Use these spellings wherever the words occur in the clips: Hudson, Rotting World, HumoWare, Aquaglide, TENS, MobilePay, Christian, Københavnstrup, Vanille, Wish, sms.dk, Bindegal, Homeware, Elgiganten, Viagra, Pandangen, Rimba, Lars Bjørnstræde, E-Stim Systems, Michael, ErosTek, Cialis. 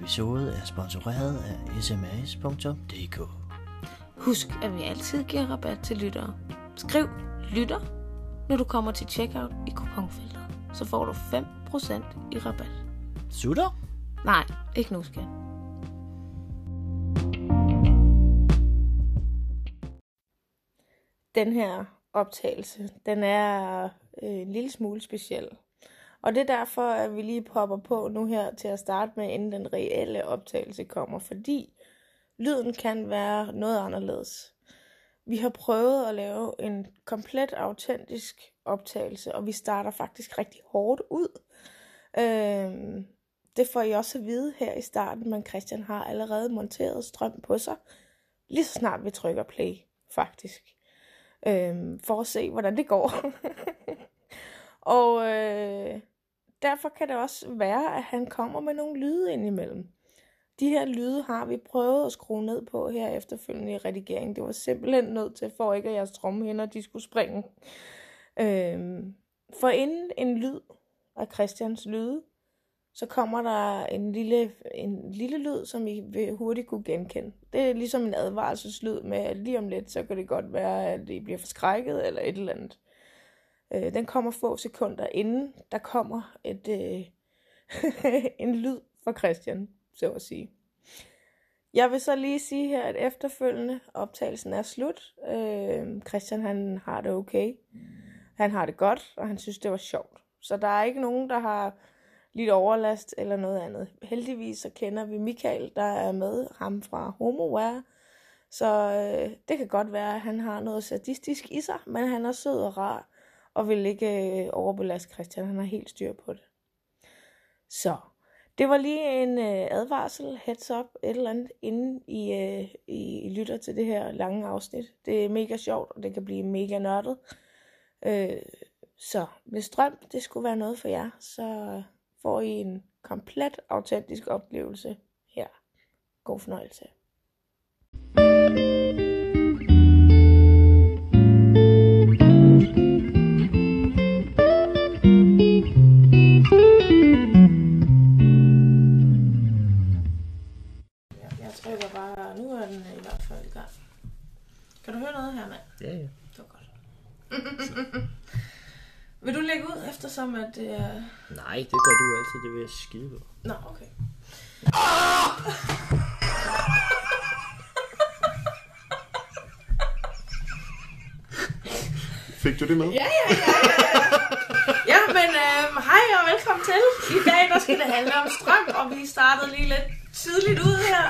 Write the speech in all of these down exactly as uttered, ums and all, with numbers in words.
episode er sponsoreret af s m s punktum d k. Husk, at vi altid giver rabat til lyttere. Skriv lytter, når du kommer til checkout i kuponfeltet. Så får du fem procent i rabat. Sutter? Nej, ikke nu skal. Den her optagelse, den er øh, en lille smule speciel. Og det er derfor, at vi lige popper på nu her til at starte med, inden den reelle optagelse kommer. Fordi lyden kan være noget anderledes. Vi har prøvet at lave en komplet autentisk optagelse, og vi starter faktisk rigtig hårdt ud. Øhm, det får I også at vide her i starten, men Christian har allerede monteret strøm på sig, lige så snart vi trykker play, faktisk. Øhm, for at se, hvordan det går. Og øh, derfor kan det også være, at han kommer med nogle lyde indimellem. De her lyde har vi prøvet at skrue ned på her efterfølgende i redigeringen. Det var simpelthen nødt til, for ikke at jeres trommehinder, de skulle springe. Øh, for inden en lyd af Christians lyde, så kommer der en lille, en lille lyd, som I vil hurtigt kunne genkende. Det er ligesom en advarselslyd med, at lige om lidt, så kan det godt være, at I bliver forskrækket eller et eller andet. Den kommer få sekunder inden der kommer et, øh, en lyd fra Christian, så at sige. Jeg vil så lige sige her, at efterfølgende optagelsen er slut. Øh, Christian han har det okay. Han har det godt, og han synes, det var sjovt. Så der er ikke nogen, der har lidt overlast eller noget andet. Heldigvis så kender vi Michael, der er med, ham fra HumoWare. Så øh, det kan godt være, at han har noget sadistisk i sig, men han er sød og rar. Og vil ikke overbelaste Christian. Han har helt styr på det. Så. Det var lige en øh, advarsel. Heads up. Et eller andet. Inden I, øh, I lytter til det her lange afsnit. Det er mega sjovt. Og det kan blive mega nørdet. Øh, så. Hvis drøm det skulle være noget for jer. Så får I en komplet autentisk oplevelse her. God fornøjelse. Kan du høre noget her, mand? Ja, ja. Det var godt. Vil du lægge ud, eftersom at det er... Nej, det gør du altid. Det vil jeg skide på. Nå, okay. Oh! Fik du det med? Ja, ja, ja. Ja, ja men øh, hej og velkommen til. I dag der skal det handle om strøm, og vi startede lige lidt tidligt ud her.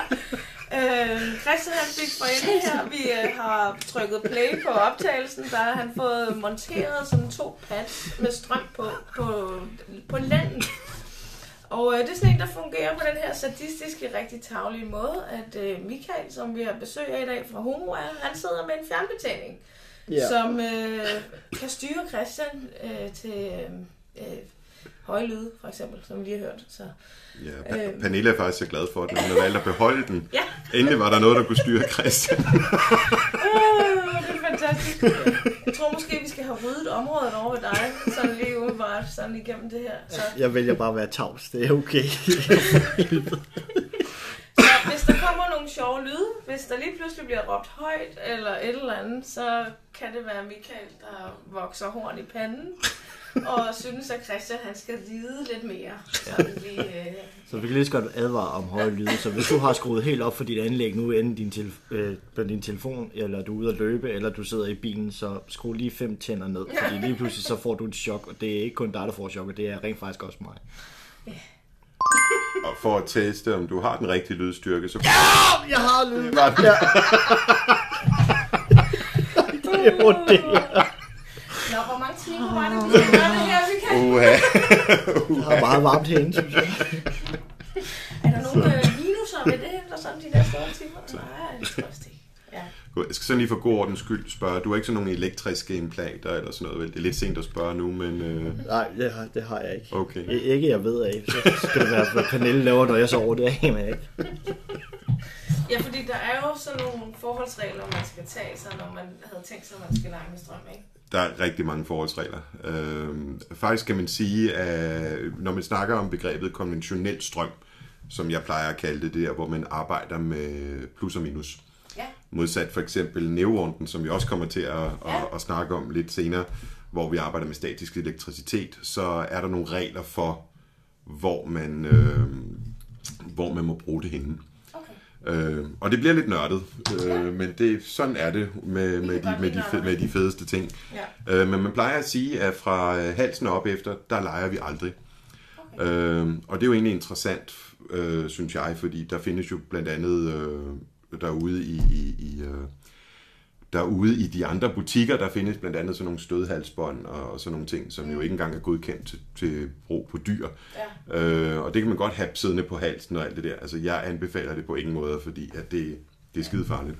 Øh, Christian han fik for enden her, vi øh, har trykket play på optagelsen, der har han fået monteret sådan to pads med strøm på, på, på lænden. Og øh, det er sådan en, der fungerer på den her sadistiske, rigtig tavlige måde, at øh, Michael, som vi har besøg af i dag fra HumoWare, han sidder med en fjernbetjening, yeah. som øh, kan styre Christian øh, til... Øh, høje lyde, for eksempel, som vi lige har hørt. Så, ja, pa- øh... Pernille er faktisk så glad for, at hun har valgt at beholde den. Ja. Endelig var der noget, der kunne styre Christian. øh, det er fantastisk. Jeg tror måske, vi skal have ryddet området over ved dig, sådan lige udenbart, sådan igennem det her. Så... Jeg vælger bare at være tavs, det er okay. Så hvis der kommer nogle sjove lyde, hvis der lige pludselig bliver råbt højt eller et eller andet, så kan det være Michael, der vokser horn i panden. Og synes, at Christian han skal lide lidt mere. Ja. Lige, øh... Så vi kan lige så godt advare om høje lyde. Så hvis du har skruet helt op for dit anlæg nu, enten din telef- øh, på din telefon, eller du er ude at løbe, eller du sidder i bilen, så skru lige fem tænder ned. Fordi lige pludselig så får du et chok, og det er ikke kun dig, der får chok, og det er rent faktisk også mig. Ja. Og for at teste, om du har den rigtige lydstyrke, så... Ja, jeg har lyden! Det var den. Ja. Det er jo det. Nå, hvor mange timer var det, vi skal gøre det her, vi kan? Uha. Uha. Det er meget varmt herinde, synes jeg. Er der nogle minuser ved det, eller sådan de der store timer? Nej, jeg tror det ikke. Ja. Jeg skal sådan lige for god ordens skyld spørge, du har ikke sådan nogle elektriske implanter eller sådan noget, vel? Det er lidt sent at spørge nu, men... Øh... Nej, det har, det har jeg ikke. Okay. I, ikke jeg ved af, så skal det være, hvad Pernille laver, når jeg så over det af, men ikke. Ja, fordi der er jo sådan nogle forholdsregler, man skal tage sig, når man havde tænkt sig, at man skal lege med strøm, ikke? Der er rigtig mange forholdsregler. Øh, faktisk kan man sige, at når man snakker om begrebet konventionel strøm, som jeg plejer at kalde det der, hvor man arbejder med plus og minus. Ja. Modsat for eksempel neorunden, som vi også kommer til at, ja. at, at snakke om lidt senere, hvor vi arbejder med statisk elektricitet, så er der nogle regler for, hvor man, øh, hvor man må bruge det henne. Øh, og det bliver lidt nørdet, øh, ja. men det, sådan er det med, med, de, med, de, fed, med de fedeste ting. Ja. Øh, men man plejer at sige, at fra halsen op efter, der leger vi aldrig. Okay. Øh, og det er jo egentlig interessant, øh, synes jeg, fordi der findes jo blandt andet øh, derude i, i, i øh, derude i de andre butikker, der findes blandt andet sådan nogle stødhalsbånd og, og sådan nogle ting, som jo ikke engang er godkendt til, til brug på dyr. Ja. Øh, og det kan man godt have siddende på halsen og alt det der. Altså, jeg anbefaler det på ingen måde, fordi at det, det er skide farligt.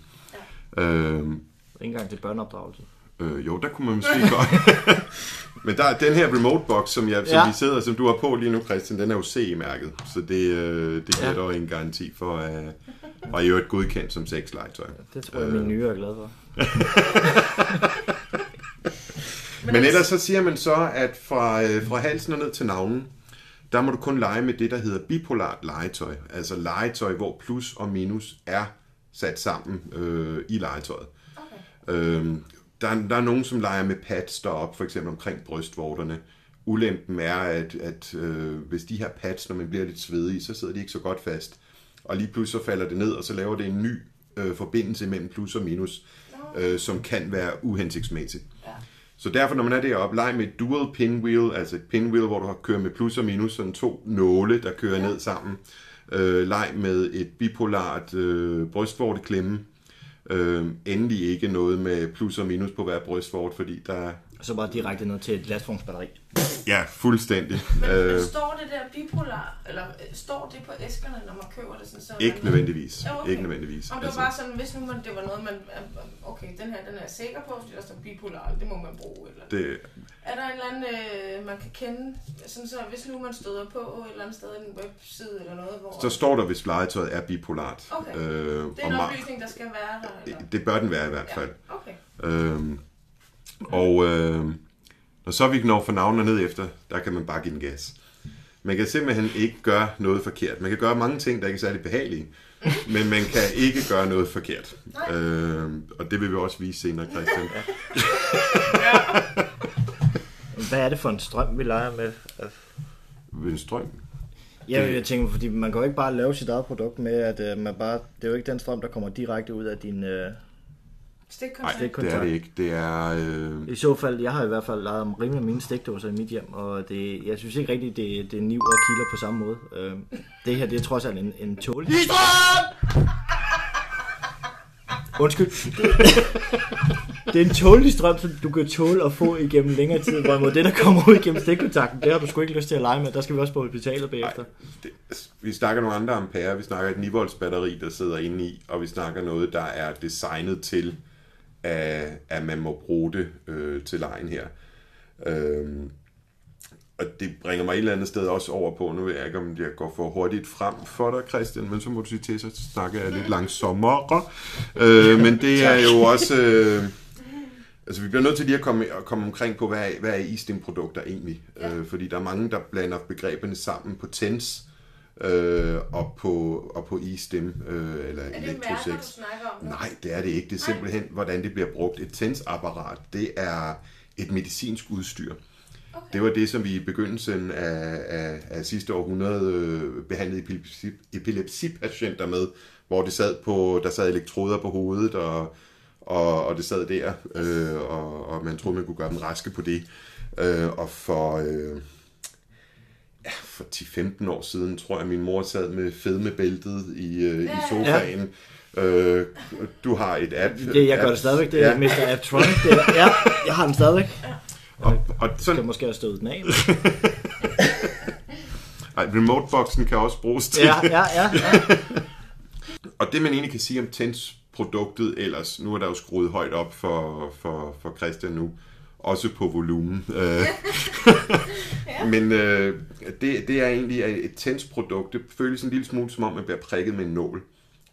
Ja. Øh, ikke engang til børneopdragelse. Øh, jo, der kunne man måske godt. Men der er den her remote-box, som, jeg, som ja. vi sidder, som du har på lige nu, Christian, den er jo C E-mærket. Så det, øh, det giver ja. dog en garanti for, at øh, og i øvrigt godkendt som sexlegetøj. Ja, det tror jeg, øh. min nye er glad for. Men ellers så siger man så, at fra, øh, fra halsen og ned til navlen, der må du kun lege med det, der hedder bipolart legetøj. Altså legetøj, hvor plus og minus er sat sammen øh, i legetøjet. Okay. Øh, der, der er nogen, som leger med pads deroppe, for eksempel omkring brystvorterne. Ulempen er, at, at øh, hvis de her pads, når man bliver lidt svedig, så sidder de ikke så godt fast. Og lige pludselig så falder det ned, og så laver det en ny øh, forbindelse mellem plus og minus, øh, som kan være uhensigtsmæssig. Ja. Så derfor, når man er deroppe, leg med et dual pinwheel, altså et pinwheel, hvor du har kørt med plus og minus, sådan to nåle, der kører ja. ned sammen. Øh, leg med et bipolart øh, brystvorteklemme. Øh, endelig ikke noget med plus og minus på hver brystvort, fordi der... Så bare direkte ned til et lastformsbatteri. Ja, fuldstændig. Men står det der bipolar, eller står det på æskerne, når man køber det? Sådan, så ikke man... nødvendigvis. Ja, okay. Ikke nødvendigvis. Om det altså... var bare sådan, hvis nu man, det var noget, man... Okay, den her den er jeg sikker på, fordi der står bipolar, det må man bruge. Eller... Det... Er der en eller anden, øh, man kan kende? Sådan så, hvis nu man støder på et eller andet sted, en webside eller noget, hvor... Så står der, hvis legetøjet er bipolart. Okay. Øh, det er en oplysning, der skal være der, eller? Det bør den være i hvert fald. Ja. Okay. Øh... Og øh, når så vi når for navnene ned efter, der kan man bare give den gas. Man kan simpelthen ikke gøre noget forkert. Man kan gøre mange ting, der ikke er særlig behagelige, men man kan ikke gøre noget forkert. Øh, og det vil vi også vise senere, Christian. Ja. Ja. Hvad er det for en strøm, vi leger med? En strøm? Ja, jeg tænker, fordi man kan jo ikke bare lave sit eget produkt med, at man bare... Det er jo ikke den strøm, der kommer direkte ud af din... Øh... Nej, det er det ikke. Det er, øh... I så fald, jeg har i hvert fald leget om rimelig mine stikdåser i mit hjem, og det, jeg synes ikke rigtigt, det, det er niv og kilder på samme måde. Øh, det her, det er trods alt en, en tål. Undskyld. Det er en tålelig strøm, som du kan tåle at få igennem længere tid, hvorimod det, der kommer ud igennem stikkontakten, det har du sgu ikke lyst til at lege med. Der skal vi også på hospitalet bagefter. Ej, det, vi snakker nogle andre ampere. Vi snakker et ni volts batteri, der sidder inde i, og vi snakker noget, der er designet til, at man må bruge det øh, til lejen her. Øhm, og det bringer mig et eller andet sted også over på, nu ved jeg ikke, om jeg går for hurtigt frem for dig, Christian, men så må du sige til, så snakker jeg lidt langsommere. Øh, men det er jo også... Øh, altså, vi bliver nødt til lige at komme, at komme omkring på, hvad, hvad er E-Stim-produkter egentlig? Ja. Øh, fordi der er mange, der blander begreberne sammen på T E N S øh, og på, og på E-Stim. Øh, eller er det mærker, du snakker om? Nej, det er det ikke. Det er simpelthen, Nej. hvordan det bliver brugt. Et T E N S-apparat, det er et medicinsk udstyr. Okay. Det var det, som vi i begyndelsen af, af, af sidste århundrede øh, behandlede epilepsi, epilepsipatienter med, hvor det sad på, der sad elektroder på hovedet, og Og, og det sad der, øh, og, og man troede, man kunne gøre dem raske på det. Øh, og for, øh, ja, for ti til femten år siden, tror jeg, min mor sad med fedmebæltet i, øh, i sofaen. Ja. Øh, du har et app. Det, jeg gør det stadigvæk, det er ja. mister Apptronic. Det er, ja, jeg har den stadigvæk. Ja. Og, og sådan... Jeg kan måske have stødet den af. Ej, remoteboxen kan også bruges til. Ja, ja, ja. ja. og det man egentlig kan sige om Tens-produktet ellers, nu er der jo skruet højt op for, for, for Christian nu, også på volumen. Ja. Men øh, det, det er egentlig, at et Tens-produkt, det føles en lille smule som om, man bliver prikket med en nål.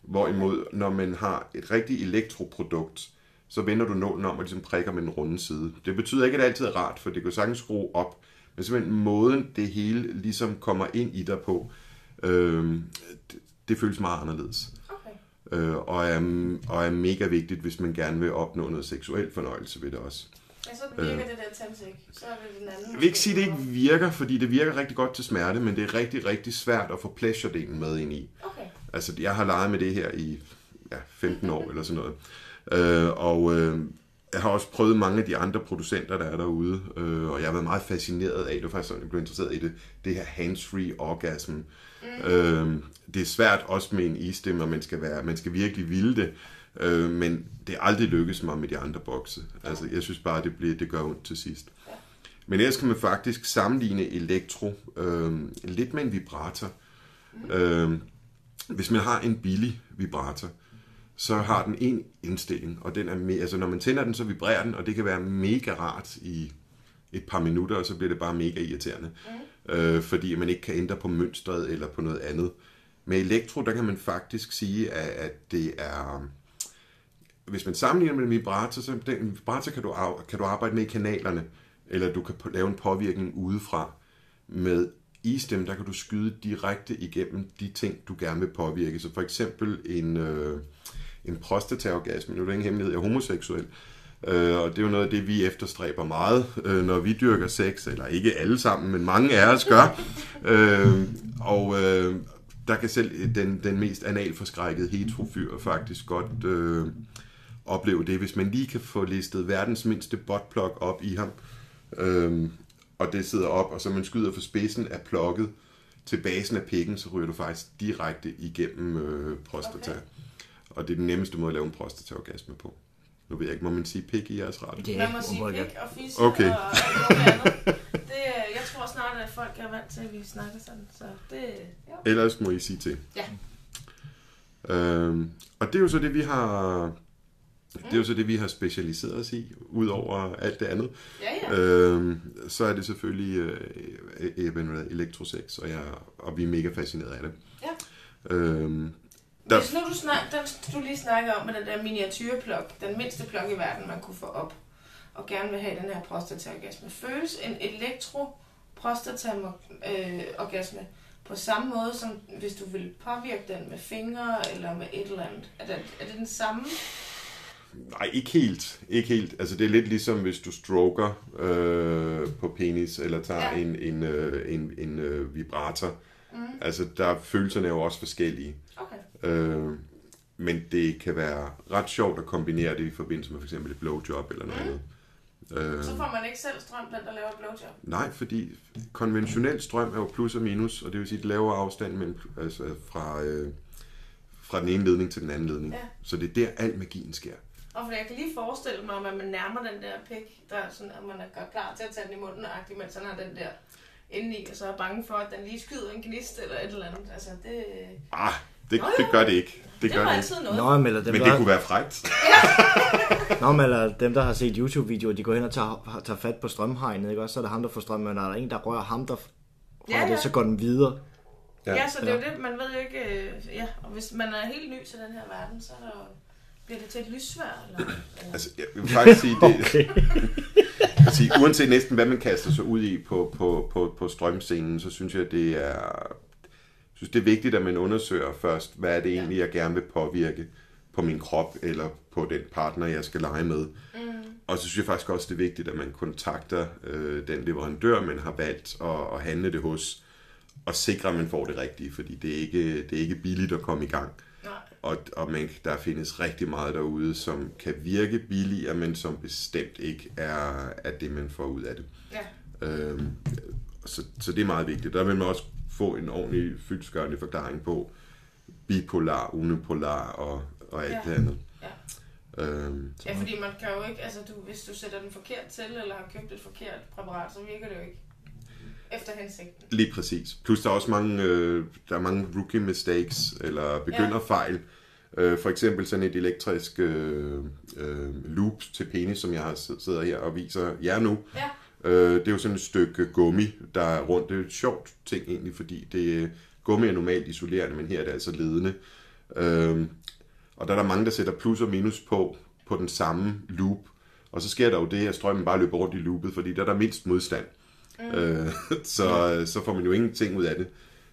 Hvorimod, når man har et rigtigt elektroprodukt, så vender du nålen om og ligesom prikker med den runde side. Det betyder ikke, at det altid er rart, for det kan sagtens skrue op, men simpelthen måden, det hele ligesom kommer ind i dig på, øh, det, det føles meget anderledes. Okay. Øh, og, er, og er mega vigtigt, hvis man gerne vil opnå noget seksuel fornøjelse ved det også. Men så virker øh, det der tænds ikke. Så er det den anden. Jeg vil ikke sige, at det ikke virker, fordi det virker rigtig godt til smerte, men det er rigtig, rigtig svært at få pleasure-delen med ind i. Okay. Altså, jeg har leget med det her i ja, femten år eller sådan noget. Øh, og øh, jeg har også prøvet mange af de andre producenter, der er derude, øh, og jeg har været meget fascineret af, det var faktisk sådan, jeg blev interesseret i det, det her hands-free orgasm. Mm. Øh, det er svært også med en e-stim, og man skal, være, man skal virkelig ville det, øh, men det er aldrig lykkedes mig med de andre bokse. Altså, jeg synes bare, det, bliver, det gør ondt til sidst. Ja. Men ellers kan man faktisk sammenligne elektro øh, lidt med en vibrator. Mm. Øh, hvis man har en billig vibrator, så har den en indstilling, og den er me- altså når man tænder den, så vibrerer den, og det kan være mega rart i et par minutter, og så bliver det bare mega irriterende, mm. øh, fordi man ikke kan ændre på mønstret eller på noget andet. Med elektro, der kan man faktisk sige, at, at det er, hvis man sammenligner med en vibrator, så den vibrator kan du, kan du arbejde med i kanalerne, eller du kan lave en påvirkning udefra. Med e-stim, der kan du skyde direkte igennem de ting, du gerne vil påvirke, så for eksempel en... Øh, en prostataorgasme, nu er det ingen hemmelighed, jeg er homoseksuel, øh, og det er jo noget af det, vi efterstræber meget, øh, når vi dyrker sex, eller ikke alle sammen, men mange af os gør, øh, og øh, der kan selv den, den mest analforskrækkede heterofyr faktisk godt øh, opleve det, hvis man lige kan få listet verdens mindste buttplug op i ham, øh, og det sidder op, og så man skyder for spidsen af plugget til basen af pikken, så ryger du faktisk direkte igennem øh, prostata. Okay. Og det er den nemmeste måde at lave en prostataorgasme på. Nu ved jeg ikke, må man sige pik i jeres radio? Det er man må sige pik og fis okay. og, og noget andet. Det, jeg tror snart, at folk er vant til, at vi snakker sådan. Så det, ja. Ellers må I sige til. Ja. Øhm, og det er jo så det, vi har... Det er jo så det, vi har specialiseret os i, ud over alt det andet. Ja, ja. Øhm, så er det selvfølgelig øh, elektrosex, og, jeg, og vi er mega fascineret af det. Ja. Øhm, Der... Hvis nu du, snak, den, du lige snakker om med den der miniatyrplok, den mindste plok i verden, man kunne få op, og gerne vil have den her prostataorgasme, føles en elektroprostataorgasme øh, på samme måde, som hvis du ville påvirke den med fingre eller med et eller andet? Er det, er det den samme? Nej, ikke helt. Ikke helt. Altså, det er lidt ligesom, hvis du stroker øh, på penis, eller tager ja. en, en, øh, en, en øh, vibrator. Mm. Altså, der følelserne er jo også forskellige. Okay. Øh, men det kan være ret sjovt at kombinere det i forbindelse med for eksempel et blowjob eller noget andet. Mm. Øh, så får man ikke selv strøm, den der laver et blowjob? Nej, fordi konventionel strøm er jo plus og minus, og det vil sige, at det laver afstand mellem, altså fra, øh, fra den ene ledning til den anden ledning. Ja. Så det er der, al magien sker. Og for jeg kan lige forestille mig, at man nærmer den der pik, der er sådan, at man er godt klar til at tage den i munden, mens han har den der indeni, og så er bange for, at den lige skyder en gnist eller et eller andet. Altså, det... Ah. Det, Nå, det gør det ikke. Det, det gør det ikke. Nå, men eller dem, men det der... kunne være frækt. Nå, men eller dem, der har set YouTube-videoer, de går hen og tager, tager fat på strømhegnet, ikke også? Så er der ham, der får strøm, men er der en, der rører ham, der rører ja, ja. det, så går den videre. Ja, ja så det er jo det, man ved jo ikke... Ja, og hvis man er helt ny til den her verden, så er der... bliver det til et lyssværd, eller... Altså, jeg vil faktisk sige det... Okay. sige, uanset næsten, hvad man kaster sig ud i på, på, på, på strømscenen, så synes jeg, det er... Jeg synes, det er vigtigt, at man undersøger først, hvad er det egentlig, jeg gerne vil påvirke på min krop, eller på den partner, jeg skal lege med. Mm. Og så synes jeg faktisk også, det er vigtigt, at man kontakter øh, den leverandør, man har valgt at, at handle det hos, og sikrer, at man får det rigtige, fordi det er ikke, det er ikke billigt at komme i gang. Nej. Og, og man, der findes rigtig meget derude, som kan virke billigere, men som bestemt ikke er, er det, man får ud af det. Ja. Øhm, så, så det er meget vigtigt. Der vil man også få en ordentlig fyldestgørende forklaring på bipolar, unipolar og, og alt ja. det andet. Ja. Øhm, ja, fordi man kan jo ikke, altså du, hvis du sætter den forkert til, eller har købt et forkert præparat, så virker det jo ikke efter hensigten. Lige præcis. Plus der er også mange, øh, der er mange rookie mistakes, eller begynderfejl, Øh, for eksempel sådan et elektrisk øh, øh, loop til penis, som jeg sidder her og viser jer nu. Ja. Øh, det er jo sådan et stykke gummi, der er rundt. Det er jo et sjovt ting egentlig, fordi det, gummi er normalt isolerende, men her er det altså ledende. Øh, og der er der mange, der sætter plus og minus på, på den samme loop. Og så sker der jo det, at strømmen bare løber rundt i loopet, fordi der er der mindst modstand. Mm. Øh, så, mm. så får man jo ingenting ud af det.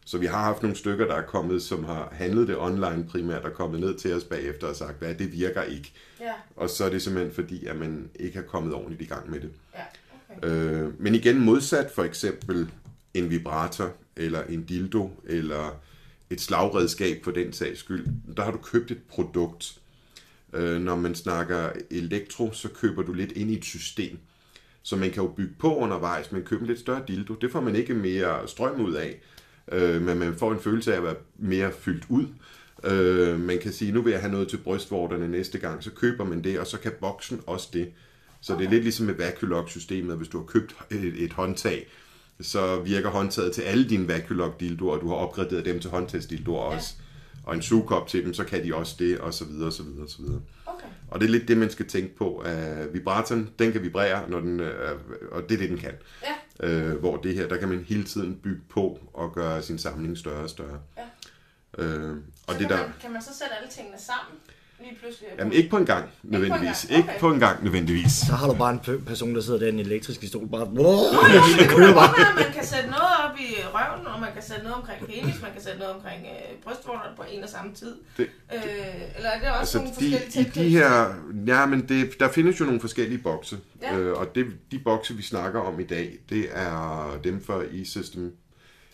Så vi har haft nogle stykker, der er kommet, som har handlet det online primært, og kommet ned til os bagefter og sagt, hvad det virker ikke. Yeah. Og så er det simpelthen fordi, at man ikke har kommet ordentligt i gang med det. Yeah. Okay. Øh, men igen modsat for eksempel en vibrator, eller en dildo, eller et slagredskab for den sags skyld, der har du købt et produkt. Øh, når man snakker elektro, så køber du lidt ind i et system. Så man kan jo bygge på undervejs, men købe en lidt større dildo. Det får man ikke mere strøm ud af. Øh, men man får en følelse af at være mere fyldt ud. Øh, man kan sige, nu vil jeg have noget til brystvorterne næste gang, så køber man det, og så kan boksen også det. Så okay. Det er lidt ligesom med Vaculock-systemet, hvis du har købt et, et håndtag, så virker håndtaget til alle dine Vaculock-dildoer, og du har opgraderet dem til håndtagsdildoer også. Ja. Og en sugekop til dem, så kan de også det, og så videre, og så videre, og så videre. Okay. Og det er lidt det, man skal tænke på. Uh, vibratoren, den kan vibrere, når den, uh, og det er det, den kan. Ja. Øh, hvor det her, der kan man hele tiden bygge på og gøre sin samling større og større. Ja. Øh, og det kan, der... man, kan man så sætte alle tingene sammen lige pludselig? Jamen ikke på en gang, nødvendigvis. Ikke på en gang, okay. Ikke på en gang nødvendigvis. Så har du bare en person, der sidder der i en elektrisk stol, bare... Nå, det man kan sætte noget op i røven, og man kan sætte noget omkring penis, man kan sætte noget omkring øh, brystvorterne på en og samme tid. Det, øh, eller er det også altså nogle de, forskellige teknikker? De her... Ja, men det, der findes jo nogle forskellige bokse. Ja. Øh, og det, de bokse, vi snakker om i dag, det er dem fra E-Stim,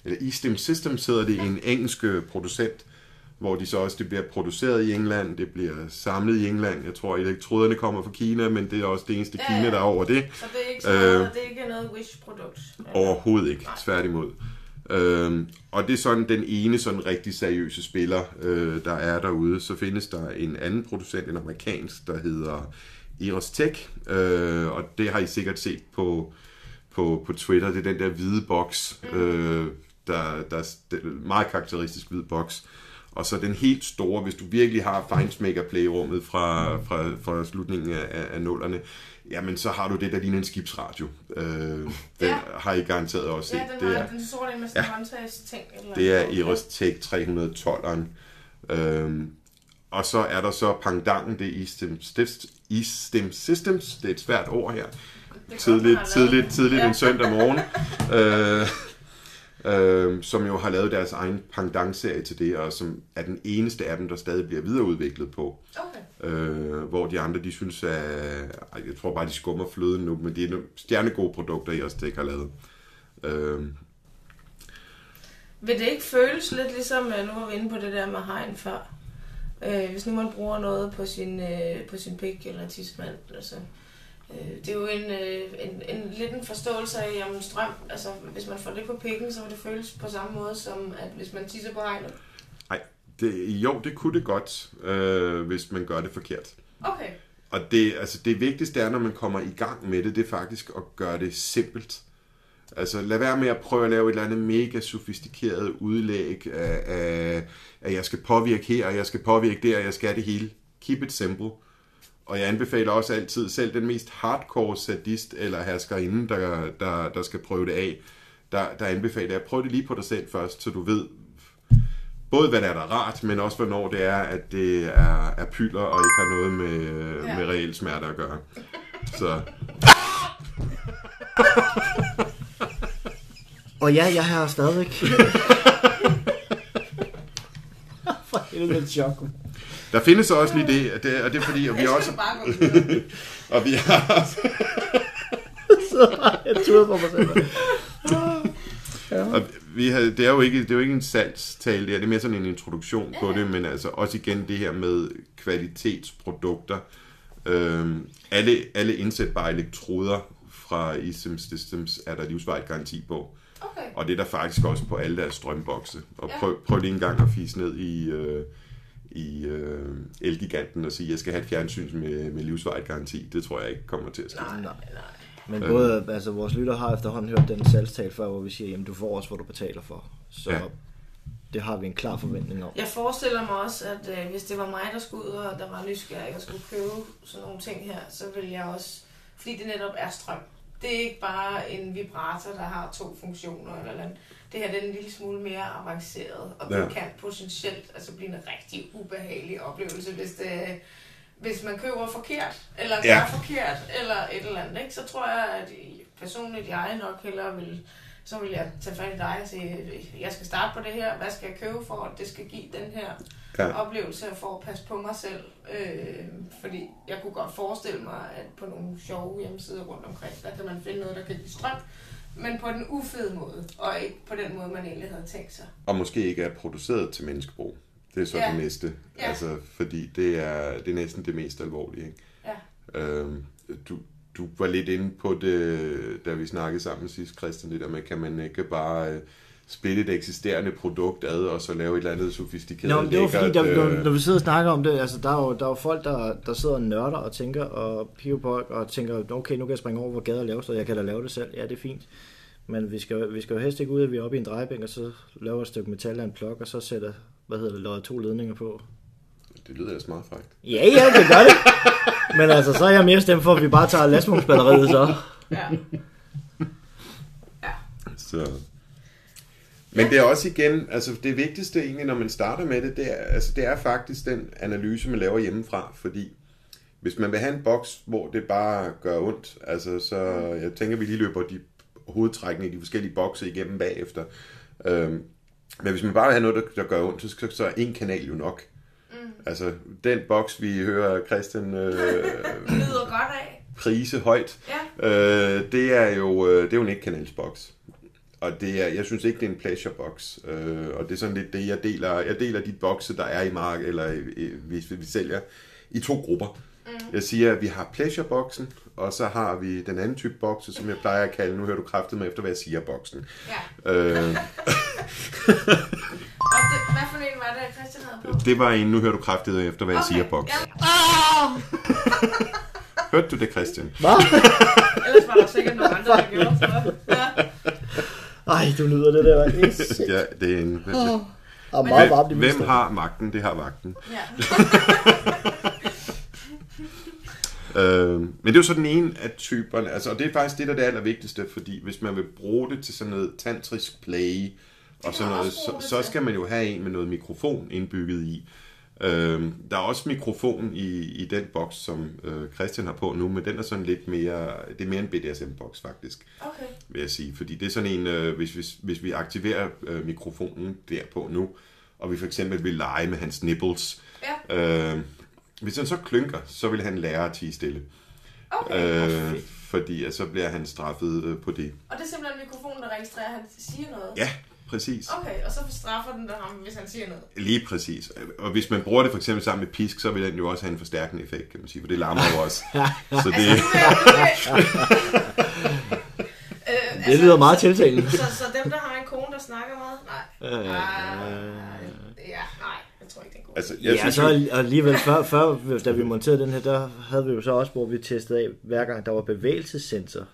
eller E-Stim Systems hedder det, en engelsk producent, hvor de så også, det bliver produceret i England, det bliver samlet i England. Jeg tror, elektroderne kommer fra Kina, men det er også det eneste ja, Kina, der er over det. Så det er ikke, sådan, øh, det er ikke noget Wish-produkt? Overhovedet ikke, tværtimod. Øh, og det er sådan den ene sådan rigtig seriøse spiller, øh, der er derude. Så findes der en anden producent, en amerikansk, der hedder ErosTek, øh, og det har I sikkert set på, på, på Twitter. Det er den der hvide boks, øh, der, der er meget karakteristisk hvid boks. Og så den helt store, hvis du virkelig har Feinsmaker-playrummet fra, fra, fra slutningen af, af nullerne, jamen så har du det, der ligner en skibsradio. Øh, den ja. har I garanteret også set. Ja, den, det er, den sorte med sådan en ja. håndtagsting. Det er ErosTek tre hundrede og tolveren. Øh, og så er der så Pandangen, det er E-Stim Systems. E-Stim Systems. Det er et svært ord her. Tidligt, tidligt, tidligt ja. en søndag morgen. øh, Øh, som jo har lavet deres egen pendant-serie til det, og som er den eneste af dem, der stadig bliver videreudviklet på. Okay. Øh, hvor de andre, de synes, at... Jeg tror bare, de skummer fløden nu, men det er nogle stjernegode produkter, ErosTek har lavet. Øh. Vil det ikke føles lidt ligesom... Nu var vi inde på det der med hegn før. Øh, hvis nu man bruger noget på sin, øh, på sin pik eller tidsmand, altså... Det er jo en, en, en, en lidt en forståelse af, jamen strøm, altså hvis man får det på pikken, så vil det føles på samme måde, som at hvis man tisser på hegnet. Nej, jo, det kunne det godt, øh, hvis man gør det forkert. Okay. Og det, altså, det vigtigste er, når man kommer i gang med det, det er faktisk at gøre det simpelt. Altså lad være med at prøve at lave et eller andet mega sofistikeret udlæg af, af at jeg skal påvirke her, og jeg skal påvirke der, og jeg skal det hele. Keep it simple. Og jeg anbefaler også altid, selv den mest hardcore sadist eller herskerinde, der, der, der skal prøve det af, der, der anbefaler jeg, prøv det lige på dig selv først, så du ved både, hvad der er der rart, men også, hvornår det er, at det er, er pylder og ikke har noget med, ja. med reelle smerter at gøre. Så. Og ja, jeg har stadig. For helvede, det chokken. Der findes også lige det, og det, og det er fordi, og vi også... og vi har... Så jeg turde på mig selv. Ja. Og vi har, det, er jo ikke, det er jo ikke en salgstale, det er mere sådan en introduktion ja. på det, men altså også igen det her med kvalitetsprodukter. Øhm, alle, alle indsætbare elektroder fra E-Stim Systems er der livsvarigt garanti på. Okay. Og det er der faktisk også på alle deres strømbokse. Og ja. prøv, prøv lige en gang at fise ned i... Øh, i øh, Elgiganten og sige, at jeg skal have et fjernsyn med, med livsvarigt garanti. Det tror jeg ikke kommer til at ske. Nej, nej, nej. Men øh. både, altså vores lytter har efterhånden hørt den salgstal før, hvor vi siger, jamen du får også, hvad du betaler for. Så ja. det har vi en klar forventning om. Jeg forestiller mig også, at øh, hvis det var mig, der skulle ud, og der var nysgerrig og skulle købe sådan nogle ting her, så ville jeg også, fordi det netop er strøm. Det er ikke bare en vibrator, der har to funktioner eller andet. Det her det er en lille smule mere avanceret, og det ja. kan potentielt altså blive en rigtig ubehagelig oplevelse, hvis det, hvis man køber forkert, eller gør ja. forkert, eller et eller andet, ikke? Så tror jeg, at personligt jeg nok hellere vil, så vil jeg tage fat i dig og sige, jeg skal starte på det her, hvad skal jeg købe for, at det skal give den her ja. oplevelse, for at passe på mig selv. Øh, fordi jeg kunne godt forestille mig, at på nogle sjove hjemmesider rundt omkring, der kan man finde noget, der kan give strøm, men på den ufede måde, og ikke på den måde, man egentlig havde tænkt sig. Og måske ikke er produceret til menneskebrug. Det er så ja. det næste. Ja. Altså, fordi det er, det er næsten det mest alvorlige. Ikke? Ja. Øhm, du, du var lidt inde på det, da vi snakkede sammen sidst, Christian, det der med, kan man ikke bare splitte et eksisterende produkt ad, og så lave et eller andet sofistikeret. Nå, men det var fordi, der, øh... når vi sidder og snakker om det, altså der er jo, der er jo folk, der, der sidder og nørder og tænker, og pivebog, og tænker, okay, nu kan jeg springe over, hvor gader laver, så jeg kan da lave det selv. Ja, det er fint. Men vi skal, vi skal jo helst ikke ud, at vi er oppe i en drejebænk, og så laver et stykke metal af en plok, og så sætter, hvad hedder det, lader to ledninger på. Det lyder altså meget frækt. Ja, ja, det gør det. Men altså, så er jeg mere stemt for, at vi bare tager lastmålsbatteriet så. Ja. Ja. Så. Men det er også igen, altså det vigtigste egentlig, når man starter med det, det er, altså, det er faktisk den analyse, man laver hjemmefra, fordi hvis man vil have en boks, hvor det bare gør ondt, altså så, jeg tænker, vi lige løber de hovedtrækkene i de forskellige bokser igennem bagefter. Øhm, men hvis man bare vil have noget, der, der gør ondt, så, så er en kanal jo nok. Mm. Altså, den boks, vi hører Christian øh, lyder godt af. Prise højt, ja. øh, det er jo det er jo en ikke-kanalsboks. Og det er, jeg synes ikke, det er en pleasure-boks. Øh, og det er sådan lidt det, jeg deler. Jeg deler de bokse, der er i markedet, eller hvis vi sælger, i to grupper. Mm. Jeg siger, at vi har pleasure-boksen, og så har vi den anden type bokse, som jeg plejer at kalde, nu hører du kræftet med efter, hvad jeg siger, boksen. Ja. Øh. Og det, hvad for en var det, Christian havde på? Det var en, nu hører du kræftet efter, hvad okay. jeg siger, boksen. Ja. Oh! Hørte du det, Christian? Hvad? Ellers var der sikkert nogle andre, der gjorde det. Ja. Ej, du lyder det der, det er sindssygt. Ja, det er en... Oh. Og meget varmt i hvem har magten? Det har magten. Ja. øh, men det er jo så den ene af typerne, altså, og det er faktisk det, der er det allervigtigste, fordi hvis man vil bruge det til sådan noget tantrisk play, og sådan noget, så, så skal man jo have en med noget mikrofon indbygget i. Øh, der er også mikrofon i, i den boks, som øh, Christian har på nu, men den er sådan lidt mere, det er mere en B D S M-boks faktisk, okay. vil jeg sige. Fordi det er sådan en, øh, hvis, hvis, hvis vi aktiverer øh, mikrofonen derpå nu, og vi for eksempel vil lege med hans nipples, ja. øh, hvis han så klynker, så vil han lære at tie stille. Okay. Øh, fordi så bliver han straffet øh, på det. Og det er simpelthen mikrofonen, der registrerer, at han siger noget? Ja. Præcis. Okay, og så straffer den der ham, hvis han siger noget. Lige præcis. Og hvis man bruger det for eksempel sammen med pisk, så vil den jo også have en forstærkende effekt, kan man sige, for det larmer jo også. Så det... Altså, øh, det lyder altså, meget tiltalende. Så, så dem, der har en kone, der snakker meget? Nej. Øh, ja, nej. Jeg tror ikke, det er godt. Altså, jeg ja, synes, så alligevel, før, før, da vi monterede den her, der havde vi jo så også, hvor vi testede af, hver gang der var bevægelsessensor.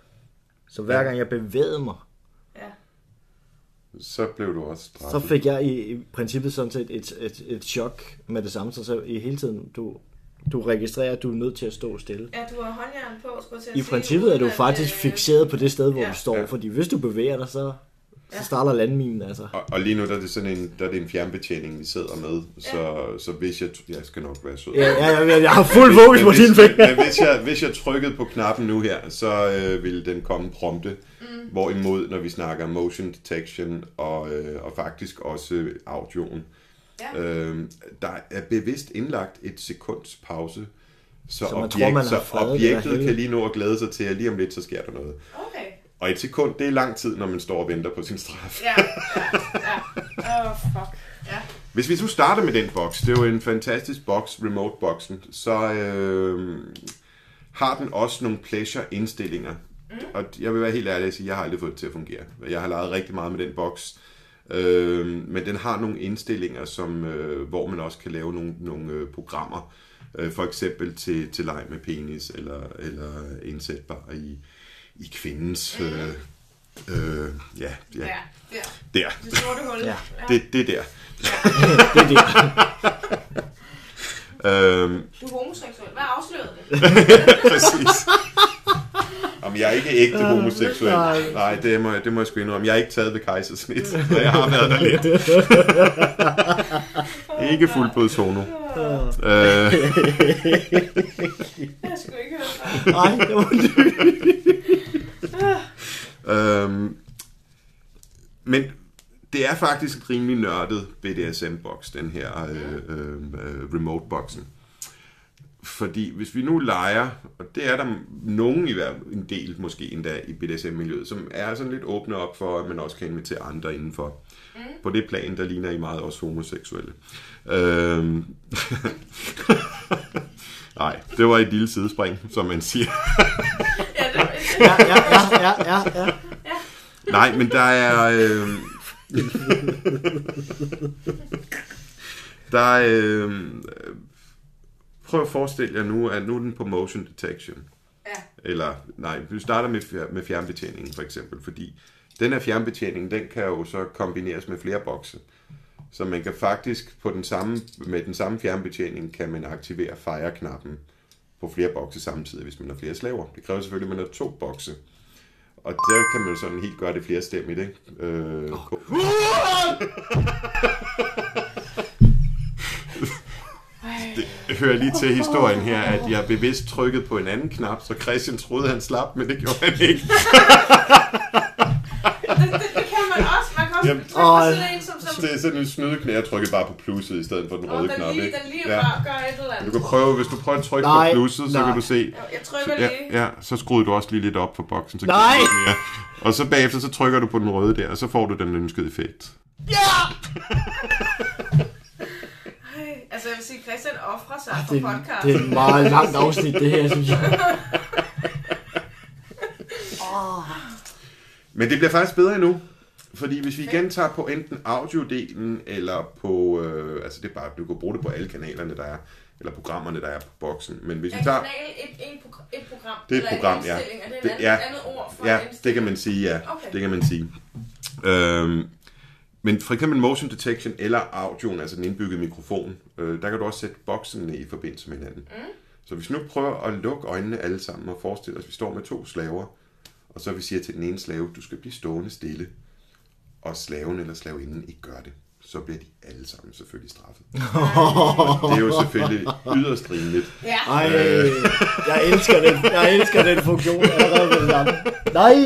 Så hver gang jeg bevægede mig, så blev du også straffet. Så fik jeg i, i princippet sådan set et, et, et chok med det samme, så, så i hele tiden, du, du registrerer, at du er nødt til at stå stille. Ja, du har håndjern på, skulle til at I sige, princippet er du faktisk øh... fikseret på det sted, hvor ja. du står, ja. fordi hvis du bevæger dig, så, ja. så starter landminen altså. Og, og lige nu, der er det sådan en, der er det en fjernbetjening, vi sidder med, så, ja. så hvis jeg, jeg skal nok være sød. Ja, ja, ja, jeg har fuld fokus på din fingre. Men hvis jeg, hvis jeg trykkede på knappen nu her, så øh, ville den komme prompte. Mm. Hvorimod, når vi snakker motion detection og, øh, og faktisk også audioen, ja. øh, der er bevidst indlagt et sekunds pause, så, så, objekt, tror, så objektet kan lige nå at glæde sig til, at lige om lidt, så sker der noget. Okay. Og et sekund, det er lang tid, når man står og venter på sin straf. Ja, ja, ja. Oh, fuck. Ja. Hvis vi nu starter med den boks, det er jo en fantastisk boks, remote-boksen, så øh, har den også nogle pleasure-indstillinger. Mm. Og jeg vil være helt ærlig at sige, at jeg har aldrig fået det til at fungere. Jeg har leget rigtig meget med den boks, øh, men den har nogle indstillinger, som, øh, hvor man også kan lave nogle, nogle øh, programmer, øh, for eksempel til, til leg med penis, eller, eller indsætbar i, i kvindens... Øh, øh, ja, ja, ja, der. Det sorte hul. Ja. Det, det der. Det er det. øhm. Du er homoseksuel. Hvad afslørede det? Præcis. Jamen, jeg er ikke ægte homoseksuel. Nej, det må, det må jeg sgu indrømme. Jeg har ikke taget det kejsersnit, så jeg har været der lidt. Ikke fuldblods homo. Jeg skulle ikke høre dig. Nej, det var lydigt. Men det er faktisk et rimelig nørdet B D S M-boks, den her øh, øh, remote-boksen. Fordi hvis vi nu leger, og det er der nogen i hver en del måske endda i B D S M-miljøet, som er sådan lidt åbne op for, at man også kan invitere andre indenfor. Mm. På det plan, der ligner I meget også homoseksuelle. Øhm. Nej, det var et lille sidespring, som man siger. ja, det var et... ja, ja, ja, ja, ja, ja. Nej, men der er... Øh... der er... Øh... Prøv at forestille jer nu, at nu er den på motion detection. Ja. Eller, nej, vi starter med, fjer- med fjernbetjeningen for eksempel, fordi den her fjernbetjening, den kan jo så kombineres med flere bokse. Så man kan faktisk på den samme, med den samme fjernbetjening, kan man aktivere fire-knappen på flere bokse samtidig, hvis man har flere slaver. Det kræver selvfølgelig, at man har to bokse. Og der kan man jo sådan helt gøre det flerstemmigt, ikke? Øh, oh. på... Det hører lige til historien her, at jeg bevidst trykkede på en anden knap, så Christian troede, han slap, men det gjorde han ikke. det, det, det kan man også. Man kan også Jamen, trykke sådan en, som, som... Det er sådan en snydeknæ, jeg trykkede bare på plusset i stedet for den røde knap. Lige, den lige ja. Bare gør et eller andet. Du kan prøve, hvis du prøver at trykke nej, på plusset, nej. Så kan du se... Jeg trykker lige. Ja, ja, så skruede du også lige lidt op for boksen. Så nej! Mere. Og så bagefter, så trykker du på den røde der, og så får du den ønskede effekt. Ja! Altså, jeg vil sige, Christian offrer sig for podcast. Det er et meget langt afsnit, det her, synes jeg. oh. Men det bliver faktisk bedre endnu. Fordi hvis vi igen tager på enten audio-delen, eller på... Øh, altså, det er bare, du kan bruge det på alle kanalerne, der er. Eller programmerne, der er på boksen. Men hvis ja, vi tager... kanal, et, en pro- et program. Det er et program, en ja. Det er et det, andet, ja. andet ord for ja, en det kan man sige, ja. Okay. Det kan man sige. Øhm... Men for eksempel motion detection eller audioen, altså den indbyggede mikrofon, øh, der kan du også sætte boksene i forbindelse med hinanden. Mm. Så hvis vi nu prøver at lukke øjnene alle sammen og forestille os, at vi står med to slaver, og så vi siger til den ene slave, du skal blive stående stille, og slaven eller slaveinden ikke gør det, så bliver de alle sammen selvfølgelig straffet. Og det er jo selvfølgelig yderst rimeligt. Ja. Ej, jeg elsker den, jeg elsker den funktion allerede med det samme. Nej!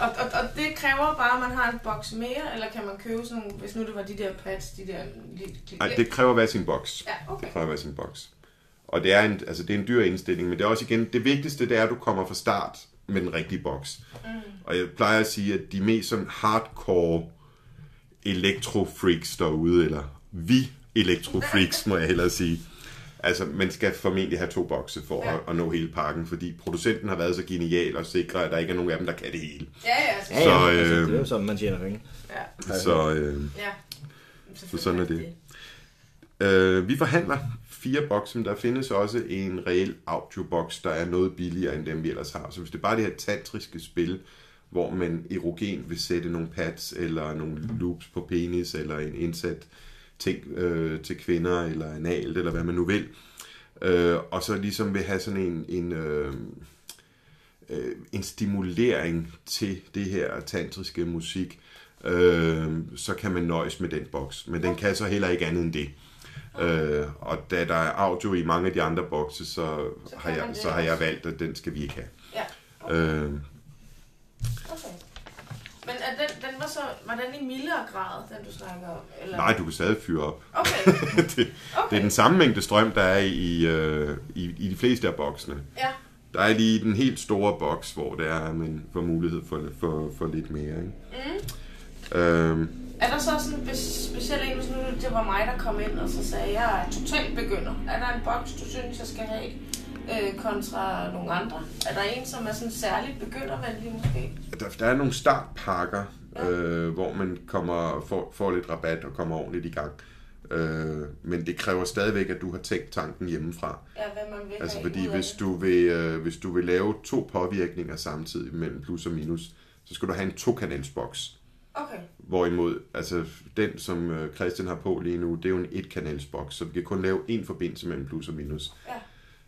Og, og, og det kræver bare, at man har en boks mere, eller kan man købe sådan nogle, hvis nu det var de der pads, de der... Nej, det kræver hver sin boks. Ja, okay. Det kræver hver sin boks. Og det er, en, altså, det er en dyr indstilling, men det er også igen, det vigtigste, det er, at du kommer fra start med den rigtige boks. Mm. Og jeg plejer at sige, at de mest sådan hardcore elektrofreaks derude, eller vi elektrofreaks, må jeg hellere sige. Altså, man skal formentlig have to bokse for ja. at, at nå hele pakken, fordi producenten har været så genial og sikre, at der ikke er nogen af dem, der kan det hele. Ja, ja. Så, ja, ja. Øh, altså, det er jo sådan, man tjener penge. Ja. Så, øh, ja. så sådan er det. Øh, vi forhandler fire bokse, men der findes også en reel audioboks, der er noget billigere end dem, vi ellers har. Så hvis det er bare det her tantriske spil, hvor man erogen vil sætte nogle pads eller nogle loops på penis eller en indsat, ting øh, til kvinder, eller analt, eller hvad man nu vil. Øh, og så ligesom vil have sådan en, en, øh, øh, en stimulering til det her tantriske musik, øh, så kan man nøjes med den boks. Men den kan så heller ikke andet end det. Øh, og da der er audio i mange af de andre bokse, så, så, har, jeg, så har jeg valgt, at den skal vi ikke have. Ja. Okay. Øh. Okay. Men den, den var så, var den i mildere grad, den du snakker om? Eller? Nej, du kan stadig fyre op. Okay. det, okay. Det er den samme mængde strøm, der er i, øh, i, i de fleste af boksene. Ja. Der er lige den helt store boks, hvor der er, man får mulighed for, for, for lidt mere. Ikke? Mm. Øhm. Er der så sådan en speciel en, hvis nu det var mig, der kom ind og så sagde, jeg er totalt begynder. Er der en boks, du synes, jeg skal have? Kontra nogle andre? Er der en, som er sådan særligt begyndervenlig måske? Der, der er nogle startpakker, ja. øh, hvor man kommer får, får lidt rabat og kommer ordentligt i gang. Øh, men det kræver stadigvæk, at du har tænkt tanken hjemmefra. Ja, hvad man vil altså, have fordi hvis du vil, øh, hvis du vil lave to påvirkninger samtidig mellem plus og minus, så skal du have en to-kanalsboks. Okay. Hvorimod, altså den, som Christian har på lige nu, det er jo en etkanalsboks, så vi kan kun lave én forbindelse mellem plus og minus. Ja.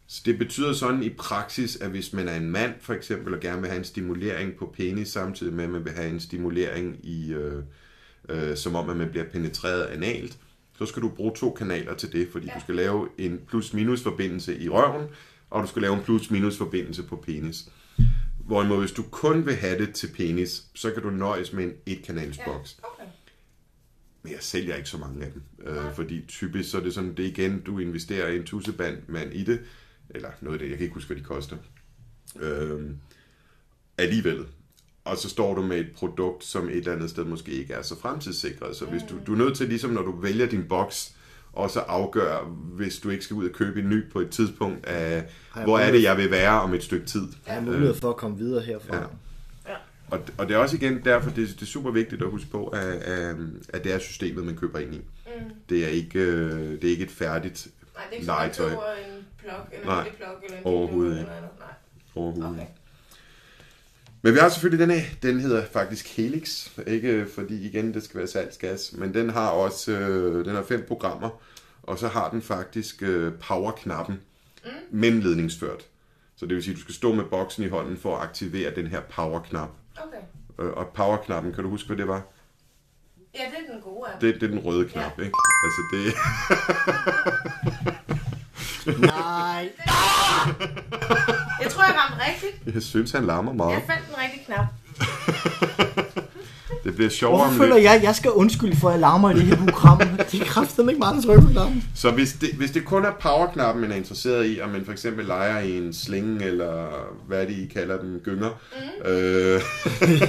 Så det betyder sådan i praksis, at hvis man er en mand for eksempel, og gerne vil have en stimulering på penis, samtidig med, at man vil have en stimulering i, øh, øh, som om, at man bliver penetreret analt, så skal du bruge to kanaler til det, fordi ja. Du skal lave en plus-minus forbindelse i røven, og du skal lave en plus-minus forbindelse på penis. Hvorimod, hvis du kun vil have det til penis, så kan du nøjes med en etkanalsboks. Ja, okay. Men jeg sælger ikke så mange af dem, øh, fordi typisk så er det sådan, det igen, du investerer i en tusseband i det, eller noget af det, jeg kan ikke huske, hvad de koster, øh, alligevel. Og så står du med et produkt, som et eller andet sted måske ikke er så fremtidssikret. Så hvis du, du er nødt til, ligesom når du vælger din boks, og så afgør, hvis du ikke skal ud og købe en ny på et tidspunkt af, hvor er det, jeg vil være om et stykke tid. Jeg har mulighed for at komme videre herfra. Ja. Ja. Og, og det er også igen derfor, det, det er super vigtigt at huske på, at, at det er systemet, man køber ind i. Mm. Det er ikke, det er ikke et færdigt legetøj. Nej, det er ikke en plug eller en plug eller en overhovedet. Eller noget. Nej. Overhovedet. Okay. Men vi har selvfølgelig den her, den hedder faktisk Helix, ikke fordi igen, det skal være salgsgas, men den har også, øh, den har fem programmer, og så har den faktisk øh, power-knappen, mm. men ledningsført. Så det vil sige, at du skal stå med boksen i hånden for at aktivere den her power-knap. Okay. Øh, og power-knappen, kan du huske, hvad det var? Ja, det er den gode. Det, det er den røde knap, ja. Ikke? Altså det... Nej. Jeg tror, jeg ramte rigtigt. Jeg synes, han larmer meget. Jeg fandt den rigtige knap. Det bliver sjovere. Hvorfor føler jeg, jeg skal undskylde for, at jeg larmer i det her program? Det er kraftedeme ikke meget, der trykker på knappen. Så hvis det, hvis det kun er powerknappen, man er interesseret i, og man for eksempel leger i en slinge, eller hvad de kalder den, gynger. Mm. Øh...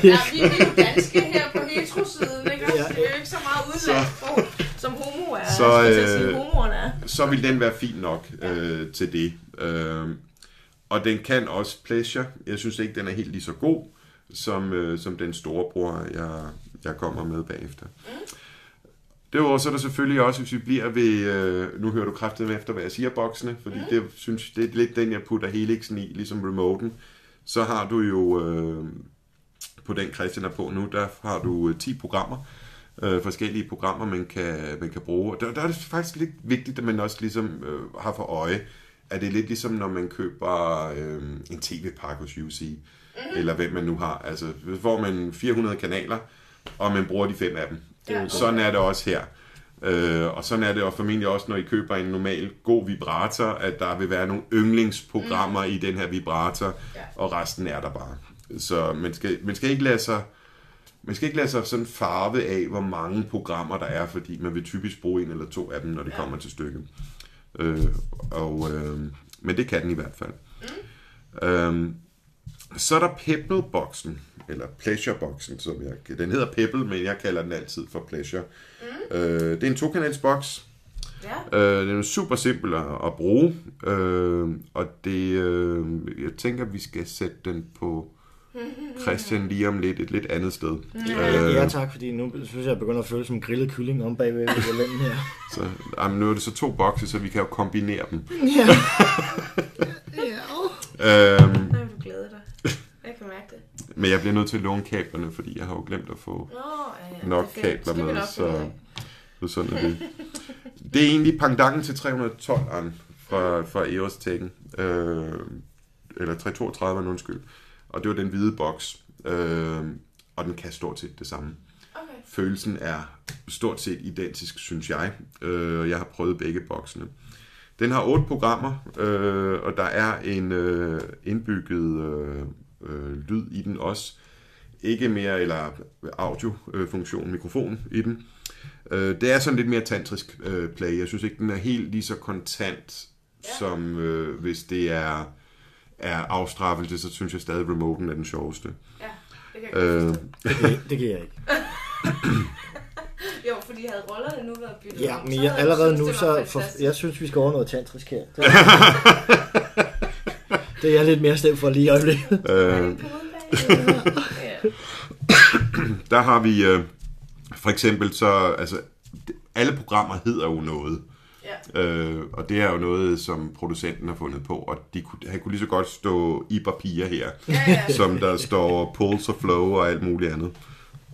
ja, vi er jo danske her på hetero-siden, ikke? Det er jo ikke så meget udlandsbrug, som homo er. Så, øh... sige, er. Så vil den være fin nok øh, til det. Øh... Og den kan også pleasure. Jeg synes ikke, den er helt lige så god, som, øh, som den store bror, jeg, jeg kommer med bagefter. Mm. Derudover så er der selvfølgelig også, hvis vi bliver ved... Øh, nu hører du kraftigt med efter, hvad jeg siger, boksene, fordi mm. det, synes, det er lidt den, jeg putter Helixen i, ligesom remoten. Så har du jo... Øh, på den Christian er på nu, der har du ti programmer. Øh, forskellige programmer, man kan, man kan bruge. Der, der er det faktisk lidt vigtigt, at man også ligesom øh, har for øje, er det lidt ligesom, når man køber øh, en tv-pakke hos U C, mm-hmm. eller hvem man nu har. Altså, så får man fire hundrede kanaler, og man bruger de fem af dem. Ja. Sådan er det også her. Øh, og sådan er det også formentlig også, når I køber en normal god vibrator, at der vil være nogle yndlingsprogrammer mm. i den her vibrator, ja. Og resten er der bare. Så man skal, man skal ikke lade sig, man skal ikke lade sig sådan farve af, hvor mange programmer der er, fordi man vil typisk bruge en eller to af dem, når det ja. Kommer til stykket. Øh, og, øh, men det kan den i hvert fald. Mm. Øh, så er der Pebble-boksen, eller Pleasure-boksen, som jeg, den hedder Pebble, men jeg kalder den altid for Pleasure. Mm. Øh, det er en tokanalsboks. Ja. Øh, den er super simpel at, at bruge, øh, og det, øh, jeg tænker, vi skal sætte den på Christian lige om lidt et lidt andet sted. Ja, øh, ja tak, fordi nu synes jeg, jeg begynder at føle som grillet kylling om bagved ved lænden her. Så, jamen, nu er det så to bokse, så vi kan jo kombinere dem. Ja. Ja. øhm, Nej, jeg er glad dig. Jeg kan mærke det. Men jeg bliver nødt til at låne kablerne, fordi jeg har jo glemt at få Nå, ja, nok kabler med, så, så sådan er det. Det er egentlig Pandangen til tre hundrede og tolveren fra, fra ErosTeken. Øh, eller tre hundrede og toogtredive, undskyld. Og det var den hvide boks, øh, og den kan stort set det samme. Okay. Følelsen er stort set identisk, synes jeg. Øh, jeg har prøvet begge boksene. Den har otte programmer, øh, og der er en øh, indbygget øh, øh, lyd i den også. Ikke mere, eller audiofunktion, mikrofon i den. Øh, det er sådan lidt mere tantrisk øh, play. Jeg synes ikke, den er helt lige så kontant, ja. Som øh, hvis det er... er afstraffelse, så synes jeg stadig, at remoten er den sjoveste. Ja, det kan jeg øh. det, det kan jeg ikke. Jo, fordi jeg havde rollerne nu været byttet. Ja, men jeg, allerede synes, nu, så for, jeg synes, vi skal over noget tantrisk her. Det er, det er jeg lidt mere stemt for lige i øjeblikket. Øh. Der har vi øh, for eksempel så, altså alle programmer hedder jo noget. Ja. Øh, og det er jo noget, som producenten har fundet på, og de kunne, han kunne lige så godt stå i papir her, ja, ja. Som der står Pulse og Flow og alt muligt andet.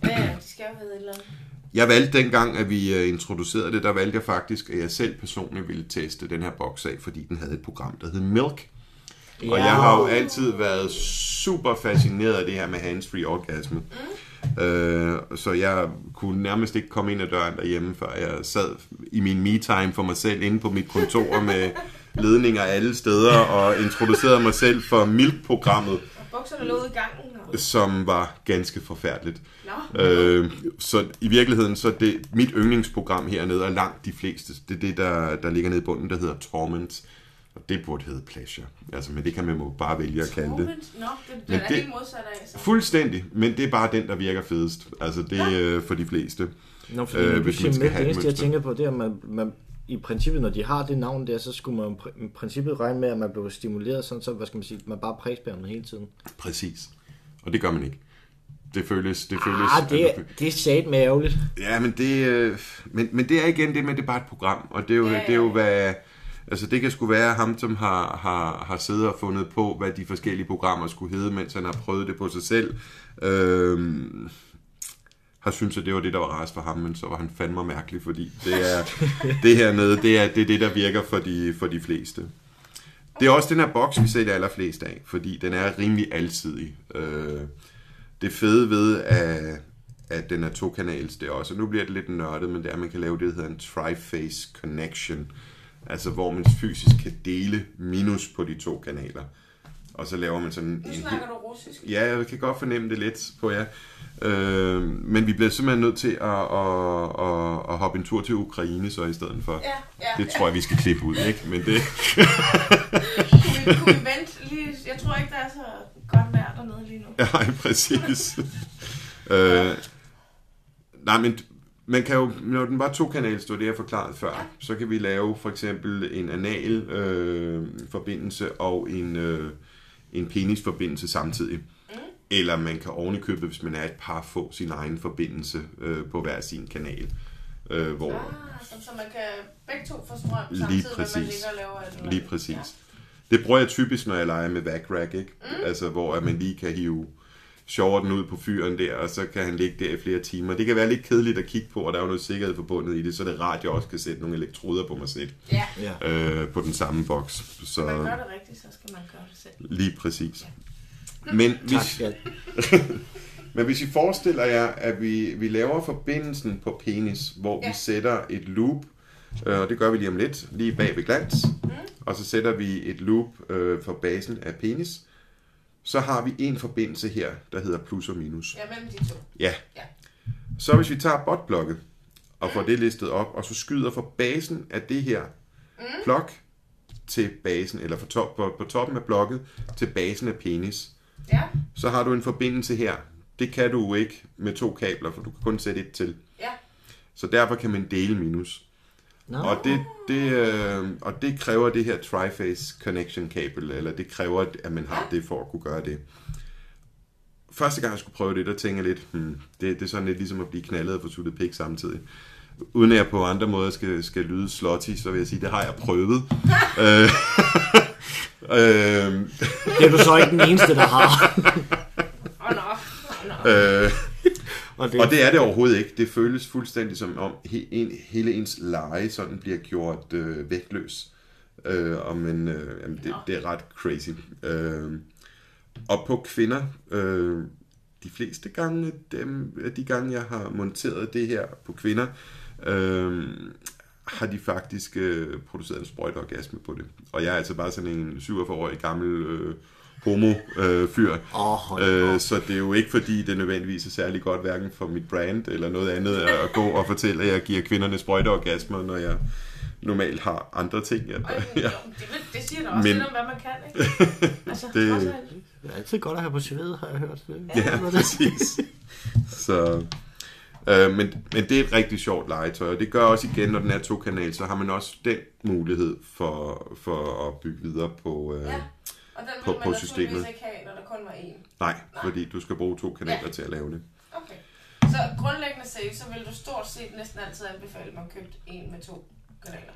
Ja, de skal jo have et eller andet. Jeg valgte dengang, at vi introducerede det, der valgte jeg faktisk, at jeg selv personligt ville teste den her boks af, fordi den havde et program, der hed Milk. Ja. Og jeg har jo altid været super fascineret af det her med hands-free orgasme. Mm. Øh, så jeg kunne nærmest ikke komme ind ad døren derhjemme, før jeg sad i min me-time for mig selv inde på mit kontor med ledninger alle steder og introducerede mig selv for Milk-programmet. Bukserne lå i gangen. Og... som var ganske forfærdeligt. Øh, så i virkeligheden, så det mit yndlingsprogram hernede, og langt de fleste, det er det, der, der ligger nede i bunden, der hedder Torment. Og det burde hedde Pleasure. Altså, men det kan man jo bare vælge at kalde det. Torment? Nå, det, det er det, helt modsat af. Så. Fuldstændig, men det er bare den, der virker fedest. Altså, det er øh, for de fleste. Nå, fordi øh, hvis man skal have det eneste, jeg tænker på, det er, at man... man i princippet, når de har det navn der, så skulle man i princippet regne med, at man blev stimuleret sådan, så hvad skal man sige, man bare præsbærende hele tiden. Præcis. Og det gør man ikke. Det føles... Det føles ah, det, altså, det er satme ærgerligt. Ja, men det, men, men det er igen det med, det er bare et program, og det er jo, ja, ja. Det er jo hvad... Altså det kan sgu være ham, som har, har, har siddet og fundet på, hvad de forskellige programmer skulle hedde, mens han har prøvet det på sig selv. Øhm... har syntes, at det var det, der var rarest for ham, men så var han fandme mærkelig, fordi det er det hernede, det er det, er det der virker for de, for de fleste. Det er også den her boks, vi sælger allerflest af, fordi den er rimelig alsidig. Det fede ved, at, at den er tokanals, det er også, og nu bliver det lidt nørdet, men det er, at man kan lave det, der hedder en triface connection, altså hvor man fysisk kan dele minus på de to kanaler. Og så laver man sådan en... Nu snakker du russisk. Ja, jeg kan godt fornemme det lidt på jer. Øh, men vi bliver simpelthen nødt til at, at, at, at hoppe en tur til Ukraine så i stedet for. Ja, ja, det tror ja. jeg, vi skal klippe ud, ikke? Men det... kunne, vi, kunne vi vente lige... Jeg tror ikke, der er så godt vejr dernede lige nu. Nej, præcis. øh, nej, men... Man kan jo, når den var to kanals, det jeg forklaret før, ja. Så kan vi lave for eksempel en anal øh, forbindelse og en... Øh, en penisforbindelse samtidig. Mm. Eller man kan ovenikøbe, hvis man er et par, få sin egen forbindelse øh, på hver sin kanal. Øh, hvor... ah, så man kan begge to få strøm samtidig, hvad man ligger og laver. Eller... Lige præcis. Ja. Det bruger jeg typisk, når jeg leger med wackrack, ikke? Mm. Altså, hvor man lige kan hive sjovere den ud på fyren der, og så kan han ligge der i flere timer. Det kan være lidt kedeligt at kigge på, og der er jo noget sikkerhed forbundet i det, så det er rart, at jeg også kan sætte nogle elektroder på mig selv. Ja. Øh, på den samme boks. Så man gør det rigtigt, så skal man gøre det selv. Lige præcis. Ja. Men, hvis, tak, men hvis I forestiller jer, at vi, vi laver forbindelsen på penis, hvor ja. vi sætter et loop, og det gør vi lige om lidt, lige bag ved glans, mm. og så sætter vi et loop øh, for basen af penis, så har vi en forbindelse her, der hedder plus og minus. Ja, mellem de to. Ja. ja. Så hvis vi tager botblokket og får mm. det listet op, og så skyder fra basen af det her mm. blok til basen, eller fra top, på, på toppen af blokket til basen af penis, ja. så har du en forbindelse her. Det kan du jo ikke med to kabler, for du kan kun sætte et til. Ja. Så derfor kan man dele minus. No. Og, det, det, øh, og det kræver det her triface connection kabel, eller det kræver, at man har det for at kunne gøre det. Første gang jeg skulle prøve det, der tænkte jeg lidt, hmm, det, det er sådan lidt ligesom at blive knaldet og få suttet pik samtidig. Uden at jeg på andre måder skal, skal lyde slutty, så vil jeg sige, det har jeg prøvet. øh, øh, det er du så ikke den eneste, der har. oh no, oh no. Øh, Og det... og det er det overhovedet ikke. Det føles fuldstændig som om he, en, hele ens leje sådan bliver gjort øh, vægtløs. Øh, og men, øh, jamen det, det er ret crazy. Øh, og på kvinder, øh, de fleste gange, dem, de gange jeg har monteret det her på kvinder, øh, har de faktisk øh, produceret en sprøjteorgasme på det. Og jeg er altså bare sådan en syvogfyrre-årig gammel... Øh, homo-fyr. Øh, oh, øh, så det er jo ikke, fordi det nødvendigvis er særlig godt, hverken for mit brand eller noget andet, at gå og fortælle, at jeg giver kvinderne sprøjteorgasmer, når jeg normalt har andre ting. At, Ej, men, ja. det, det siger da også lidt om, hvad man kan, ikke? Altså, det, det er ja, altid godt at have på sved, har jeg hørt. Ja, ja præcis. Så, øh, men, men det er et rigtig sjovt legetøj, og det gør også igen, når den er to kanal, så har man også den mulighed for, for at bygge videre på... Øh, ja. Og den ville man naturligvis ikke have, når der kun var én. Nej, Nej, fordi du skal bruge to kanaler ja. til at lave det. Okay. Så grundlæggende set, så vil du stort set næsten altid anbefale, at man købte en med to kanaler?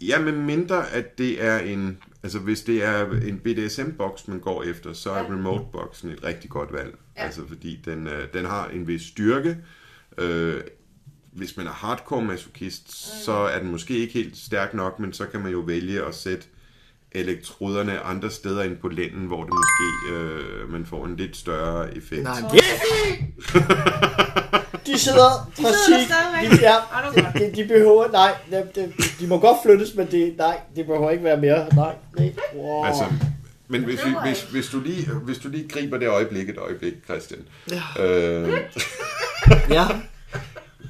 Ja, men mindre at det er en, altså hvis det er en B D S M-boks, man går efter, så er remote-boksen et rigtig godt valg. Ja. Altså fordi den, den har en vis styrke. Øh, hvis man er hardcore masochist, mm. så er den måske ikke helt stærk nok, men så kan man jo vælge at sætte elektroderne andre steder ind på lænden, hvor det måske øh, man får en lidt større effekt. Nej, det de sidder præcis. De, ja, de, de behøver nej, de, de må godt flyttes, men det nej, det behøver ikke være mere. Nej, nej. Wow. Altså, men hvis, vi, hvis, hvis du lige hvis du lige griber det øjeblik et øjeblik, Christian. Ja. Øh, ja.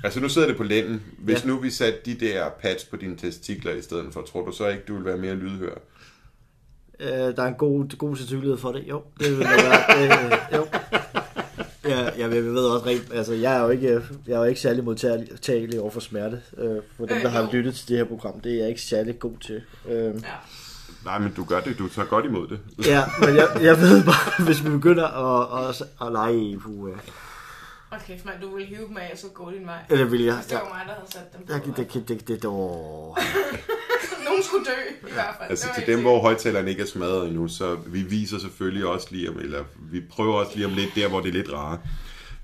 Altså nu sidder det på lænden. Hvis ja. nu vi satte de der pads på dine testikler i stedet for, tror du så ikke du vil være mere lydhør? Øh, der er en god god sandsynlighed for det. Jo, det vil være. Øh, jo. Ja, jeg ved også rent, altså jeg er jo ikke, jeg er jo ikke særlig modtagelig over for smerte, øh, for dem, der har lyttet til det her program, det er jeg ikke særlig god til. Øh. Nej, men du gør det, du tager godt imod det. Ja, men jeg, jeg ved bare, hvis vi begynder at, at, at lege i puha. Okay, man, du vil hive dem af, og så gå din vej. Eller vil jeg? Hvis det var mig, der havde sat dem på. Jeg, det, det, det, det, det, oh. Nogen skulle dø, i hvert fald. Altså til dem, hvor højttaleren ikke er smadret endnu, så vi viser selvfølgelig også lige om, eller vi prøver også lige om lidt der, hvor det er lidt rare.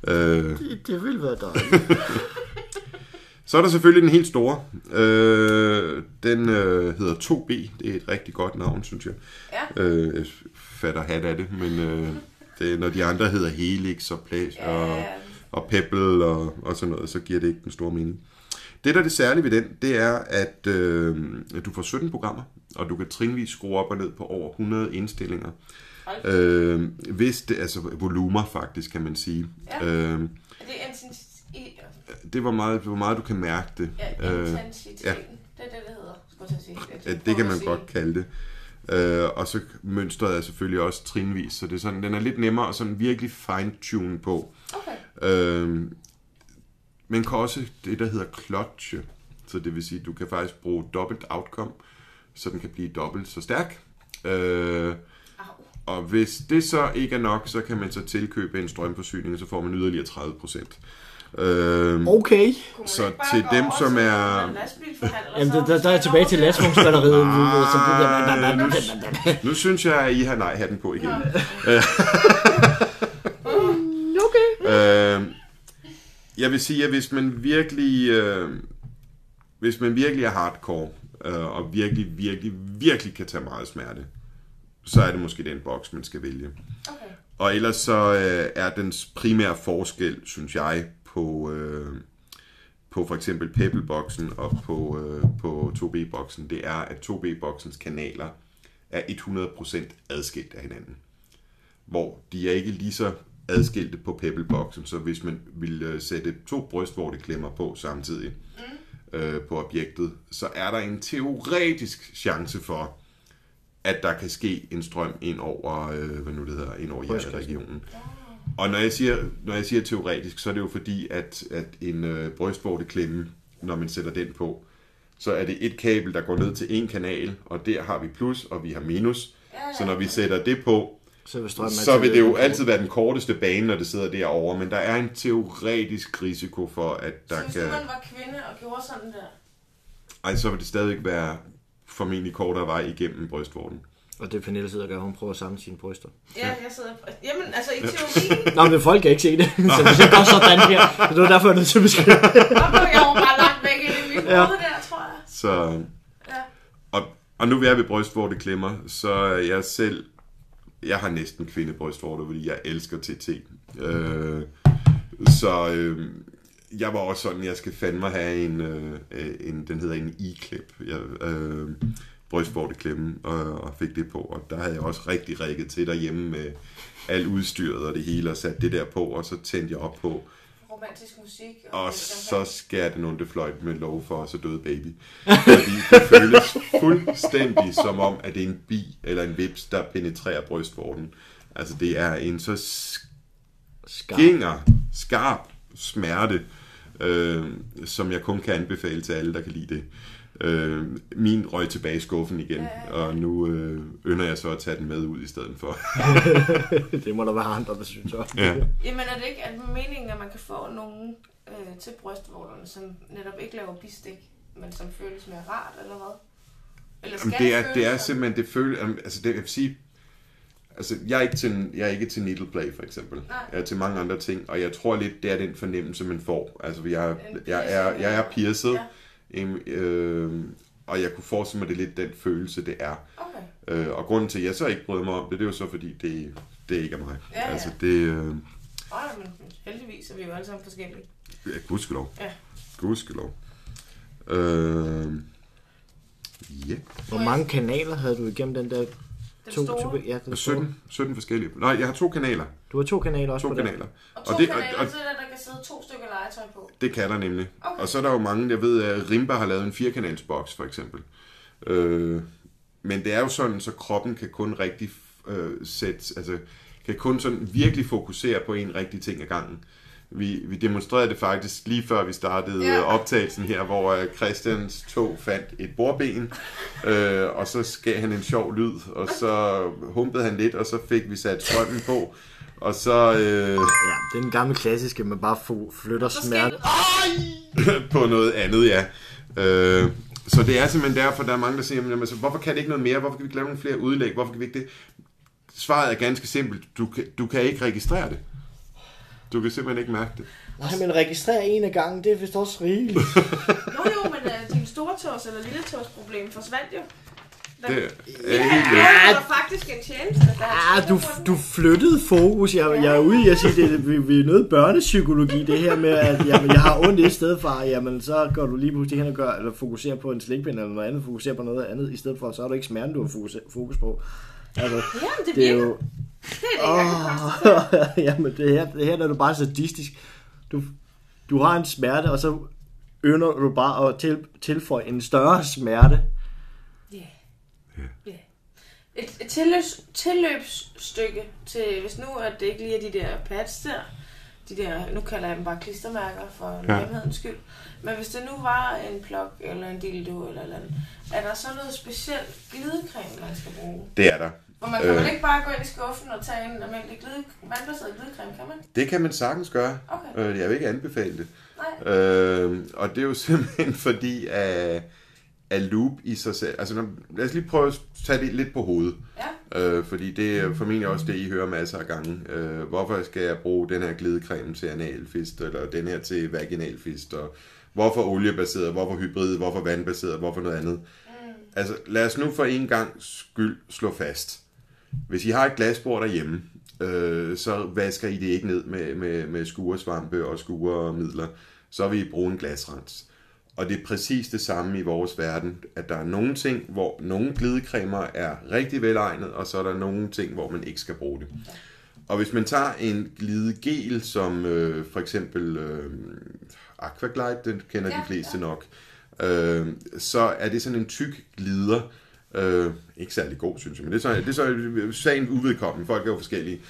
Øh. Det, det vil være dejligt. Så er der selvfølgelig den helt store. Øh, den øh, hedder to B. Det er et rigtig godt navn, synes jeg. Ja. Øh, jeg fatter hat af det, men øh, det, når de andre hedder Helix og Plage ja. og... og Pebble og, og sådan noget, så giver det ikke den store mening. Det, der er det særlige ved den, det er, at, øh, at du får sytten programmer, og du kan trinvis skrue op og ned på over hundrede indstillinger. Øh, hvis det, altså volumer faktisk, kan man sige. Ja. Øh, det, det var meget, hvor meget du kan mærke det. Ja, intensiteten. Ja. Det er det, det hedder. Skulle jeg sige. Det, det, det kan man godt kalde det. Øh, og så mønstret er selvfølgelig også trinvis, så det er sådan, den er lidt nemmere og sådan virkelig fine-tune på. Okay. Øh, men kan også det, der hedder klotche, så det vil sige, at du kan faktisk bruge dobbelt outcome, så den kan blive dobbelt så stærk. Øh, og hvis det så ikke er nok, så kan man så tilkøbe en strømforsyning, og så får man yderligere tredive procent. Øhm, okay. Så til dem, som er... Jamen, der, der er tilbage til lastvogsbatteriet. ah, nu, nu synes jeg, at I har nej-hatten på igen. Okay. øhm, jeg vil sige, at hvis man virkelig, øh, hvis man virkelig er hardcore, øh, og virkelig, virkelig, virkelig kan tage meget smerte, så er det måske den boks, man skal vælge. Okay. Og ellers så øh, er dens primære forskel, synes jeg, på, øh, på for eksempel Pebble-boksen og på, øh, på to B-boksen, det er, at to B-boksens kanaler er hundrede procent adskilt af hinanden. Hvor de er ikke lige så adskilte på Pebble-boksen, så hvis man vil øh, sætte to brystvorteklemmer på samtidig øh, på objektet, så er der en teoretisk chance for, at der kan ske en strøm ind over, øh, hvad nu det hedder, ind over hjerteregionen. Og når jeg siger, når jeg siger teoretisk, så er det jo fordi, at, at en øh, brystvorteklemme, når man sætter den på, så er det et kabel, der går ned til en kanal, og der har vi plus, og vi har minus. Ja, ja. Så når vi sætter det på, så vil, så vil det jo altid være den korteste bane, når det sidder derovre, men der er en teoretisk risiko for, at der kan... Så hvis kan... man var kvinde og gjorde sådan der? Ej, så vil det stadigvæk være formentlig kortere vej igennem brystvorten. Og det Pernille sidder og gør, hun prøver at samle sine bryster. Ja, jeg sidder og prøver. Jamen, altså i teorien... Nå, men folk kan ikke se det, så hvis jeg går sådan her, det var derfor, jeg er nødt til at beskrive det. Nå, jeg var bare langt væk i mit ja. hoved der, tror jeg. Så... Ja. Og, og nu er vi ved brystvorte klemmer, så jeg selv... Jeg har næsten kvindebrystvorte, fordi jeg elsker T T. Øh, så øh, jeg var også sådan, jeg skal fandme have en... Øh, en den hedder en i-klip. Jeg... Øh, brystvorteklemme og fik det på, og der havde jeg også rigtig rækket til derhjemme med alt udstyret og det hele, og satte det der på, og så tændte jeg op på romantisk musik, og, og så skærte den ondefløjt med lov for, og så døde baby. Fordi det føles fuldstændig som om, at det er en bi eller en vips, der penetrerer brystvorten. Altså det er en så skinger, skarp smerte, øh, som jeg kun kan anbefale til alle, der kan lide det. Øh, min røg tilbage i skuffen igen, ja. og nu øh, ynder jeg så at tage den med ud i stedet for. Det må der være andre, der synes om. Ja. Jamen er det ikke at meningen, at man kan få nogen øh, til brystvorterne, som netop ikke laver bistik, men som føles mere rart, eller hvad? Eller skal det, det er, det er simpelthen, det føles, altså det, jeg vil sige, altså jeg er ikke til, jeg er ikke til needleplay for eksempel. Nej. Jeg er til mange andre ting, og jeg tror lidt, det er den fornemmelse, man får. Altså jeg, jeg, er, jeg er pierced, ja. øh, og jeg kunne forestille mig, det lidt den følelse, det er. Okay. Øh, og grunden til, at jeg så ikke bryder mig om det, det er jo så, fordi det, det ikke er mig. Ja, ja. Altså det... Øh... Oh, men heldigvis er vi jo alle sammen forskellige. Ja, gudskelov. Ja. Gudskelov. Øh... Yeah. Hvor mange kanaler havde du igennem den der to, to, ja, den sytten, sytten forskellige. Nej, jeg har to kanaler. Du har to kanaler også to på kanaler. Og to og det, kanaler, og, og, så er der, der kan sidde to stykker legetøj på. Det kan der nemlig. Okay. Og så er der jo mange, jeg ved, at Rimba har lavet en firekanalsboks for eksempel. Øh, men det er jo sådan, så kroppen kan kun rigtig øh, sætte, altså kan kun sådan virkelig fokusere på en rigtig ting ad gangen. Vi, vi demonstrerede det faktisk lige før vi startede yeah. optagelsen her, hvor Christians tog fandt et bordben, øh, og så skar han en sjov lyd, og så humpede han lidt, og så fik vi sat strømmen på, og så... Øh, ja, det er den gamle klassiske, man bare flytter smerte på noget andet, ja. Øh, så det er simpelthen derfor, der er mange, der siger, jamen, altså, hvorfor kan det ikke noget mere? Hvorfor kan vi ikke lave nogle flere udlæg? Hvorfor kan vi ikke det? Svaret er ganske simpelt. Du kan, du kan ikke registrere det. Du kan simpelthen ikke mærke det. Nej, men registrere en af gangen, det er vist også rigeligt. Nå jo, men uh, din store tås eller lille tås problem forsvandt jo. Der... Det er ja, ja, det var faktisk en tjeneste. Der ja, du, du flyttede fokus. Jeg, ja. jeg er ude i at sige, at vi, vi er nødt børnepsykologi, det her med, at jamen, jeg har ondt i stedet for, jamen så går du lige pludselig hen og gør, eller fokuserer på en slikpind eller noget andet, fokuserer på noget andet, i stedet for, så er du ikke smerten, du har fokus på. Altså, jamen, det, det er jo... Det er det, jeg kan jamen, det her, det her er du bare sadistisk. Du, du har en smerte, og så ønder du bare at til, tilføje en større smerte. Ja. Yeah. Yeah. Yeah. Et, et tilløbs, tilløbsstykke til, hvis nu at det ikke lige er de der pads der, de der, nu kalder jeg dem bare klistermærker for nemhedens skyld, men hvis det nu var en plug eller en dildo eller eller andet, er der så noget specielt glidecreme, man skal bruge? Det er der. Hvor man kan øh, man ikke bare gå ind i skuffen og tage en almindelig glide, vandbaseret glidecreme, kan man? Det kan man sagtens gøre. Okay. Øh, jeg vil ikke anbefale det. Nej. Øh, og det er jo simpelthen fordi, at, at loop i sig selv... Altså, når, lad os lige prøve at tage det lidt på hovedet. Ja. Øh, fordi det er formentlig også det, I hører masser af gange. Øh, hvorfor skal jeg bruge den her glidecreme til analfist, eller den her til vaginalfist? Og hvorfor oliebaseret, hvorfor hybrid, hvorfor vandbaseret, hvorfor noget andet? Mm. Altså, lad os nu for en gang skyld slå fast. Hvis I har et glasbord derhjemme, øh, så vasker I det ikke ned med, med, med skuresvampe og skuremidler. Så vil I bruge en glasrens. Og det er præcis det samme i vores verden, at der er nogle ting, hvor nogle glidecremer er rigtig velegnet, og så er der nogle ting, hvor man ikke skal bruge det. Og hvis man tager en glidegel, som øh, for eksempel øh, Aquaglide, den kender ja, de fleste ja. nok, øh, så er det sådan en tyk glider, Øh, ikke særlig god, synes jeg, men det er så, det er så sagen uvedkommende, folk er jo forskellige,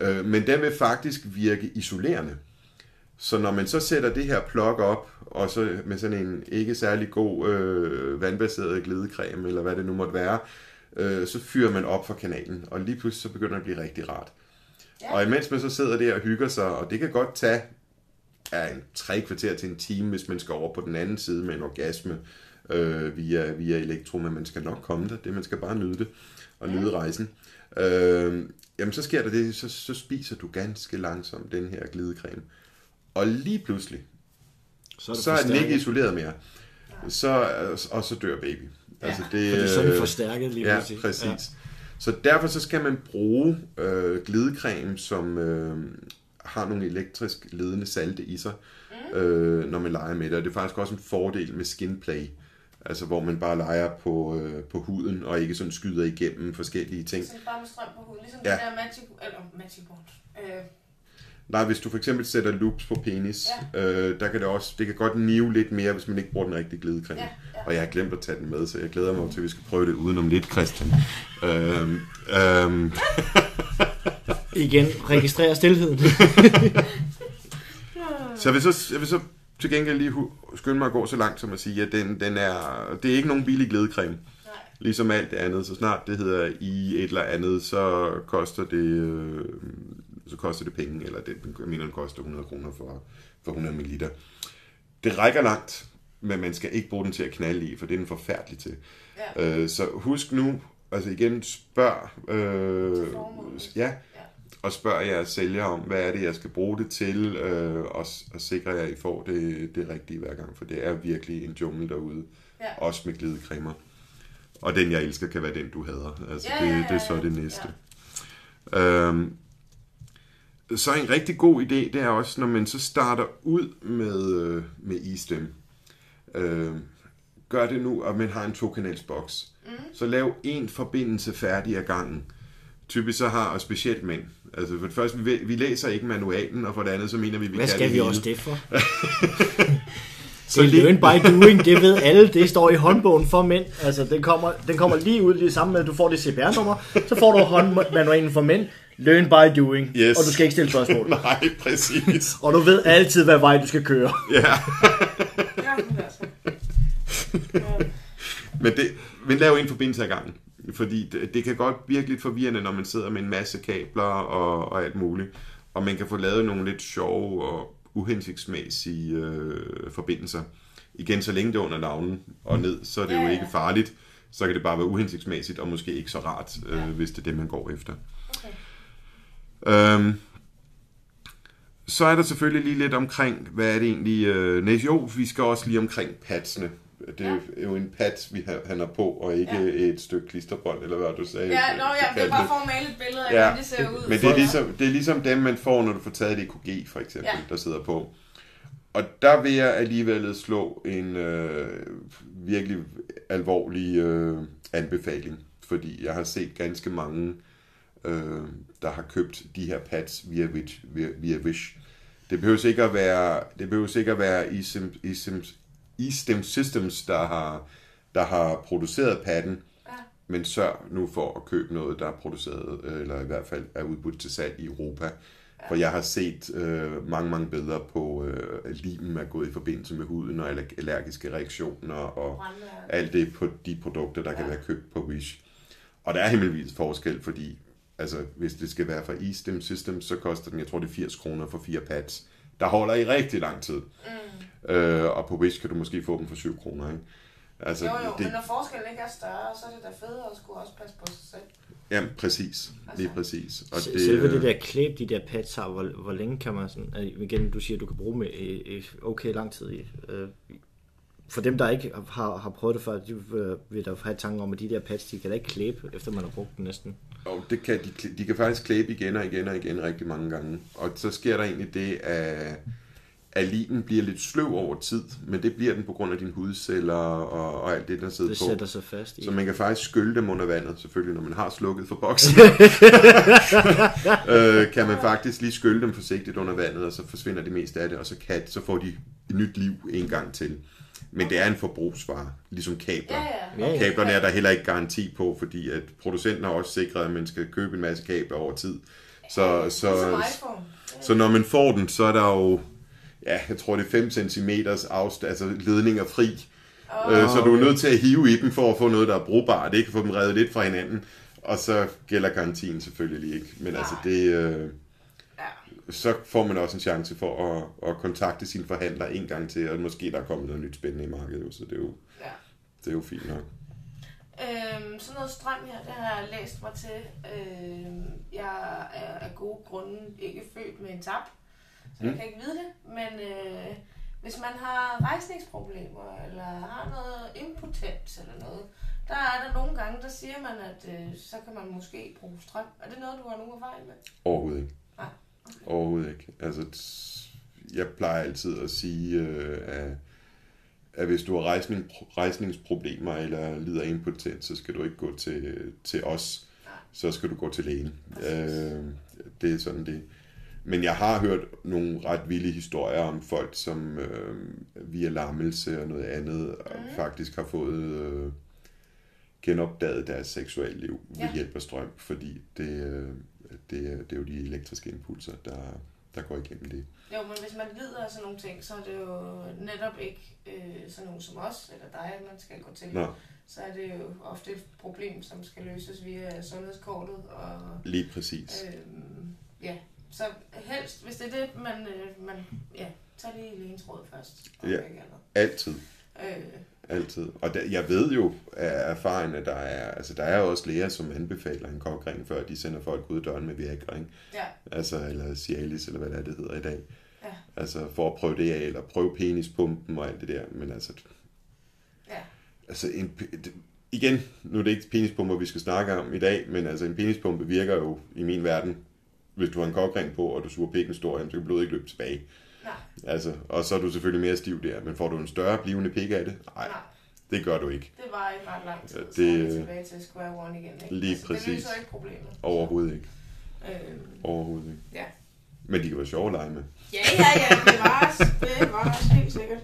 øh, men den vil faktisk virke isolerende. Så når man så sætter det her plug op, og så med sådan en ikke særlig god øh, vandbaseret glidecreme, eller hvad det nu måtte være, øh, så fyrer man op for kanalen, og lige pludselig så begynder det at blive rigtig rart. Ja. Og imens man så sidder der og hygger sig, og det kan godt tage ja, en tre kvarter til en time, hvis man skal over på den anden side med en orgasme, Øh, via, via elektro, men man skal nok komme der. Det, man skal bare nyde det, og nyde rejsen. Øh, jamen, så sker der det, så, så spiser du ganske langsomt den her glidecreme. Og lige pludselig, så er, så er den ikke isoleret mere. Så, og så dør baby. Ja, altså, det, for det er sådan øh, forstærket lige ja, pludselig. Præcis. Ja, præcis. Så derfor så skal man bruge øh, glidecreme, som øh, har nogle elektrisk ledende salte i sig, Øh, når man leger med det. Og det er faktisk også en fordel med skinplay, altså hvor man bare leger på, øh, på huden, og ikke sådan skyder igennem forskellige ting. Så bare med strøm på huden, ligesom ja. det der magic, eller magic wand. Øh. Nej, hvis du for eksempel sætter loops på penis, ja. øh, der kan det også, det kan godt nive lidt mere, hvis man ikke bruger den rigtige glidecreme. Ja, ja. Og jeg har glemt at tage den med, så jeg glæder mig til, at vi skal prøve det udenom lidt, Christian. øhm, øhm. Igen, registrer stilheden. Så jeg vil så, jeg vil så til gengæld lige skynde mig at gå så langt som at sige, at den, den er, det er ikke nogen billig glidecreme. Nej. Ligesom alt det andet. Så snart det hedder i et eller andet, så koster det, så koster det penge. Eller det, jeg mener, den koster hundrede kroner for, for hundrede milliliter. Det rækker langt, men man skal ikke bruge den til at knalde i, for det er den forfærdelig til. Ja. Øh, så husk nu, altså igen, spørg, øh, ja, ja. og spørg jer sælger om, hvad er det, jeg skal bruge det til, øh, og, og sikre jer, at I får det, det rigtige hver gang, for det er virkelig en jungle derude, ja. Også med glidecremer. Og den, jeg elsker, kan være den, du hader. Altså, ja, det, ja, ja. det er så det næste. Ja. Øhm, så en rigtig god idé, det er også, når man så starter ud med, med E-Stim. Øhm, gør det nu, og man har en to-kanalsboks. Mm. Så lav en forbindelse færdig ad gangen. Typisk så har, og specielt mænd. Altså for det første, vi, vi læser ikke manualen, og for det andet, så mener vi, vi Hvad kan det Hvad skal vi hele. Også det for? Så det er learn by doing, det ved alle, det står i håndbogen for mænd, altså den kommer, den kommer lige ud lige sammen med, at du får det C P R-nummer, så får du håndmanualen for mænd, learn by doing, yes. Og du skal ikke stille spørgsmål. Nej, præcis. Og du ved altid, hvad vej du skal køre. Ja. men, det, men lav en forbindelse ad gangen, fordi det, det kan godt virke lidt forvirrende, når man sidder med en masse kabler og, og alt muligt, og man kan få lavet nogle lidt sjove og uhensigtsmæssige øh, forbindelser. Igen, så længe det er under navnen og ned, så er det ja, jo ikke ja. farligt. Så kan det bare være uhensigtsmæssigt, og måske ikke så rart, øh, ja. hvis det er det, man går efter. Okay. Øhm, så er der selvfølgelig lige lidt omkring, hvad er det egentlig? Øh, nej, jo, vi skal også lige omkring padsene. Det er ja. jo en pads, vi handler på, og ikke ja. et stykke klisterbold, eller hvad du sagde. Ja, nå, ja, det er bare for at male et billede af, ja. hvordan det ser ud. Men det er, ligesom, det er ligesom dem, man får, når du får taget et E K G, for eksempel, ja. der sidder på. Og der vil jeg alligevel slå en øh, virkelig alvorlig øh, anbefaling, fordi jeg har set ganske mange, øh, der har købt de her pads via Wish. Via, via Wish. Det behøver sikkert at være, det behøver sikkert at være i Sims, i Sims, E-Stim Systems, der har, der har produceret padden, ja. men sørg nu for at købe noget, der er produceret, eller i hvert fald er udbudt til salg i Europa. Ja. For jeg har set øh, mange, mange billeder på, øh, at limen er gået i forbindelse med huden, og allergiske reaktioner, og Brandværk. alt det på de produkter, der ja. kan være købt på Wish. Og der er himmelvis forskel, fordi altså, hvis det skal være fra E-Stim Systems, så koster den, jeg tror det er firs kroner for fire pads, der holder i rigtig lang tid. Mm. Øh, og på Wish kan du måske få dem for syv kroner, ikke? Altså, jo, jo, det... men når forskellen ikke er større, så er det da federe at skulle også passe på sig selv. Jamen, præcis. Altså. Lige præcis. Og det, Selve det der klæb, de der pads har, hvor, hvor længe kan man sådan... Igen, du siger, du kan bruge dem i okay lang tid. Øh, for dem, der ikke har, har prøvet det før, de vil, vil da have tanken om, at de der pads, de kan da ikke klæbe, efter man har brugt dem næsten. Jo, det kan, de, de kan faktisk klæbe igen og igen og igen rigtig mange gange. Og så sker der egentlig det, at... at limen bliver lidt sløv over tid, men det bliver den på grund af dine hudceller og, og alt det, der sidder på. Det sætter på. sig fast i. Så man kan faktisk skylle dem under vandet, selvfølgelig, når man har slukket for boksen. øh, kan man faktisk lige skylle dem forsigtigt under vandet, og så forsvinder det meste af det, og så, kan, så får de et nyt liv en gang til. Men det er en forbrugsvare, ligesom kabler. Ja, ja. Kablerne er der heller ikke garanti på, fordi at producenten har også sikret, at man skal købe en masse kabler over tid. Så, så, så når man får den, så er der jo... Ja, jeg tror, det er fem centimeter afstand, altså ledninger fri. Oh, øh, så du er nødt til at hive i dem for at få noget, der er brugbart. Det kan få dem revet lidt fra hinanden. Og så gælder garantien selvfølgelig ikke. Men nej. altså, det, øh, ja. så får man også en chance for at, at kontakte sine forhandlere en gang til, og måske der er kommet noget nyt spændende i markedet. Så det er jo, ja. det er jo fint nok. Øhm, sådan noget strøm her, det har jeg læst mig til. Øhm, jeg er af gode grunde ikke født med en tab. Så jeg kan ikke vide det, men øh, hvis man har rejsningsproblemer, eller har noget impotens eller noget, der er der nogle gange, der siger man, at øh, så kan man måske bruge strøm. Er det noget, du har nogen erfaring med? Overhovedet ikke. Nej. Okay. Overhovedet ikke. Altså, jeg plejer altid at sige, øh, at, at hvis du har rejsning, rejsningsproblemer eller lider af impotens, så skal du ikke gå til, til os. Nej. Så skal du gå til lægen. Øh, det er sådan det. Men jeg har hørt nogle ret vilde historier om folk, som øh, via lammelse og noget andet mm. faktisk har fået øh, genopdaget deres seksuelle liv ja. ved hjælp af strøm, fordi det, øh, det, det er jo de elektriske impulser, der, der går igennem det. Jo, men hvis man lider af sådan nogle ting, så er det jo netop ikke øh, sådan nogen som os eller dig, man skal gå til. Nå. Så er det jo ofte et problem, som skal løses via sundhedskortet. Og, Lige præcis. Øh, ja. Så helst, hvis det er det, man, man ja, tager lige lægens råd først. Ja, altid. Øh, Altid. Og der, jeg ved jo af erfaringen, at der er, altså der er også læger, som anbefaler en kokring, før de sender folk ud døren med Viagra, ikke? Ja. Altså, eller Cialis, eller hvad det, er, det hedder i dag. Ja. Altså, for at prøve det af, eller prøve penispumpen og alt det der. Men altså... Ja. Altså, en, igen, nu er det ikke penispumper, vi skal snakke om i dag, men altså, en penispumpe virker jo i min verden. Hvis du har en kokring på, og du suger pikken stor, så kan blodet ikke løbe tilbage. Nej. Altså, og så er du selvfølgelig mere stiv der, men får du en større blivende pik af det? Nej, Nej. Det gør du ikke. Det var ikke ret lang tid, så det, er tilbage til square one igen. Ikke? Lige altså, præcis. Det løser ikke problemet. Overhovedet ikke. Øh, Overhovedet ikke. Ja. Men de kan være sjove at lege med. Ja, ja, ja, det var også, det var også helt sikkert.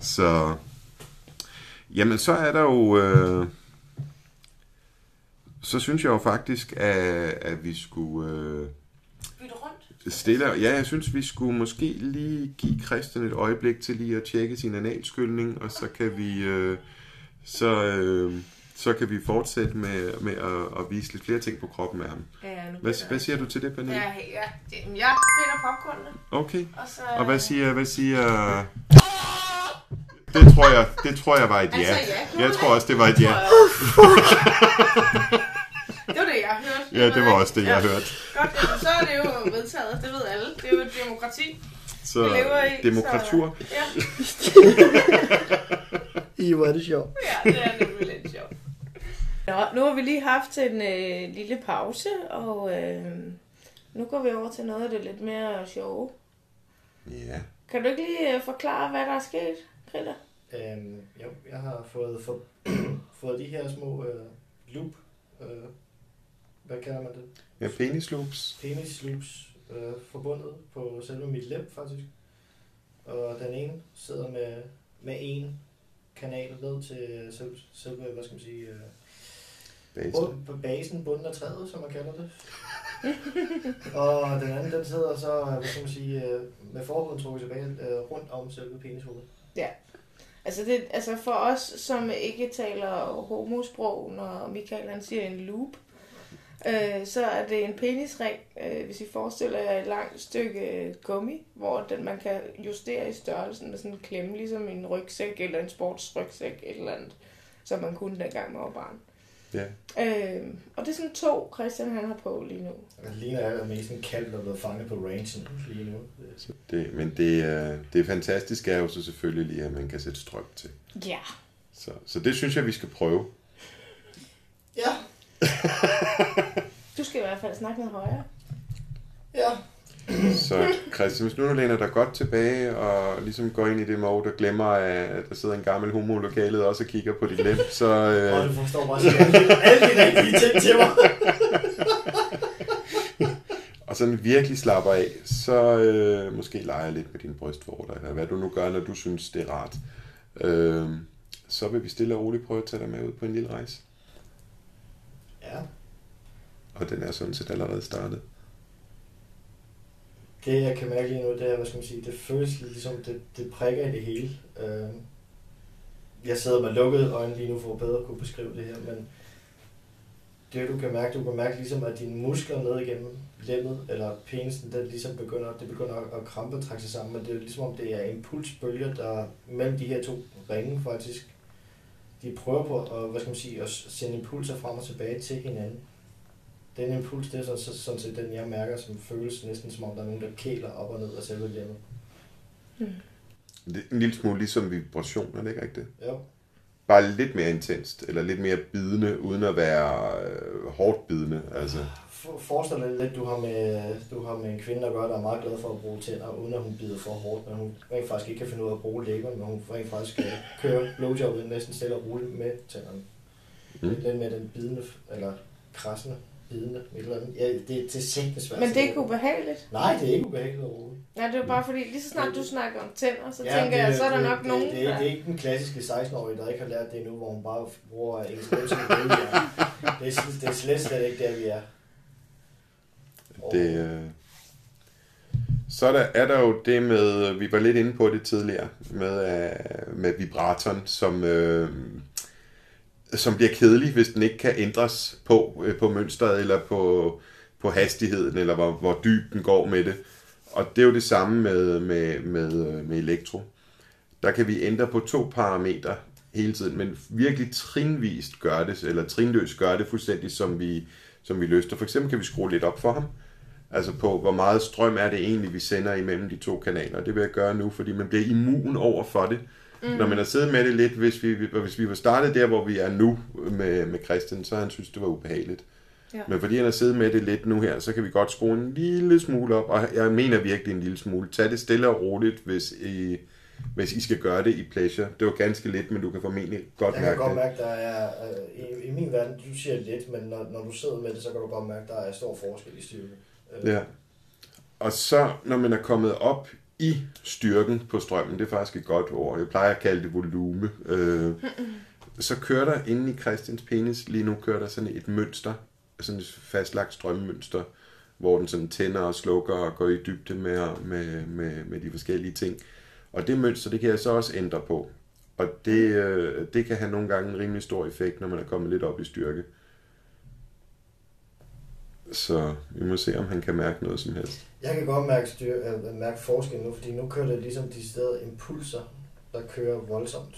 Så, jamen så er der jo, øh, så synes jeg jo faktisk, at, at vi skulle... Øh, Stille. Ja, jeg synes, vi skulle måske lige give Christian et øjeblik til lige at tjekke sin analskyldning, og så kan vi, øh, så, øh, så kan vi fortsætte med, med at, at vise lidt flere ting på kroppen af ham. Ja, nu hvad, hvad siger du til det, Pernille? Ja, ja, jeg finder popcornene. Okay, og, så, og hvad siger... Hvad siger det, tror jeg, det tror jeg var et ja. Altså, ja jeg tror også, det var et ja. Det var det, jeg hørte. Ja, det var også det, jeg ja. hørte. Godt, jamen, så er det jo vedtaget. Det ved alle. Det er jo et demokrati, så vi lever i. Demokratur. Så, ja. I var det sjovt. Ja, det er nemlig lidt sjovt. Nå, nu har vi lige haft en øh, lille pause, og øh, nu går vi over til noget af det lidt mere sjove. Ja. Kan du ikke lige øh, forklare, hvad der er sket, Griller? Øhm, jo, jeg har fået, for, fået de her små øh, loop... Øh, Hvad kalder man det? Ja, penisloops. Penisloops øh, forbundet på selve mit læb, faktisk. Og den ene sidder med, med én kanal ned til selve, selve hvad skal man sige, øh, basen. Bund, på basen, bunden af træet, som man kalder det. Og den anden, den sidder så, hvad skal man sige, øh, med forhuden trukket tilbage øh, rundt om selve penishovedet. Ja. Altså, det, altså for os, som ikke taler homosprog, når Michael han siger en loop, Øh, så er det en penisring, øh, hvis I forestiller jer et langt stykke gummi, hvor den, man kan justere i størrelsen med sådan en klemme, ligesom en rygsæk eller en sportsrygsæk, et eller andet, som man kunne dengang med barn. Ja. Øh, og det er sådan to, Christian han har på lige nu. Det ligner jo mest en kalv, der er blevet fanget på ranchen lige nu. Det, men det, det fantastiske er jo så selvfølgelig lige, at man kan sætte strøm til. Ja. Så, så det synes jeg, vi skal prøve. Ja. Du skal i hvert fald snakke noget højere. Ja. Så Christian, hvis nu du læner dig godt tilbage og ligesom går ind i det mode, der glemmer, at der sidder en gammel homo i lokalet og også kigger på dit læb, så... Øh... Oh, du forstår bare alle de rigtige ting til mig. Og sådan virkelig slapper af, så øh, måske leger lidt med dine brystvorter, eller hvad du nu gør, når du synes, det er rart. Øh, så vil vi stille og roligt prøve at tage dig med ud på en lille rejse. Ja. Og den er sådan set allerede startet. Det jeg kan mærke lige nu, det er, hvad skal man sige, det føles ligesom, det, det prikker i det hele. Jeg sidder med lukkede øjne lige nu for at bedre kunne beskrive det her, men det du kan mærke, du kan mærke ligesom, at dine muskler ned igennem lemmet, eller penisen, den ligesom begynder, det begynder at krampe og trække sig sammen, men det er ligesom om det er impulsbølger, der mellem de her to ringe faktisk. De prøver på at, hvad skal man sige, at sende impulser frem og tilbage til hinanden. Den impuls, det er så, så, sådan set den, jeg mærker, som føles næsten som om, der er nogen, der kæler op og ned af selve lemmet. Hmm. Det er en lille smule ligesom vibrationer, ikke rigtigt? Jo. Bare lidt mere intenst, eller lidt mere bidende, uden at være øh, hårdt bidende, altså. For, forestil dig lidt, du har, med, du har med en kvinde, der gør, der er meget glad for at bruge tænder, uden at hun bider for hårdt, men hun rent faktisk ikke kan finde ud af at bruge læberne, men hun rent faktisk kan køre blowjobbet næsten stille og roligt med tænderne. Hmm. Lidt med den bidende, eller krassende. Bidende, eller ja, det, det er sikkert svært. Men det er ikke ubehageligt? Nej, det er ikke ubehageligt overhovedet. Nej, det er bare fordi, lige så snart du snakker om tænder, så ja, tænker det, jeg, så er der det, nok det, nogen. Det, det, det er ikke den klassiske seksten-årige, der ikke har lært det endnu, hvor hun bare bruger en skridt som en det, det, det er slet, slet ikke der, vi er. Det, så der, er der jo det med, vi var lidt inde på det tidligere, med, med vibratoren, som... Øh, som bliver kedelig, hvis den ikke kan ændres på, på mønstret, eller på, på hastigheden, eller hvor, hvor dybt den går med det. Og det er jo det samme med, med, med, med elektro. Der kan vi ændre på to parametre hele tiden, men virkelig trinvist gør det, eller trinløst gør det fuldstændig, som vi, som vi lyster. For eksempel kan vi skrue lidt op for ham, altså på, hvor meget strøm er det egentlig, vi sender imellem de to kanaler. Det vil jeg gøre nu, fordi man bliver immun over for det. Mm. Når man har siddet med det lidt, hvis vi, hvis vi var startet der, hvor vi er nu med, med Christian, så han synes, det var ubehageligt. Ja. Men fordi han har siddet med det lidt nu her, så kan vi godt skrue en lille smule op, og jeg mener virkelig en lille smule. Tag det stille og roligt, hvis I, hvis I skal gøre det i pleasure. Det var ganske lidt, men du kan formentlig godt mærke det. Jeg kan godt mærke, at der er, øh, i, i min verden, du siger lidt, men når, når du sidder med det, så kan du godt mærke, at der er stor forskel i styrken. Øh. Ja. Og så, når man er kommet op i styrken på strømmen, det er faktisk et godt ord, jeg plejer at kalde det volume, øh, så kører der inde i Christians penis, lige nu kører der sådan et mønster, sådan et fastlagt strømmønster, hvor den sådan tænder og slukker og går i dybde med, med, med, med de forskellige ting. Og det mønster, det kan jeg så også ændre på. Og det, øh, det kan have nogle gange en rimelig stor effekt, når man er kommet lidt op i styrke. Så vi må se, om han kan mærke noget som helst. Jeg kan godt mærke, styr, øh, mærke forskel nu, fordi nu kører det ligesom de steder impulser, der kører voldsomt.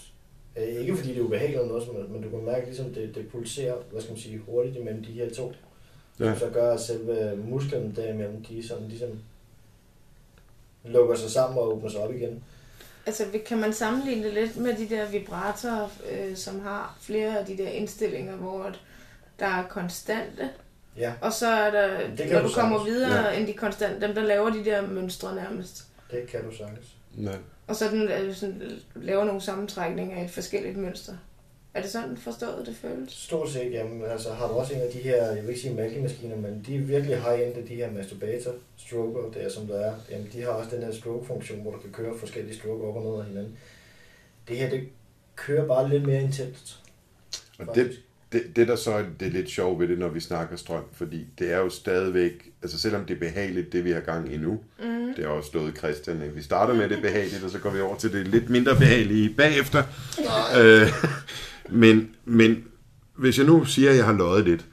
Øh, ikke fordi det er ubehageligt eller noget, som, men du kan mærke, ligesom det, det pulserer, hvad skal man sige, hurtigt imellem de her to. Ja. Så gør selve musklerne derimellem, de sådan ligesom lukker sig sammen og åbner sig op igen. Altså kan man sammenligne det lidt med de der vibratorer, øh, som har flere af de der indstillinger, hvor der er konstante. Ja. Og så er der, det når du, du kommer videre ja. End de konstante, dem der laver de der mønstre nærmest. Det kan du sagtens. Nej. Og så den, sådan, laver nogle sammentrækninger i et forskelligt mønster. Er det sådan forstået, det føles? Stort set, jamen altså har du også en af de her, jeg vil ikke sige malkemaskiner, men de er virkelig high-end af de her masturbator-stroker, der som der er. Jamen de har også den her stroke-funktion, hvor du kan køre forskellige stroker op og ned af hinanden. Det her, det kører bare lidt mere intenst. Og det... Det, det der så er det er lidt sjovt ved det, når vi snakker strøm, fordi det er jo stadigvæk, altså selvom det er behageligt, det vi har gang i nu, mm. det er også slået Christian, vi starter med det behageligt, og så går vi over til det lidt mindre behagelige bagefter. øh, men, men hvis jeg nu siger, at jeg har løjet lidt,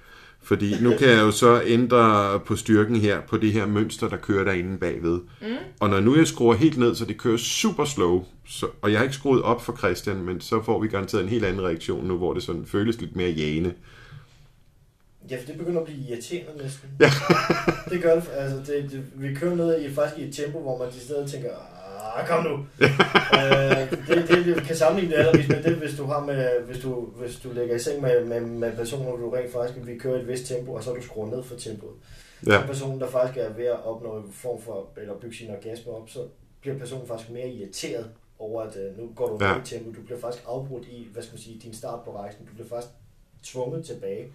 fordi nu kan jeg jo så ændre på styrken her, på det her mønster, der kører derinde bagved. Mm. Og når nu jeg skruer helt ned, så det kører super slow, så, og jeg har ikke skruet op for Christian, men så får vi garanteret en helt anden reaktion nu, hvor det sådan føles lidt mere jagende. Ja, for det begynder at blive irriterende næsten. Ja. det gør det, altså det, det, vi kører ned i faktisk i et tempo, hvor man i stedet tænker, kom nu. øh, det, det, det kan sammenligne det allerede med det, hvis du har med, hvis du hvis du lægger i seng med med, med personer, du rent faktisk vi kører et vist tempo, og så du skruer ned for tempoet. Ja. Den person, der faktisk er ved at opnå en form for eller bygge sin orgasme op, så bliver personen faktisk mere irriteret over at øh, nu går du ja. Ned i tempo, du bliver faktisk afbrudt i, hvad skal man sige, din start på rejsen, du bliver faktisk tvunget tilbage.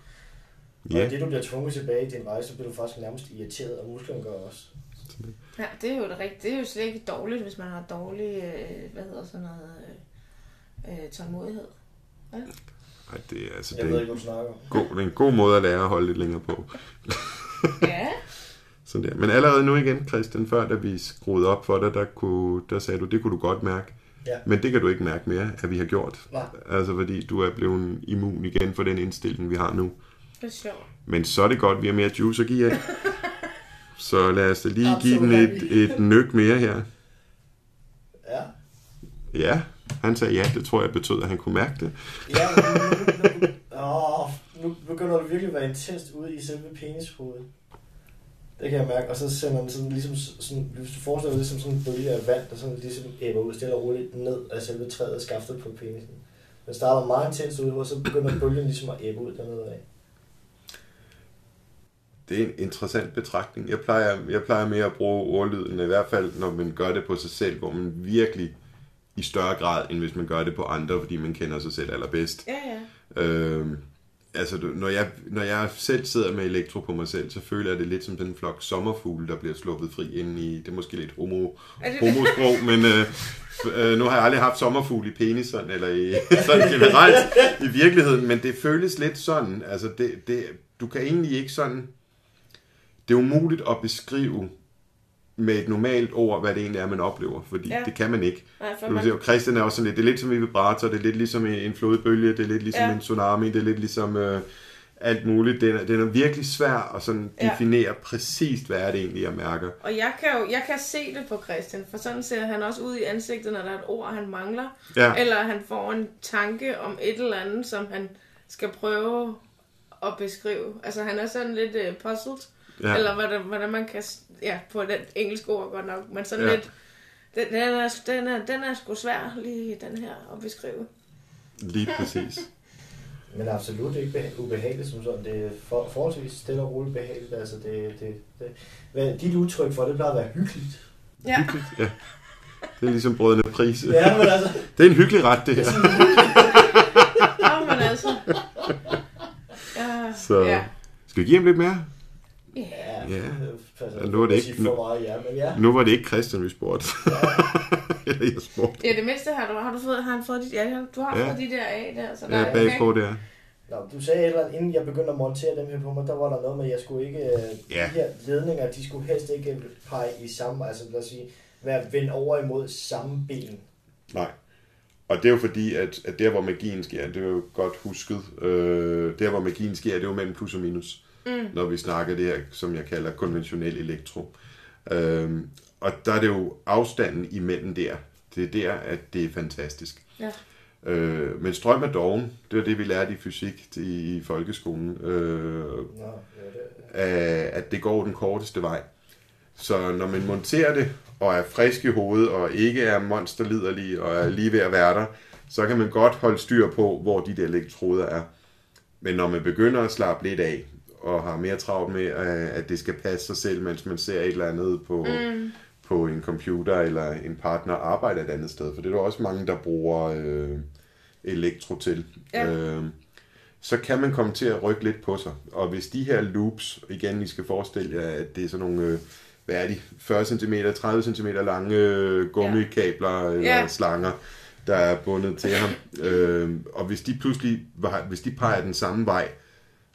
Ja. Og det du bliver tvunget tilbage i din rejse, så bliver du faktisk nærmest irriteret, og musklerne gør også. Ja, det er jo det rigtigt. Det er jo slet ikke dårligt, hvis man har dårlig, øh, hvad hedder sådan noget, øh, tålmodighed. Ja. Ej, det er altså det. Jeg ved ikke, hvad du snakker om. God, det er en god måde at lære at holde lidt længere på. ja. Sådan der. Men allerede nu igen, Christian, før da vi skruede op for dig, der, kunne, der sagde du, det kunne du godt mærke. Ja. Men det kan du ikke mærke mere, at vi har gjort. Nej. Altså fordi du er blevet immun igen for den indstilling, vi har nu. Det er sjovt. Men så er det godt, vi har mere juice at give af. Så lad os da lige absolut. Give den et, et nøk mere her. Ja. Ja, han sagde ja, det tror jeg betød, at han kunne mærke det. ja, nu, nu, åh, nu begynder det virkelig at være intenst ude i selve penishovedet. Det kan jeg mærke. Og så sender den sådan, ligesom, sådan, hvis du forestiller dig som sådan en bølge af vand, der sådan ligesom æber ud stille og roligt ned af selve træet og skaftet på penisen. Den starter meget intenst ude, og så begynder bølgen ligesom at æbe ud dernede af. Det er en interessant betragtning. Jeg plejer, jeg plejer mere at bruge ordlyden, i hvert fald når man gør det på sig selv, hvor man virkelig i større grad, end hvis man gør det på andre, fordi man kender sig selv allerbedst. Ja, ja. Øhm, altså, når jeg, når jeg selv sidder med elektro på mig selv, så føler jeg det lidt som den flok sommerfugle, der bliver sluppet fri ind i, det er måske lidt homo, homosprog, men øh, øh, nu har jeg aldrig haft sommerfugle i penisen, eller i sådan generelt i virkeligheden, men det føles lidt sådan. Altså, det, det, du kan egentlig ikke sådan... Det er umuligt at beskrive med et normalt ord, hvad det egentlig er, man oplever, fordi ja. Det kan man ikke. Nej, man... Sige, Christian er også sådan lidt, det er lidt som en vibrator, det er lidt ligesom en flodbølge, det er lidt ligesom ja. En tsunami, det er lidt ligesom øh, alt muligt. Den er, den er virkelig svær at sådan definere ja. Præcist, hvad er det egentlig, jeg mærker. Og jeg kan jo jeg kan se det på Christian, for sådan ser han også ud i ansigtet, når der er et ord, han mangler. Ja. Eller han får en tanke om et eller andet, som han skal prøve at beskrive. Altså han er sådan lidt uh, puzzled, ja. Eller hvordan, hvordan man kan, ja, på den engelske ord godt nok, men sådan ja. Lidt, den, den, er, den, er, den er sgu svær lige den her at beskrive. Lige præcis. Men absolut ikke ubehageligt som sådan. Det er for, forholdsvis stille og roligt behageligt. Altså det, det, det. Hvad, dit udtryk for det plejer at være hyggeligt. Ja. Hyggeligt, ja. Det er ligesom brødende pris. Ja, men altså. Det er en hyggelig ret, det her. Ja, men altså. Ja. Så ja. Skal vi give ham lidt mere? Yeah. Ja. Altså, nu, var det ikke, nu, meget, ja, men ja. Nu var det ikke Christian, vi spurgte. Ja, jeg spurgte. Ja, det mindste har du, har du fået, har han fået dit, ja, du har ja. Fået de der af der, så der ja, er bagpå okay. Der. Nå, du sagde eller inden jeg begyndte at montere dem her på mig, der var der noget med, at jeg skulle ikke, ja. De her ledninger, de skulle helst ikke pege i samme, altså lad os sige, være vendt over imod samme ben. Nej. Og det er jo fordi, at, at der hvor magien sker, det er jo godt husket, øh, der hvor magien sker, det er jo mellem plus og minus. Mm. Når vi snakker det her, som jeg kalder konventionel elektro. Øhm, og der er det jo afstanden imellem der. Det er der, at det er fantastisk. Ja. Øh, men strøm er doven. Det var det, vi lærte i fysik i, i folkeskolen. Øh, Nå, ja, det... At, at det går den korteste vej. Så når man monterer det, og er frisk i hovedet, og ikke er monsterliderlig, og er lige ved at være der, så kan man godt holde styr på, hvor de der elektroder er. Men når man begynder at slappe lidt af, og har mere travlt med, at det skal passe sig selv, mens man ser et eller andet på, mm. på en computer, eller en partner arbejder et andet sted. For det er der også mange, der bruger øh, elektro til. Ja. Øh, så kan man komme til at rykke lidt på sig. Og hvis de her loops, igen, I skal forestille jer, at det er sådan nogle, øh, hvad er de, fyrre centimeter, tredive centimeter lange øh, gummikabler ja. Eller ja. Slanger, der er bundet til ham. Øh, og hvis de pludselig hvis de peger den samme vej,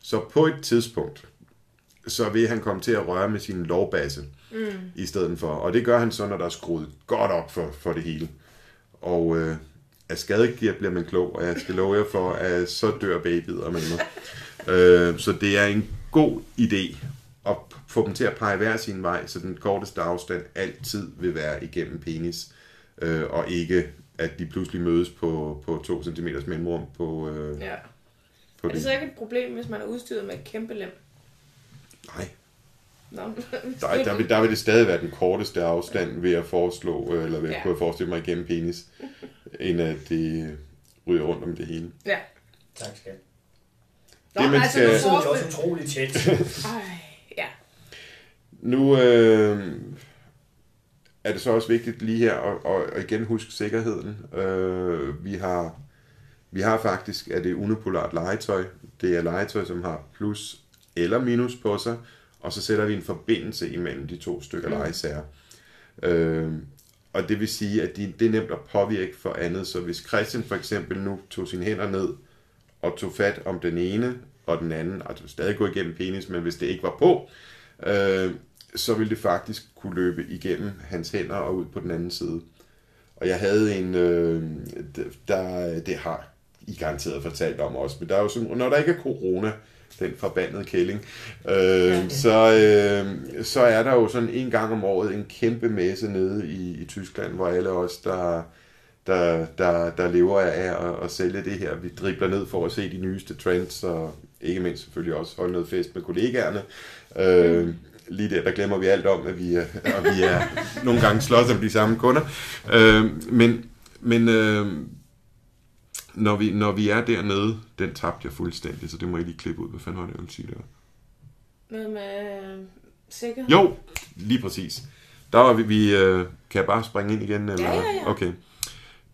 så på et tidspunkt, så vil han komme til at røre med sin lårbasse mm. i stedet for. Og det gør han så, når der er skruet godt op for, for det hele. Og øh, af skadegiver bliver man klog, og jeg skal love jer for, at så dør babyder med mig. øh, så det er en god idé at få dem til at pege hver sin vej, så den korteste afstand altid vil være igennem penis, øh, og ikke at de pludselig mødes på, på to centimeters mellemrum på... Øh, ja. Er det så ikke et problem, hvis man er udstyret med et kæmpe lem? Nej. No. Nej, der vil, der vil det stadig være den korteste afstand ved at foreslå, eller ved at kunne ja. Forestille mig igennem penis, end at det ryger rundt om det hele. Ja. Tak skal jeg. Det, Nå, man altså, skal... Det er også utroligt tæt. Ej, ja. Nu øh, er det så også vigtigt lige her, og, og igen huske sikkerheden. Øh, vi har... Vi har faktisk, at det er unipolart legetøj. Det er legetøj, som har plus eller minus på sig, og så sætter vi en forbindelse imellem de to stykker mm. legesager. Øh, og det vil sige, at de, det er nemt at påvirke for andet. Så hvis Christian for eksempel nu tog sine hænder ned og tog fat om den ene og den anden, og det ville stadig gå igennem penis, men hvis det ikke var på, øh, så ville det faktisk kunne løbe igennem hans hænder og ud på den anden side. Og jeg havde en, øh, der, det har I garanteret fortalt om også, men der er jo sådan, når der ikke er corona, den forbandede kælling, øh, så, øh, så er der jo sådan en gang om året en kæmpe messe nede i, i Tyskland, hvor alle os, der, der, der, der lever af at, at sælge det her, vi dribler ned for at se de nyeste trends, og ikke mindst selvfølgelig også holde noget fest med kollegaerne. Øh, Lige der, der glemmer vi alt om, at vi er, at vi er nogle gange slås om de samme kunder. Øh, men men øh, når, vi, når vi er dernede, den tabte jeg fuldstændig, så det må jeg lige klippe ud. Hvad fanden var det, jeg ville sige der? Noget med øh, sikkerhed? Jo, lige præcis. Der var vi... vi øh, kan jeg bare springe ind igen? Eller? Ja, ja, ja. Okay.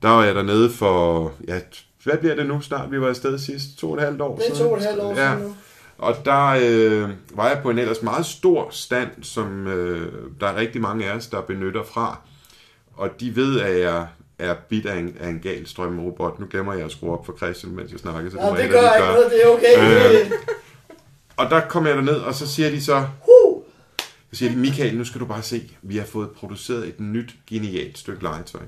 Der var jeg dernede for... Ja, hvad bliver det nu snart? Vi var afsted sidst to og et halvt år siden. Det er to og et halvt år siden nu. Og der øh, var jeg på en ellers meget stor stand, som øh, der er rigtig mange af os, der benytter fra. Og de ved, at jeg er bit af en, af en gal strømrobot. Nu glemmer jeg at skrue op for Christian, mens jeg snakker. Så ja, det, det gør jeg ikke noget, det er okay. Øh, og der kom jeg derned, og så siger de så, huh! så siger de, Michael, nu skal du bare se, vi har fået produceret et nyt, genialt stykke legetøj.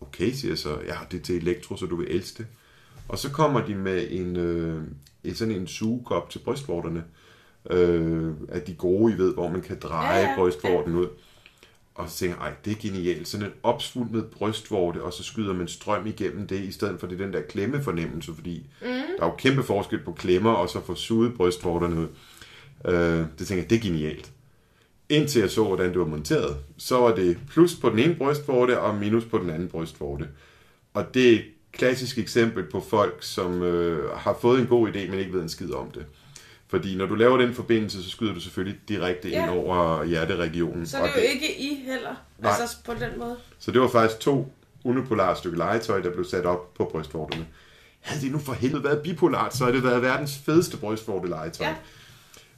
Okay, siger jeg så, ja, det er til elektro, så du vil elske det. Og så kommer de med en, øh, sådan en sugekop til brystvorterne. Øh, at de gode, I ved, hvor man kan dreje ja, ja. brystvorten ud. Og så tænker jeg, ej, det er genialt. Sådan en opsvulmet brystvorte, og så skyder man strøm igennem det, i stedet for det den der klemmefornemmelse, fordi mm. der er jo kæmpe forskel på klemmer, og så få suget brystvorterne ud. Øh, det tænker jeg, det er genialt. Indtil jeg så, hvordan det var monteret, så var det plus på den ene brystvorte, og minus på den anden brystvorte. Og det er et klassisk eksempel på folk, som øh, har fået en god idé, men ikke ved en skid om det. Fordi når du laver den forbindelse, så skyder du selvfølgelig direkte ja. ind over hjerteregionen. Så det er jo det... ikke I heller, nej. Altså på den måde. Så det var faktisk to unipolare stykke legetøj, der blev sat op på brystvorterne. Havde det nu for helvede været bipolart, så havde det været verdens fedeste brystvorte legetøj.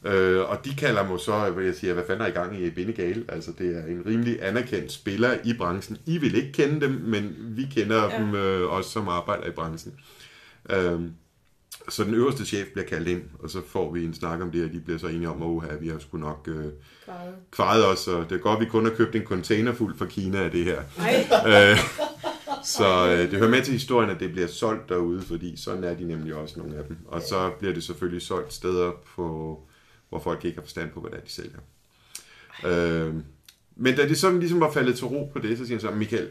Ja. Øh, og de kalder mig så, hvad jeg siger, hvad fanden er I gang i Bindegal? Altså det er en rimelig anerkendt spiller i branchen. I vil ikke kende dem, men vi kender ja. dem øh, også, som arbejder i branchen. Øh, Så den øverste chef bliver kaldt ind, og så får vi en snak om det, og de bliver så enige om, oh, at vi har sgu nok øh, kvaret os, og det er godt, vi kun har købt en container fuld fra Kina af det her. øh, så øh, det hører med til historien, at det bliver solgt derude, fordi sådan er de nemlig også, nogle af dem. Og så bliver det selvfølgelig solgt steder, på, hvor folk ikke har forstand på, hvad det er, de sælger. Øh, men da det sådan ligesom var faldet til ro på det, så siger jeg så, Michael,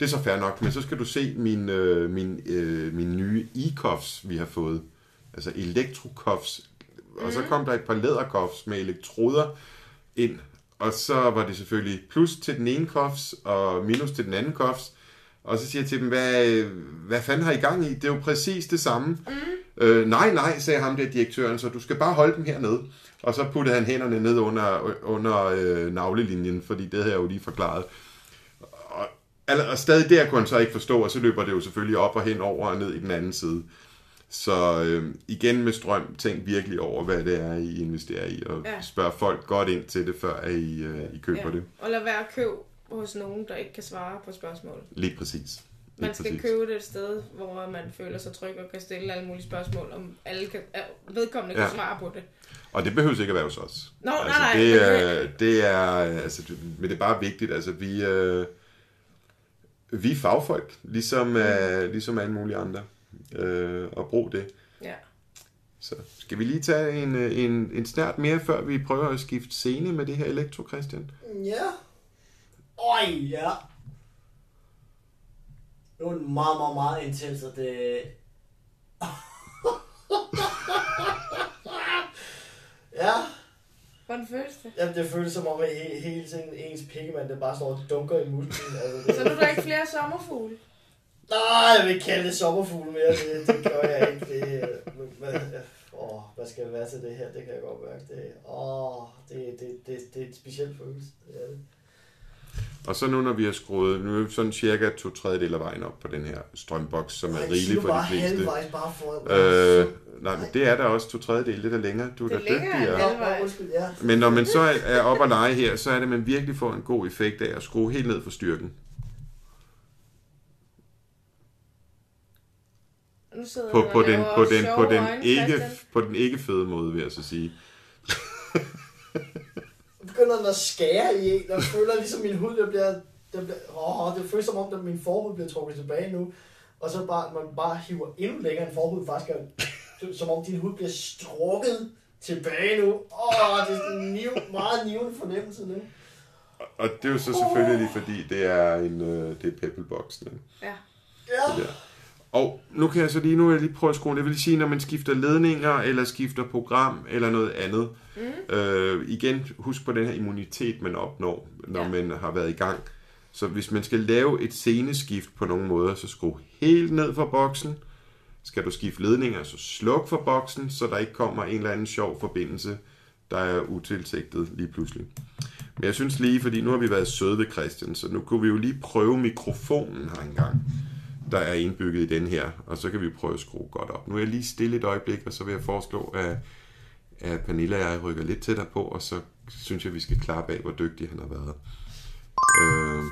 det er så fair nok, men så skal du se mine, øh, mine, øh, mine nye e-cuffs, vi har fået. Altså elektrocuffs. Og mm. så kom der et par lædercuffs med elektroder ind. Og så var det selvfølgelig plus til den ene cuffs og minus til den anden cuffs. Og så siger jeg til dem, hvad, hvad fanden har I gang i? Det er jo præcis det samme. Mm. Øh, nej, nej, sagde ham der direktøren, så du skal bare holde dem hernede. Og så puttede han hænderne ned under, under øh, navlelinjen, fordi det havde jeg jo lige forklaret. Og, og stadig der kunne han så ikke forstå, og så løber det jo selvfølgelig op og hen over og ned i den anden side. Så øh, igen med strøm, tænk virkelig over, hvad det er, I investerer i, og ja. spørg folk godt ind til det, før I, øh, I køber ja. det. Og lad være at købe hos nogen, der ikke kan svare på spørgsmål. Lige præcis. Lige man skal præcis. købe det et sted, hvor man føler sig tryg og kan stille alle mulige spørgsmål, om alle kan, vedkommende ja. kan svare på det. Og det behøves ikke at være hos os. Nå, altså, nej, nej. Det er, det er, altså, men det er bare vigtigt, altså vi... Øh, Vi er fagfolk, ligesom, mm. uh, ligesom alle mulige andre, uh, og brug det. Ja. Så skal vi lige tage en, en, en snært mere, før vi prøver at skifte scene med det her elektro, Christian? Ja. Øj, ja. Det var meget, meget, meget intens, og det... ja. Hvordan føles det? Jamen, det føles som om, at hele tiden ens pikkemand, det bare står og dunker i musklen. Altså, så nu er der ikke flere sommerfugle? Nej, jeg vil ikke kalde det sommerfugle mere. Det, det gør jeg ikke. Det, hvad, åh, hvad skal det være til det her? Det kan jeg godt mærke. Det, åh, det, det, det, det er et specielt følelse. Det er det. Og så nu, når vi har skruet, nu er vi sådan cirka to tredjedel af vejen op på den her strømboks, som er rigelig for de fleste. Bare bare for øh, nej, men det er der også to tredjedel lidt længere. Du er da dygtigere. Men når man så er oppe og lege her, så er det, at man virkelig får en god effekt af at skrue helt ned for styrken. Nu på, på, den, på, den, på, den ikke, på den ikke fede måde, vil jeg så sige. Begynder den at skære i en, og føler ligesom min hud, der bliver, der bliver åh, det føles som om, at min forhud bliver trukket tilbage nu, og så bare, man bare hiver endnu længere end forhud, faktisk er, som om din hud bliver strukket tilbage nu. Åh, det er en niv, meget nivende fornemmelse nu. Og, og det er jo så selvfølgelig, oh. fordi det er en, det er pebbleboxen. Ja. Ja. Og nu kan jeg så lige, nu vil jeg lige prøve at skrue, det vil sige, når man skifter ledninger, eller skifter program, eller noget andet. Mm. Øh, igen, husk på den her immunitet, man opnår, når ja. man har været i gang. Så hvis man skal lave et sceneskift på nogle måder, så skru helt ned for boksen. Skal du skifte ledninger, så sluk for boksen, så der ikke kommer en eller anden sjov forbindelse, der er utilsigtet lige pludselig. Men jeg synes lige, fordi nu har vi været søde ved Christian, så nu kunne vi jo lige prøve mikrofonen her engang, der er indbygget i den her, og så kan vi prøve at skrue godt op. Nu er jeg lige stille et øjeblik, og så vil jeg foreslå, at, at Pernille og jeg rykker lidt tættere på, og så synes jeg, at vi skal klappe af, hvor dygtig han har været. Øh...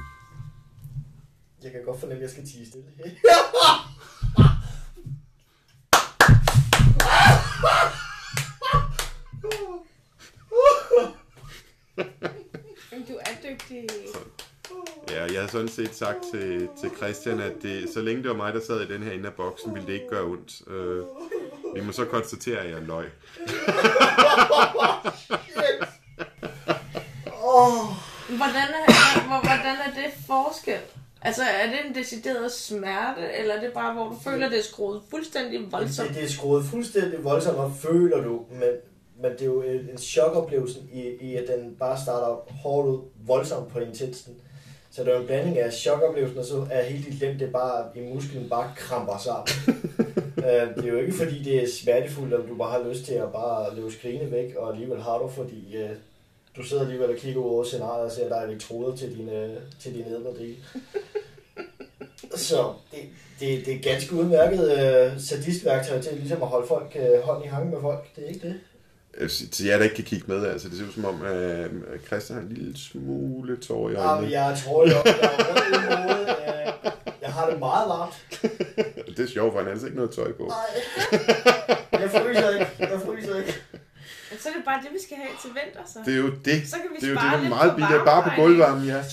Jeg kan godt fornemme, at jeg skal tie stille. Du er dygtig. Ja, jeg sådan set sagt til, til Christian, at det, så længe det var mig, der sad i den her inde af boksen, ville det ikke gøre ondt. Øh, vi må så konstatere, at jeg løg. Hvordan er, hvordan er det forskel? Altså, er det en decideret smerte, eller er det bare, hvor du føler, det er skruet fuldstændig voldsomt? Det, det er skruet fuldstændig voldsomt, og føler du, men, men det er jo en chokoplevelse i, i, at den bare starter hårdt ud, voldsomt på intensen. Så der er en blanding af chokoplevelsen, og så er hele dit lem, det bare, i musklen bare kramper sammen. Det er jo ikke, fordi det er smertefuldt, at du bare har lyst til at bare løbe skrigende væk, og alligevel har du, fordi... Du sidder alligevel og kigger over scenariet og ser, at der er elektroder til dine, til dine nedre dele. Så det, det, det er ganske udmærket øh, sadistværktøj til ligesom at holde folk, øh, hånd i hangen med folk. Det er ikke det. Til jer, der ikke kan kigge med, altså det ser ud som om, at øh, Christian har en lille smule tår i øjnene. Ja, jeg tror jo, jeg har hovedet, øh, jeg har det meget varmt. Det er sjovt, for han har altså ikke noget tøj på. Nej, jeg fryser ikke, jeg fryser ikke. Så er det bare det, vi skal have til vinter, så. Det er jo det. Så kan vi det spare det lidt meget på varme. Bare på gulvvarme, ja. Yeah.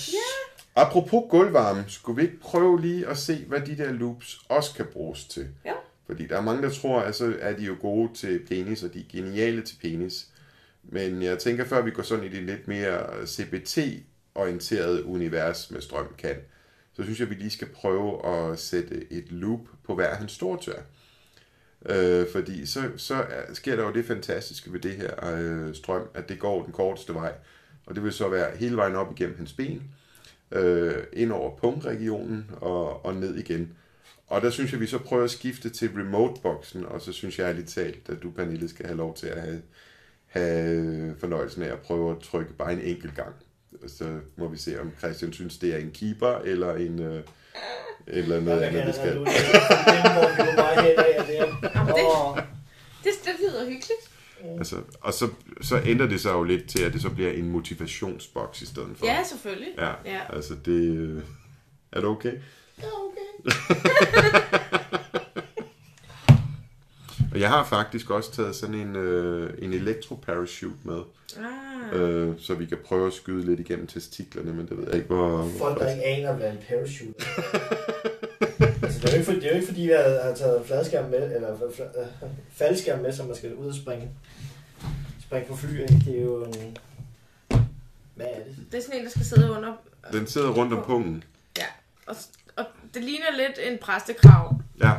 Apropos gulvvarme, skulle vi ikke prøve lige at se, hvad de der loops også kan bruges til? Ja. Fordi der er mange, der tror, at så er de jo gode til penis, og de er geniale til penis. Men jeg tænker, før vi går sådan i det lidt mere C B T-orienterede univers med strømkan, så synes jeg, vi lige skal prøve at sætte et loop på hver hans stortør. Øh, fordi så, så er, sker der jo det fantastiske ved det her øh, strøm, at det går den korteste vej, og det vil så være hele vejen op igennem hans ben, øh, ind over punkregionen og, og ned igen. Og der synes jeg, vi så prøver at skifte til remote-boksen, og så synes jeg lidt talt, at du, Pernille, skal have lov til at have, have fornøjelsen af at prøve at trykke bare en enkelt gang. Så må vi se, om Christian synes, det er en keeper eller en... Øh, eller noget andet, det skal. Det lyder hyggeligt. Altså, og så, så ændrer det sig jo lidt til, at det så bliver en motivationsboks i stedet for. Ja, selvfølgelig. Ja, ja. Altså det... Er det okay? Ja, okay. Og jeg har faktisk også taget sådan en, øh, en elektro-parachute med. Ah. Øh, så vi kan prøve at skyde lidt igennem testiklerne, men det ved jeg ikke, hvor... Folk, der ikke aner, hvad en parachute er. Altså, det er jo ikke, for, det er jo ikke fordi, vi har, har taget fladskærm med, eller faldskærm med, så man skal ud og springe. Springe på fly, ikke? Det er jo en... Hvad er det? Det er sådan en, der skal sidde under... Den sidder rundt om pungen. Ja, og, og det ligner lidt en præstekrav. Ja,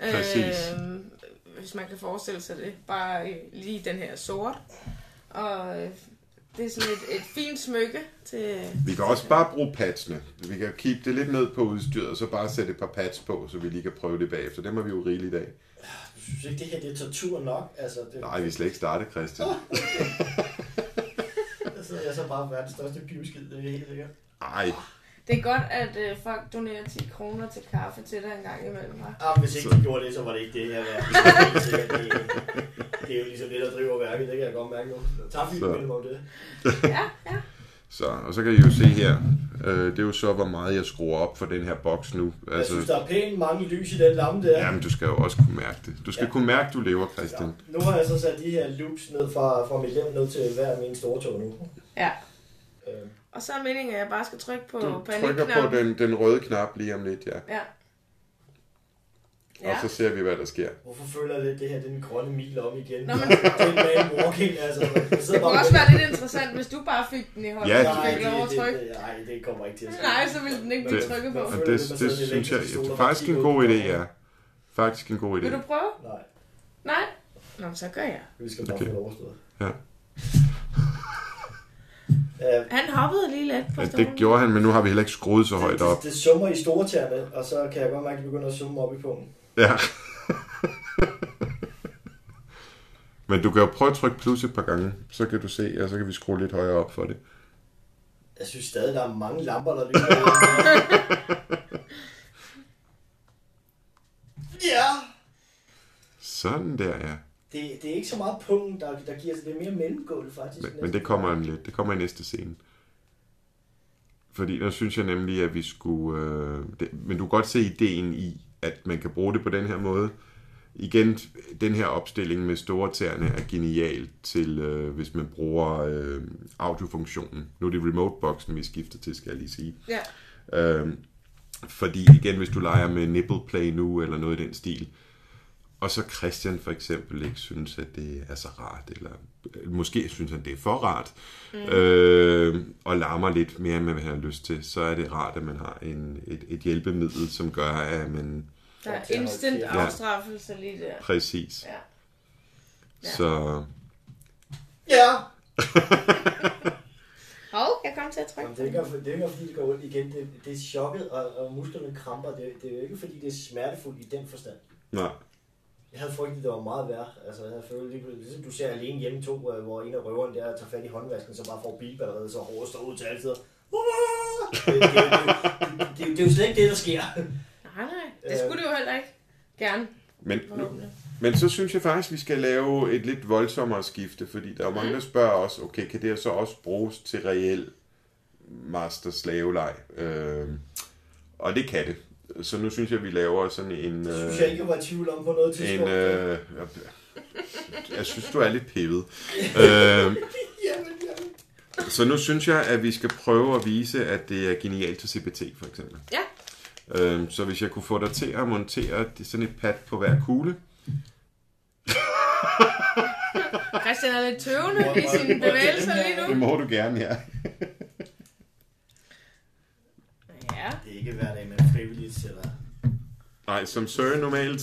præcis. Øh, hvis man kan forestille sig det, bare lige den her sort, og det er sådan et, et fint smykke til... Vi kan også bare bruge patsene, vi kan kigge det lidt ned på udstyret, og så bare sætte et par pads på, så vi lige kan prøve det bagefter, det må vi jo rigeligt af. Du synes ikke, det her det er tortur nok? Altså, det... Nej, vi er slet ikke startet, Christian. Der sidder jeg så bare verdens største pivskid, det er helt sikkert. Ej. Det er godt, at øh, folk donerer ti kroner til kaffe til dig en gang imellem. Ah, hvis ikke de gjorde det, så var det ikke det her værd. Det er jo ligesom det, der driver værket, det kan jeg godt mærke nu. Tak for det om det. Ja, ja. Så, og så kan I jo se her, øh, det er jo så, hvor meget jeg skruer op for den her boks nu. Altså, jeg synes, der er pænt mange lys i den lamme der. Jamen, du skal jo også kunne mærke det. Du skal ja. kunne mærke, du lever, Christian. Ja. Nu har jeg så sat de her loops ned fra, fra mit hjem ned til hver af mine stortog nu. Ja. Øh. Og så er meningen, at jeg bare skal trykke på panikknappen. Du trykker på den, den røde knap lige om lidt, ja. Ja. Og så ser vi, hvad der sker. Hvorfor føler jeg lidt det her, den grønne mil om igen? Nå, men... Den man walking, altså. Det kunne også være lidt interessant, hvis du bare fik den i hånden. Ja, nej, det, det, det, nej, det kommer ikke til at ske. Nej, så vil den ikke blive trykket på. Og det, det, det, det synes jeg, det er faktisk en god idé, ja. Faktisk en god idé. Vil du prøve? Nej. Nej? Nå, så gør jeg. Vi skal bare få det overstået. Ja. Han hoppede lige lidt på stolen. Ja, det gjorde han, men nu har vi heller ikke skruet så højt op. Det, det, det summer i store tærne, og så kan jeg godt mærke, at det begynder at summe op i pungen. Ja. Men du kan jo prøve at trykke plus et par gange, så kan du se, og så kan vi skrue lidt højere op for det. Jeg synes stadig, der er mange lamper, der lyder. Ja! Sådan der, ja. Det, det er ikke så meget pungen, der, der giver sig. Det er mere mellemgulv, faktisk. Men, men det kommer en lidt. Det kommer i næste scene. Fordi der synes jeg nemlig, at vi skulle... Øh, det, men du kan godt se ideen i, at man kan bruge det på den her måde. Igen, den her opstilling med store tæerne er genial til, øh, hvis man bruger øh, audiofunktionen. Nu er det remote-boksen, vi skifter til, skal jeg lige sige. Ja. Øh, fordi igen, hvis du leger med nipple play nu, eller noget i den stil, og så Christian for eksempel ikke synes, at det er så rart, eller måske synes han, det er for rart, mm. øh, og larmer lidt mere, end man vil have lyst til, så er det rart, at man har en, et, et hjælpemiddel, som gør, at man... Der er instant afstraffelse lige der. Præcis. Ja. Ja. Så... Ja! Hov, oh, jeg kom til at trykke. Det er jo ikke, fordi det går ondt igen. Det, det er chokket, og, og musklerne kramper. Det, det er jo ikke, fordi det er smertefuldt i den forstand. Nej. Jeg havde frygtet, det var meget værd. Altså, jeg havde følt, ligesom du ser Alene hjemme to, hvor en af røverne der tager fat i håndvasken, så bare får bilballerede, så hårdt står ud til altid. Det er jo slet ikke det, der sker. Nej, nej. Det skulle det jo heller ikke. Gerne. Men, nu, men så synes jeg faktisk, vi skal lave et lidt voldsommere skifte, fordi der er mange, der spørger os, okay, kan det så også bruges til reel master-slaveleg? Øh, og det kan det. Så nu synes jeg, vi laver sådan en... Det synes jeg ikke, var tvivl om på noget tidspunkt. En, øh, jeg, jeg synes, du er lidt pivet. øh, så nu synes jeg, at vi skal prøve at vise, at det er genialt til C B T, for eksempel. Ja. Øh, så hvis jeg kunne få dig til at montere sådan et pad på hver kugle. Christian er lidt tøvende i sine bevægelser lige nu. Det må du gerne, ja. Ja. Det er ikke hver dag, man frivilligt sætter... Nej, som Søren normalt.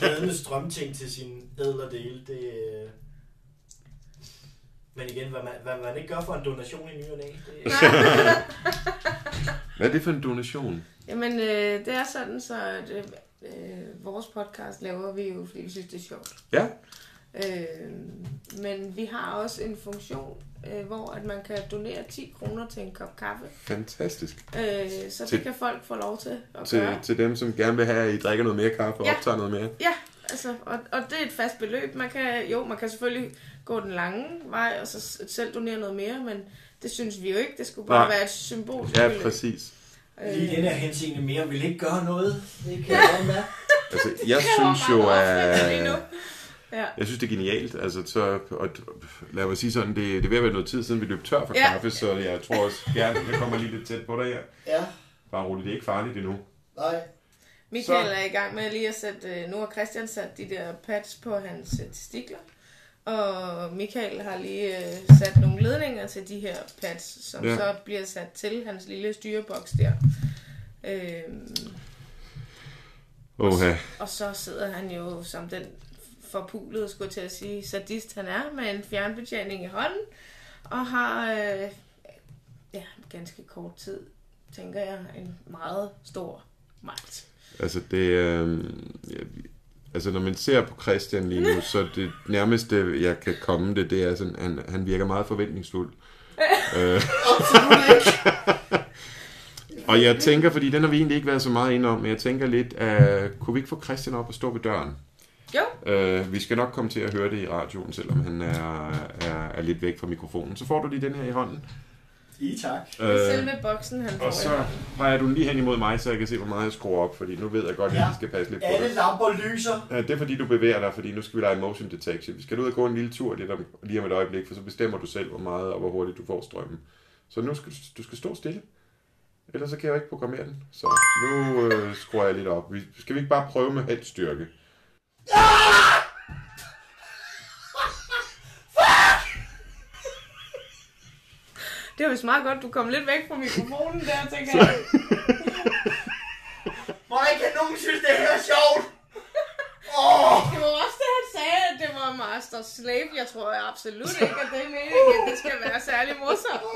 Kædende strømting til sine ædlerdele, det... Men igen, hvad man, hvad man ikke gør for en donation i ny og næ, det... Hvad er det for en donation? Jamen, øh, det er sådan, så at, øh, vores podcast laver vi jo, fordi vi synes, det er sjovt. Ja. Øh, men vi har også en funktion, øh, hvor at man kan donere ti kroner til en kop kaffe. Fantastisk. Øh, så til, det kan folk få lov til at til, gøre. Til dem, som gerne vil have, at I drikker noget mere kaffe og ja. optager noget mere. Ja, altså, og, og det er et fast beløb. Man kan, jo, man kan selvfølgelig gå den lange vej og så selv donere noget mere, men det synes vi jo ikke. Det skulle bare Nej. være et symbol. Ja, præcis. Lige i den her henseende mere vil ikke gøre noget. Det kan jeg være. Altså, jeg synes jo, at... Ja. Jeg synes, det er genialt, altså, så, og lad mig sige sådan, det, det er ved at være noget tid siden, vi løb tør for ja. kaffe, så jeg tror også gerne, jeg kommer lige lidt tæt på dig her. Ja. Bare roligt, det er ikke farligt endnu. Nej. Michael så. er i gang med lige at sætte, nu har Christian sat de der pads på hans testikler, og Michael har lige sat nogle ledninger til de her pads, som ja. så bliver sat til hans lille styreboks der. Øhm, okay. og, og så sidder han jo som den... forpulet, skulle til at sige, sadist han er, med en fjernbetjening i hånden, og har øh, ja, ganske kort tid, tænker jeg, en meget stor magt. Altså det, øh, altså når man ser på Christian lige nu, så det nærmeste, jeg kan komme det, det er sådan, han, han virker meget forventningsfuld. øh. Og jeg tænker, fordi den har vi egentlig ikke været så meget inde om, men jeg tænker lidt, at kunne vi ikke få Christian op og stå ved døren? Jo. Øh, vi skal nok komme til at høre det i radioen, selvom han er, er, er lidt væk fra mikrofonen. Så får du lige den her i hånden. I tak. Øh, Selve boksen, han får. Og så peger du lige hen imod mig, så jeg kan se, hvor meget jeg skruer op, fordi nu ved jeg godt, at ja. vi skal passe lidt på det. Alle lamper lyser. Ja, det er fordi, du bevæger dig, fordi nu skal vi lege motion detection. Vi skal ud og gå en lille tur lidt om, lige om et øjeblik, for så bestemmer du selv, hvor meget og hvor hurtigt du får strømmen. Så nu skal du, du skal stå stille. Ellers så kan jeg jo ikke programmere den. Så nu øh, skruer jeg lidt op. Vi, skal vi ikke bare prøve med heldstyrke? Ah! Det var jo meget godt, du kom lidt væk fra mikrofonen der, tænker jeg. Michael, nogen synes, det her er sjovt. Oh! Det var også det, han sagde, at det var master slave. Jeg tror absolut ikke, at det er meningen, at det skal være særlig morsomt.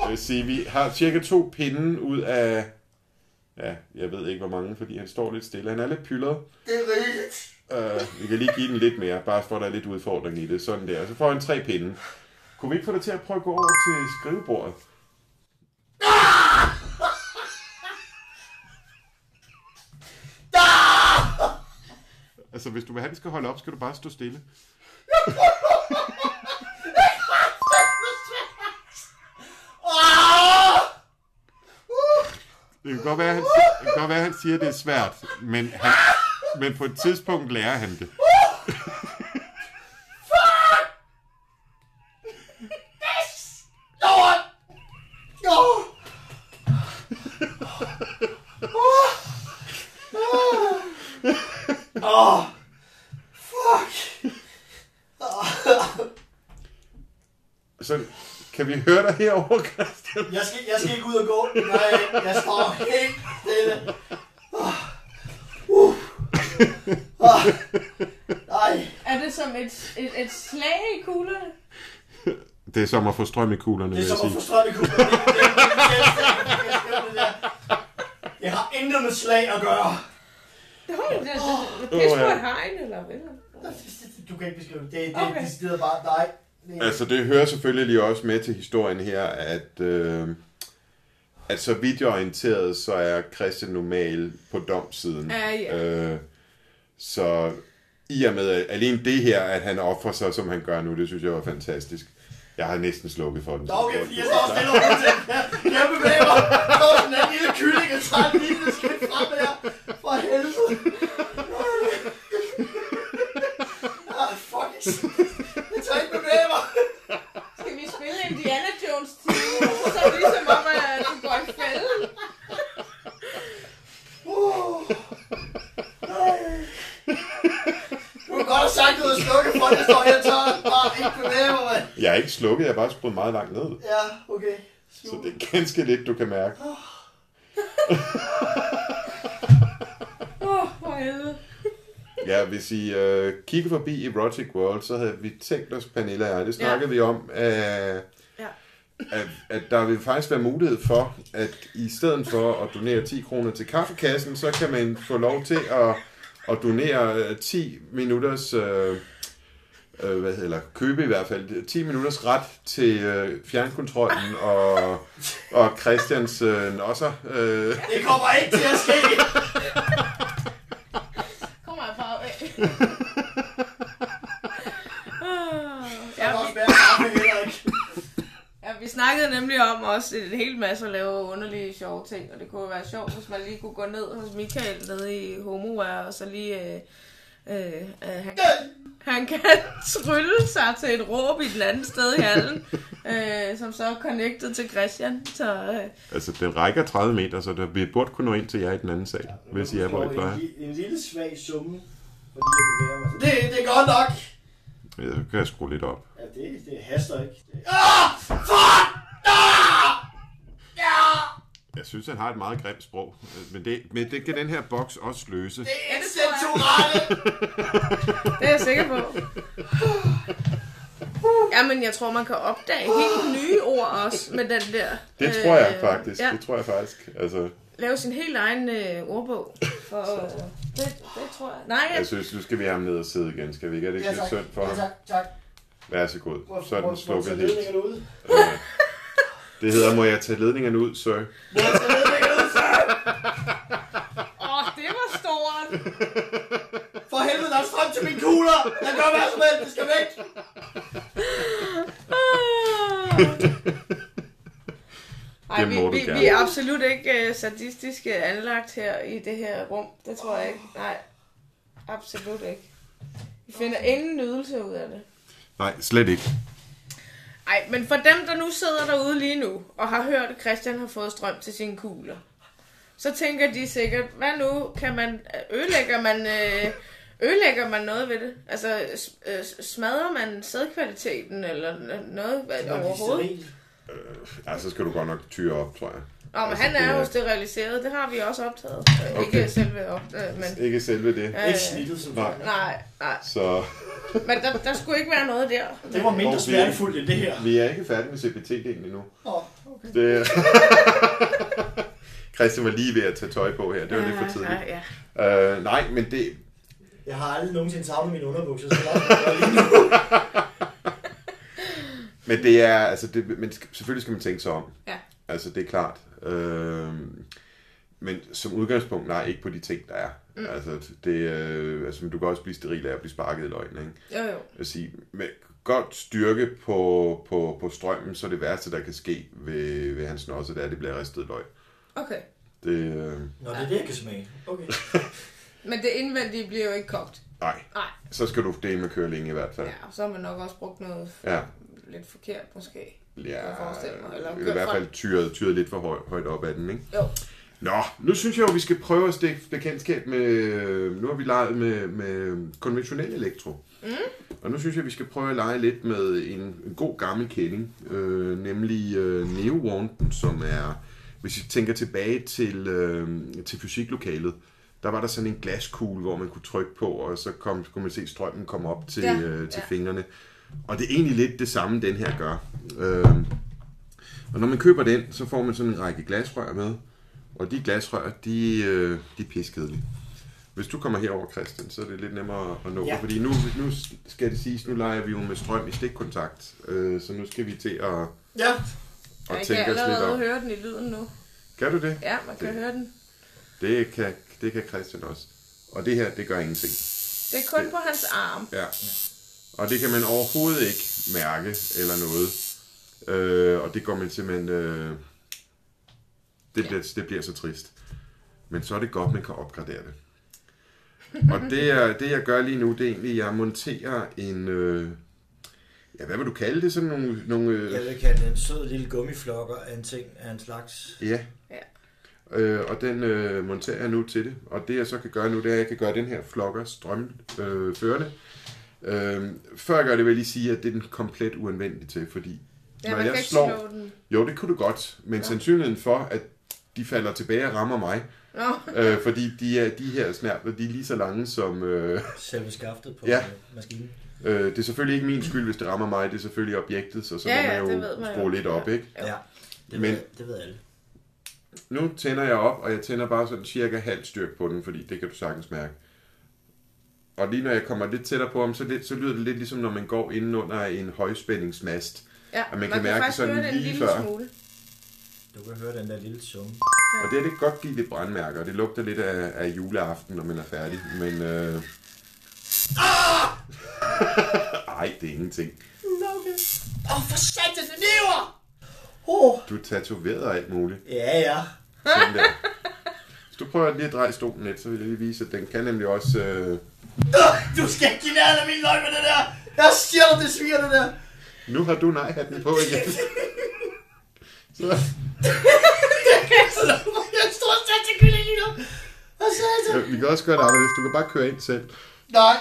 Jeg vil sige, vi har cirka to pinde ud af... Ja, jeg ved ikke hvor mange, fordi han står lidt stille. Han er lidt pyllet. Det er rigtigt. Uh, vi kan lige give den lidt mere, bare for at der er lidt udfordring i det. Sådan der. Så får han tre pinde. Kunne vi ikke få dig til at prøve at gå over til skrivebordet? Ah! Ah! Altså, hvis du vil have, den skal holde op, skal du bare stå stille. Det kan godt være, han, det kan godt være, han siger, at det er svært, men, han, men på et tidspunkt lærer han det. Fuck! Det er stort! Åh, oh, fuck. Oh. Så kan vi høre dig herovre, Christian? Jeg skal, jeg skal ikke ud og gå. Nej, jeg står helt stille. Oh. Uh. Oh. Nej. Er det som et, et, et slag i kuglerne? Det er som at få strøm i kuglerne. Det er som at få strøm i kuglerne. Jeg har intet med slag at gøre. Det er pis på et hegn, eller hvad? Du kan ikke beskrive det. Det, det, okay. Det sidder bare dig. Det altså, det hører selvfølgelig også med til historien her, at, øh, at så vidt jeg er orienteret, så er Christian normal på domsiden. Ja, ja. Øh, så i og med alene det her, at han offrer sig, som han gør nu, det synes jeg var fantastisk. Jeg har næsten slukket for den. Nå, okay, fordi jeg står stille over til. Jeg bevæger mig. Så er den her lille kylling, jeg træder lige det skridt frem her. For helvede. Ah, fuck it. Jeg tør ikke bevæge mig. Skal vi spille Indiana Jones tyve? Så er det ligesom om, at du går i fælde. Uh. Du kan godt have sagt, at du havde slukket for den. Jeg står her tør. Jeg er ikke slukket, jeg har bare skruet meget langt ned. Ja, okay. Super. Så det er ganske lidt, du kan mærke. Åh, oh. oh, hvor helvede. Ja, hvis I øh, kigger forbi i Rotting World, så havde vi tænkt os, Pernille og jeg, det snakkede ja. vi om, øh, ja. at, at der vil faktisk være mulighed for, at i stedet for at donere ti kroner til kaffekassen, så kan man få lov til at, at donere ti minutters... Øh, hvad hedder, købe i hvert fald ti minutters ret til øh, fjernkontrollen og, og Christians øh, nosser. Øh. Det kommer ikke til at ske! Kommer jeg fra af. Ja, vi snakkede nemlig om også en hel masse at lave underlige sjove ting, og det kunne være sjovt, hvis man lige kunne gå ned hos Michael nede i HumoWare og så lige... Øh, Øh, øh, han, han kan trylle sig til et råb i den anden sted i hallen, øh, som så er connected til Christian. Så, øh. Altså, den rækker tredive meter, så vi burde kunne nå ind til jer i den anden sal, ja, hvis I er hvor I plejer. En, en lille svag summe, fordi jeg bevæger mig. Det, det er godt nok! Ja, så kan jeg skrue lidt op. Ja, det, det haster ikke. Det... Ah! Fuck! Ah! Ja! Jeg synes, han har et meget grimt sprog, men det, men det kan den her boks også løse. Det er sensuelt! Det er jeg sikker på. Jamen, jeg tror, man kan opdage helt nye ord også med den der. Det tror jeg øh, faktisk. Ja. Det tror jeg faktisk. Altså... Lave sin helt egen øh, ordbog. For, øh, det, det tror jeg. Nej, jeg... jeg synes, nu skal vi have ham ned og sidde igen. Skal vi ikke? Er det ikke ja, synd for ham? Ja, tak, tak. Vær så god. Så er den slukket helt. Det hedder, må jeg tage ledningerne ud, sir? Må jeg tage ledningerne ud, sir? Åh, oh, det var stort. For helvede, der er strøm til mine kugler. Jeg gør hvad som helst, det skal væk. Ej, vi, vi, vi er absolut ikke sadistisk anlagt her i det her rum. Det tror jeg ikke. Nej, absolut ikke. Vi finder ingen nydelse ud af det. Nej, slet ikke. Nej, men for dem, der nu sidder derude lige nu, og har hørt, at Christian har fået strøm til sine kugler, så tænker de sikkert, hvad nu, kan man, ødelægger man, ødelægger man noget ved det? Altså, smadrer man sædkvaliteten, eller noget overhovedet? Øh, ja, så skal du godt nok tyre op, tror jeg. Nå, men altså, han er jo steriliseret, det har vi også optaget. Okay. Ikke selve optaget, men... Ikke selve det. Øh, ikke snittet, som nej. nej, nej. Så... Men der, der skulle ikke være noget der. Det var mindre smertefuldt end det her. Vi er ikke færdige med C B T-delen endnu. Åh, oh, okay. Det... Christian var lige ved at tage tøj på her, det var ja, lidt for tidligt. Ja, ja. Uh, nej, men det... Jeg har aldrig nogensinde savnet mine underbukser, så jeg lige nu. Men det er, altså det, men selvfølgelig skal man tænke sig om. Ja. Altså, det er klart. Øh, men som udgangspunkt, nej, ikke på de ting, der er. Mm. Altså, det, øh, altså, du kan også blive steril af at blive sparket i løgn, ikke? Jo, jo. Altså, med godt styrke på, på, på strømmen, så det værste, der kan ske ved, ved hans nosser, det er, at det bliver ristet løg. Okay. Det, øh... Nå, det er det, jeg kan smage. Okay. Men det indvendige bliver jo ikke kogt. Nej. Nej. Så skal du dele med kørelinge i hvert fald. Ja, og så har man nok også brugt noget for... ja. Lidt forkert, måske. Ja, mig, eller i hvert fald tyret, tyret lidt for højt op ad den, ikke? Jo. Nå, nu synes jeg jo, vi skal prøve at stikke bekendtskab med... Nu har vi leget med, med konventionel elektro. Mm. Og nu synes jeg, vi skal prøve at lege lidt med en, en god gammel kælling. Øh, nemlig øh, Neowonten, som er... Hvis I tænker tilbage til, øh, til fysiklokalet, der var der sådan en glaskugle, hvor man kunne trykke på, og så kom, kunne man se strømmen komme op til, ja, øh, til ja. fingrene. Og det er egentlig lidt det samme, den her gør. Øh, og når man køber den, så får man sådan en række glasrør med. Og de glasrør, de, øh, de er piskedelige. Hvis du kommer herover, Christian, så er det lidt nemmere at nå. Ja. Fordi nu, nu skal det siges, nu leger vi jo med strøm i stikkontakt. Øh, så nu skal vi til at... Ja. Og jeg kan allerede høre den i lyden nu. Kan du det? Ja, man kan det, høre den. Det kan, det kan Christian også. Og det her, det gør ingenting. Det er kun det, på hans arm. Ja. Og det kan man overhovedet ikke mærke eller noget. Øh, og det går man simpelthen... Øh, det, ja. bliver, det bliver så trist. Men så er det godt, man kan opgradere det. Og det, er, det jeg gør lige nu, det er egentlig, jeg monterer en... Øh, Ja, hvad vil du kalde det? Sådan nogle... nogle jeg vil kalde det en sød lille gummiflokker af en ting, af en slags. Ja. ja. Øh, og den øh, monterer jeg nu til det. Og det jeg så kan gøre nu, det er, at jeg kan gøre den her flokker strømførende. Øh, øh, før jeg gør det, vil jeg lige sige, at det er den komplet uanvendelig til, fordi... Ja, når man jeg kan slår, ikke slå den. Jo, det kunne du godt. Men ja. sandsynligheden for, at de falder tilbage og rammer mig, no. øh, fordi de, er, de her snærper, de er lige så lange som... Øh... Selve skaftet på ja. maskinen. Det er selvfølgelig ikke min skyld, hvis det rammer mig. Det er selvfølgelig objektet, så så ja, ja, må man jo man skrue jo. lidt op, ikke? Ja, ja. Det, ved, Men det ved alle. Nu tænder jeg op, og jeg tænder bare sådan cirka halv styrk på den, fordi det kan du sagtens mærke. Og lige når jeg kommer lidt tættere på dem, så, lidt, så lyder det lidt ligesom, når man går inden under en højspændingsmast. Ja, og man, man kan, kan mærke sådan lige, lige før. Smule. Du kan høre den der lille summe. Ja. Og det kan godt give lidt brandmærker, og det lugter lidt af, af juleaften, når man er færdig. Men... Øh... Ah! Ej, det er ingenting. Okay. Åh, oh, for satan, det lever! Oh. Du tatoverede alt muligt. Ja, ja. Sådan der. Hvis du prøver lige at dreje stolen lidt, så vil jeg lige vise, at den kan nemlig også... Øh... Du skal ikke give nærheden af min løg med det der! Jeg siger dig, det sviger det der! Nu har du nej-hatten på igen. Så... Jeg står og satte til lige nu. Hvad sagde du? Vi kan også gøre det anderledes. Du kan bare køre ind selv. Nej.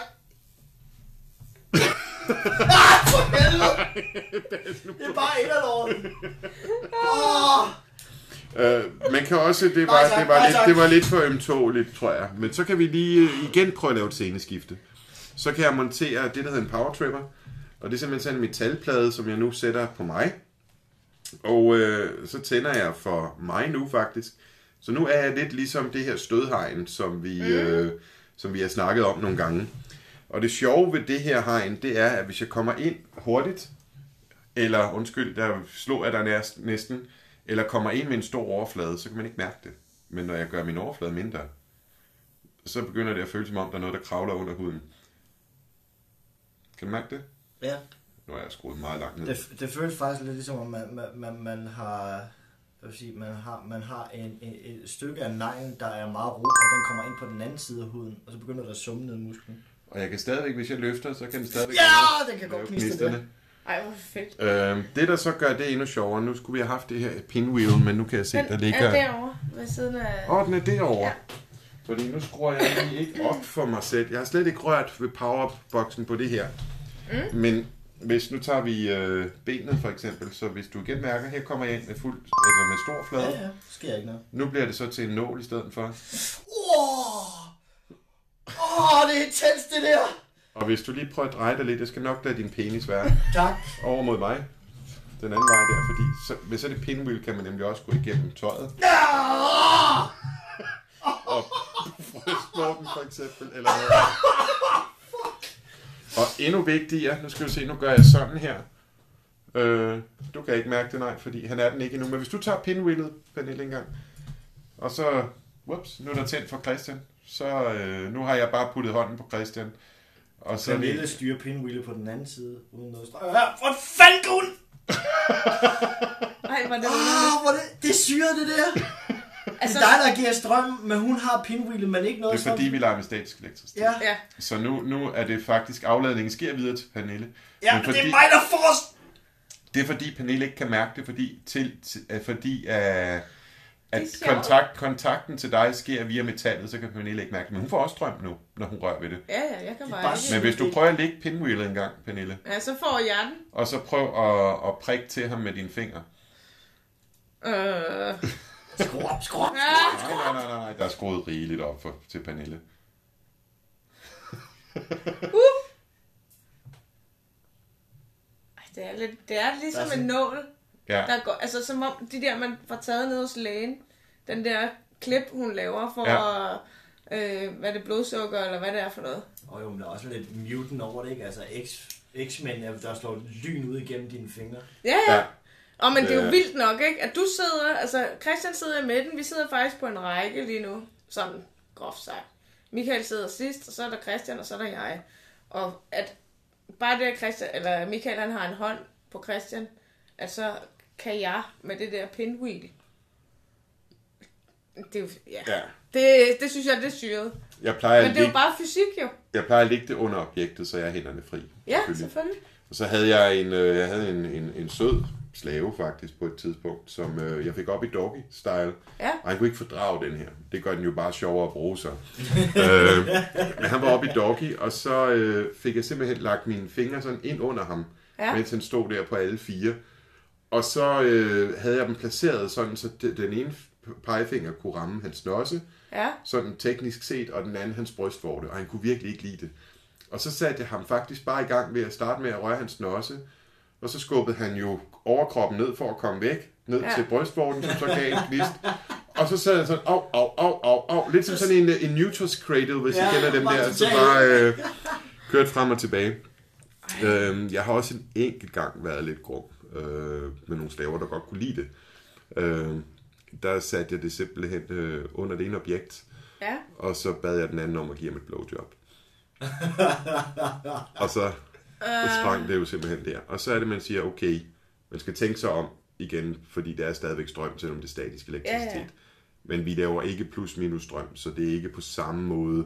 Ah, for helvede! Det er bare et eller andet. Oh. Man kan også, det var, nej, tak, det var, nej, lidt, det var lidt for ømtåligt, tror jeg. Men så kan vi lige igen prøve at lave et sceneskifte. Så kan jeg montere det, der hedder en power trapper. Og det er simpelthen sådan en metalplade, som jeg nu sætter på mig. Og øh, så tænder jeg for mig nu, faktisk. Så nu er jeg lidt ligesom det her stødhegn, som vi, mm. øh, som vi har snakket om nogle gange. Og det sjove ved det her hegn, det er, at hvis jeg kommer ind hurtigt, eller undskyld, der slår jeg der næsten, eller kommer ind med en stor overflade, så kan man ikke mærke det. Men når jeg gør min overflade mindre, så begynder det at føles som om, der er noget, der kravler under huden. Kan du mærke det? Ja. Nu har jeg skruet meget langt ned. Det, det føles faktisk lidt ligesom, at man, man, man, man har... Jeg vil sige, man har, man har en, en, et stykke af neglen, der er meget ro, og den kommer ind på den anden side af huden, og så begynder der at summe ned i musklen. Og jeg kan stadigvæk, hvis jeg løfter, så kan den stadigvæk... Ja, den kan godt kniste det. Ej, hvor fedt. Øhm, det, der så gør det endnu sjovere, nu skulle vi have haft det her pinwheel, men nu kan jeg se, den der ligger... Den er derovre, ved siden af... Åh, oh, den er derovre. Ja. Fordi nu skruer jeg lige ikke op for mig selv. Jeg har slet ikke rørt ved power-up-boksen på det her. Mm. Men... Hvis nu tager vi øh, benet for eksempel, så hvis du igen mærker, her kommer jeg ind med fuld, altså med stor flade. Ja, ja, sker ikke noget. Nu bliver det så til en nål i stedet for. Åh, oh! oh, det er intens det der. Og hvis du lige prøver at dreje dig lidt, jeg skal nok lade din penis være. Tak. Over mod mig. Den anden vej der, fordi så, hvis så er det pinwheel, kan man nemlig også gå igennem tøjet. Oh! Og frøsmål den for eksempel, eller noget. Og endnu vigtigere, nu skal du se, nu gør jeg sådan her. Øh, du kan ikke mærke det, nej, fordi han er den ikke endnu. Men hvis du tager pinwheelet, Pernille, engang, og så, whoops, nu er der tændt for Christian. Så øh, nu har jeg bare puttet hånden på Christian. Og så Pernille lige... styrer pinwheelet på den anden side, uden noget strøm. Hør, hvor fanden går hun? Ej, hvor er det oh, det, det syrer det der. Altså, det er dig, der giver strøm, men hun har pinwheelet, men ikke noget. Det er fordi, som... vi leger med statisk elektricitet. Ja. Ja. Så nu, nu er det faktisk, afladningen sker videre til Pernille. Ja, men fordi... det er mig, der får os... Det er fordi, Pernille ikke kan mærke det, fordi, til, til, fordi uh, at kontakt, kontakten til dig sker via metallet, så kan Pernille ikke mærke det. Men hun får også strøm nu, når hun rører ved det. Ja, ja, jeg kan bare ikke. Men hvis du prøver at lægge pinwheelet en gang, Pernille. Ja, så får jeg den. Og så prøv at, at prikke til ham med dine fingre. Øh... Skru op, skru op, skru op. Nej, nej, nej, nej. Der er skruet rigeligt op for, til Pernille. uh. Det er, lidt, det er ligesom en nål. Ja. Der går, altså som om de der, man får taget ned hos lægen, den der klip, hun laver for, ja. øh, hvad det er, blodsukker, eller hvad det er for noget. Og jo, men der er også lidt mutant over det, ikke? Altså X-Men, der slår lyn ud igennem dine fingre. Ja, ja. ja. Og men det er jo vildt nok, ikke? At du sidder, altså Christian sidder i midten, vi sidder faktisk på en række lige nu, sådan groft sagt. Michael sidder sidst, og så er der Christian, og så er der jeg. Og at bare det, at Christian, eller Michael, han har en hånd på Christian, at så kan jeg med det der pinwheel. Det, ja. Ja. Det, det synes jeg, det er syret. Jeg plejer Men det er jo bare fysik, jo. Jeg plejer at ligge det under objektet, så jeg er hænderne fri. Ja, selvfølgelig. selvfølgelig. Og så havde jeg en, jeg havde en, en, en sød slave, faktisk, på et tidspunkt, som øh, jeg fik op i doggy-style, ja. Og han kunne ikke fordrage den her. Det gør den jo bare sjovere at bruge sig. øh, men han var op i doggy, og så øh, fik jeg simpelthen lagt mine fingre sådan ind under ham, ja. Mens han stod der på alle fire. Og så øh, havde jeg dem placeret sådan, så den ene pegefinger kunne ramme hans nosse, ja. Sådan teknisk set, og den anden hans brystvorte, og han kunne virkelig ikke lide det. Og så satte jeg ham faktisk bare i gang ved at starte med at røre hans nosse, og så skubbede han jo overkroppen ned for at komme væk, ned ja. Til brystvorten, som så gav en gnist. Og så sad han sådan, au, au, au, au, au. Lidt som sådan en, en Newtons Cradle, hvis I ja, kender dem der, og så bare øh, kørt frem og tilbage. Øh, jeg har også en enkelt gang været lidt grum øh, med nogle slaver, der godt kunne lide det. Øh, der satte jeg det simpelthen øh, under det ene objekt, ja. Og så bad jeg den anden om at give ham et blowjob. Og så... Det sprang det jo simpelthen der. Og så er det, man siger, okay, man skal tænke sig om igen, fordi der er stadigvæk strøm, selvom det er statisk elektricitet. Ja, ja. Men vi laver ikke plus minus strøm, så det er ikke på samme måde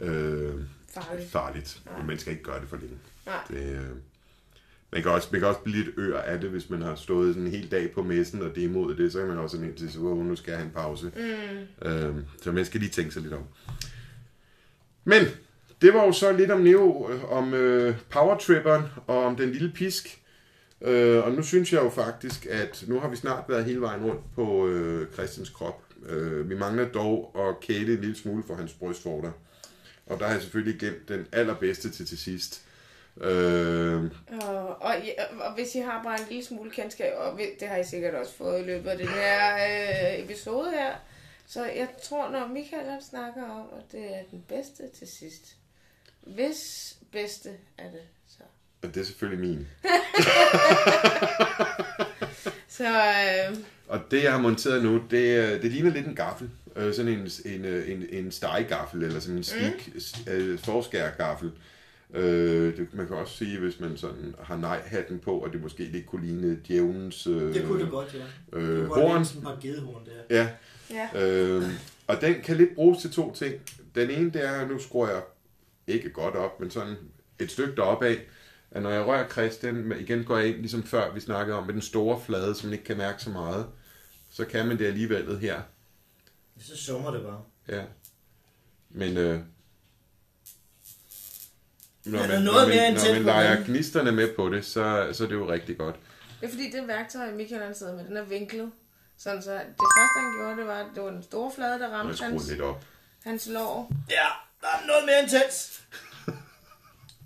øh, farligt. farligt. Men man skal ikke gøre det for længe. Det, øh, man, kan også, man kan også blive lidt ør af det, hvis man har stået en hel dag på messen, og det er imod det, så kan man også sådan ind til, at nu skal jeg have en pause. Mm. Øh, så man skal lige tænke sig lidt om. Men... Det var jo så lidt om Neo, om øh, powertripperen og om den lille pisk. Øh, og nu synes jeg jo faktisk, at nu har vi snart været hele vejen rundt på øh, Christians krop. Øh, vi mangler dog at kæle en lille smule for hans brystvorter. Og der har jeg selvfølgelig gemt den allerbedste til til sidst. Øh... Og, og, og hvis I har bare en lille smule kendskab, og det har I sikkert også fået i løbet af den her øh, episode her. Så jeg tror, når Michael snakker om, at det er den bedste til sidst. Hvis bedste er det, så... Og det er selvfølgelig min. Så, øh... Og det, jeg har monteret nu, det, det ligner lidt en gaffel. Øh, sådan en, en, en, en stegegaffel, eller sådan en stik, mm. øh, forskærgaffel. Øh, det, man kan også sige, hvis man sådan har nej-hatten på, og det måske lidt kunne ligne djævnens... Øh, det kunne det godt, ja. Øh, det kunne godt lide, gedehorn, der. Ja. ja. Øh, og den kan lidt bruges til to ting. Den ene, det er, nu skruer jeg... ikke godt op, men sådan et stykke deroppe af, at når jeg rører Christian, igen går jeg ind, ligesom før vi snakkede om, med den store flade, som man ikke kan mærke så meget, så kan man det alligevel her. Så summer det bare. Ja. Men øh, når man, man, når man, når man leger gnisterne med på det, så, så er det jo rigtig godt. Det er fordi det værktøj, Michael han sidder med, den er vinklet. Sådan så det første, han gjorde, det var, at det var den store flade, der ramte hans, lidt op. hans lår. Ja. Der er noget mere intens.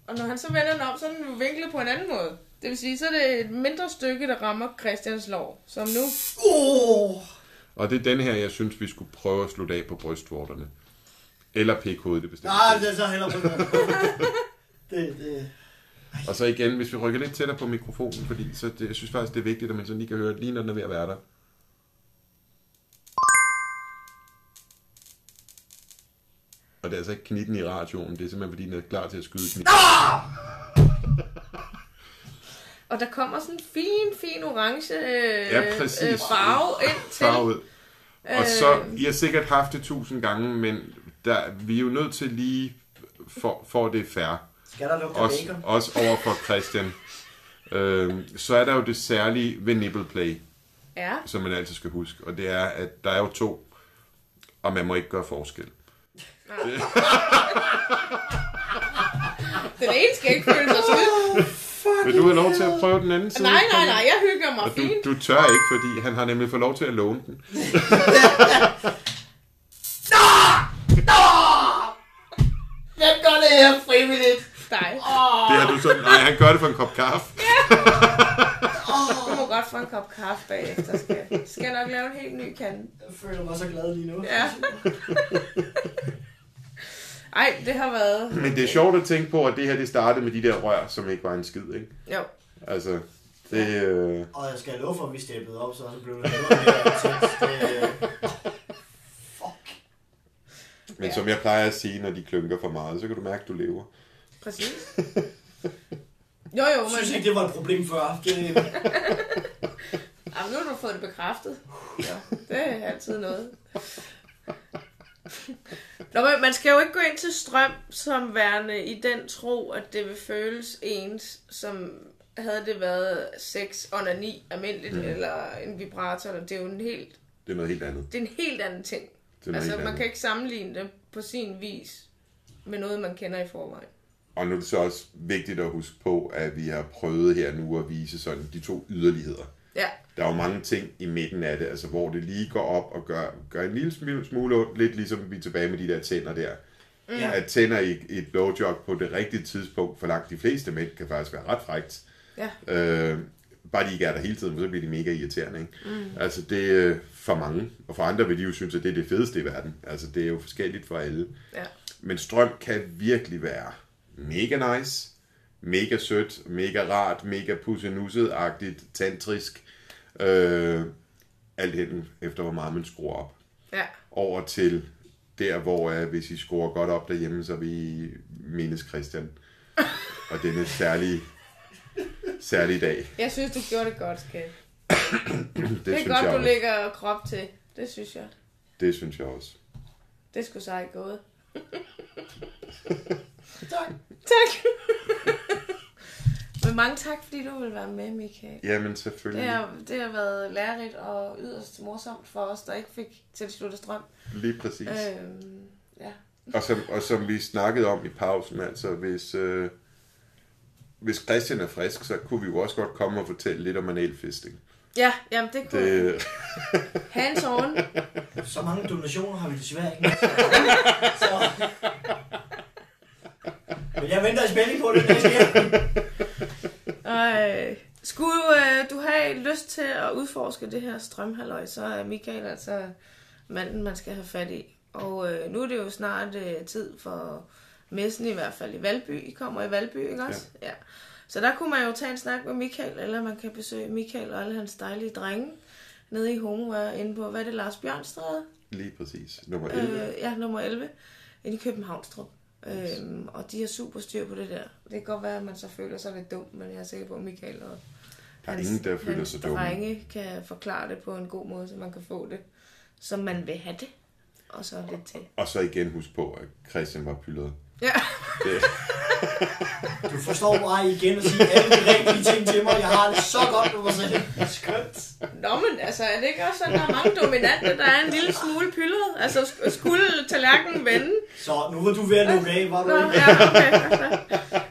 Og når han så vender den op, så er den jo vinklet på en anden måde. Det vil sige, så er det et mindre stykke, der rammer Christians lår, som nu. Oh! Og det er den her, jeg synes, vi skulle prøve at slutte af på brystvorterne. Eller pikhovedet, det bestemt. Nej, det er så heller på det. det. Og så igen, hvis vi rykker lidt tættere på mikrofonen, fordi så det, jeg synes faktisk, det er vigtigt, at man sådan lige kan høre, lige når den er ved at være der. Og det er altså ikke knitten i radioen, det er simpelthen, fordi den er klar til at skyde knitten. Ah! Og der kommer sådan en fin, fin orange øh, ja, øh, farve ind til. Farvet. Og så, I har sikkert haft det tusind gange, men der, vi er jo nødt til lige for, for det fair. Skal der lugte også, også over for Christian. øh, så er der jo det særlige ved Nibble Play. ja. som man altid skal huske. Og det er, at der er jo to, og man må ikke gøre forskel. Den ene skal ikke føle sig skyld. Vil du have lov til at prøve den anden side? Nej, nej, nej, jeg hygger mig og fint. Du, du tør ikke, fordi han har nemlig fået lov til at låne den. Nå! Nå! Hvem gør det her frivilligt? Dig. Oh. Det har du sådan, nej, han gør det for en kop kaffe. Ja. Oh. Du må godt få en kop kaffe bagefter, skal jeg. Skal jeg nok lave en helt ny kande. Jeg føler mig så glad lige nu. Ja. Ej, det har været... Men det er sjovt at tænke på, at det her, det startede med de der rør, som ikke var en skid, ikke? Jo. Altså, det... Ja. Øh... Og jeg skal love for, at vi steppede op, så så blev det noget mere fuck. Men ja. Som jeg plejer at sige, når de klynker for meget, så kan du mærke, at du lever. Præcis. Jo, jo, men... Synes ikke, det var et problem før. Det... Jamen, nu har du fået det bekræftet. Ja, det er altid noget. Nå, men man skal jo ikke gå ind til strøm som værende i den tro, at det vil føles ens, som havde det været sex, onani, almindeligt, mm. eller en vibrator. Eller, det er jo en helt... Det er noget helt andet. Det er en helt anden ting. Altså, man andet. Kan ikke sammenligne det på sin vis med noget, man kender i forvejen. Og nu er det så også vigtigt at huske på, at vi har prøvet her nu at vise sådan de to yderligheder. Ja. Der er jo mange ting i midten af det, altså hvor det lige går op og gør, gør en lille smule ondt, lidt ligesom vi er tilbage med de der tænder der. Ja. At tænder i, i et blowjob på det rigtige tidspunkt, for langt de fleste mænd kan faktisk være ret frækt. Ja. Øh, bare de ikke er der hele tiden, så bliver de mega irriterende. Ikke? Mm. Altså det er for mange, og for andre vil de jo synes, at det er det fedeste i verden. Altså det er jo forskelligt for alle. Ja. Men strøm kan virkelig være mega nice, mega sødt, mega rart, mega pussenusset-agtigt, tantrisk. Øh, alt hen efter, hvor meget man skruer op. Ja. Over til der, hvor uh, hvis I skruer godt op derhjemme, så vi menes Christian. Og denne særlige, særlige dag. Jeg synes, du gjorde det godt, skat. det det er godt, du lægger krop til. Det synes jeg. Det synes jeg også. Det skulle sejt gået. Tak. Tak. Men mange tak, fordi du ville være med, Michael. Jamen, selvfølgelig. Det har, det har været lærerigt og yderst morsomt for os, der ikke fik tilsluttet strøm. Lige præcis. Øhm, ja. og, som, og som vi snakkede om i pausen, altså hvis, øh, hvis Christian er frisk, så kunne vi jo også godt komme og fortælle lidt om analfisting. Ja, jamen det kunne det... Hands on. Så mange donationer har vi desværre ikke. Så... Men jeg venter i spænding på det næste gang. Skulle øh, du have lyst til at udforske det her strømhalløj, så er Michael altså manden, man skal have fat i. Og øh, nu er det jo snart øh, tid for messen, i hvert fald i Valby. I kommer i Valby, ikke også? Ja. Ja. Så der kunne man jo tage en snak med Michael, eller man kan besøge Michael og alle hans dejlige drenge nede i Homeware, inde på, hvad er det, Lars Bjørnstræde? Lige præcis. Nummer elleve. Øh, ja, nummer elleve. Inde i Københavnstrup. Øhm, og de har super styr på det der. Det kan godt være, at man så føler sig lidt dum, men jeg er sikker på, at Michael og der er hans, ingen, der føler hans sig drenge dumme. Kan forklare det på en god måde, så man kan få det, som man vil have det. Og så lidt til. Og, og så igen husk på, at Christian var pyllet. Ja. Det. Du forstår mig igen og siger alle de rigtige ting til mig. Jeg har det så godt med mig selv. Det er skønt. Nå, men altså, er det ikke også sådan, der er mange dominante, der er en lille smule pyllet? Altså, skulle tallerkenen vende? Så, nu var du ved at lukke af, var du Nå, ikke? Ja, okay. Altså,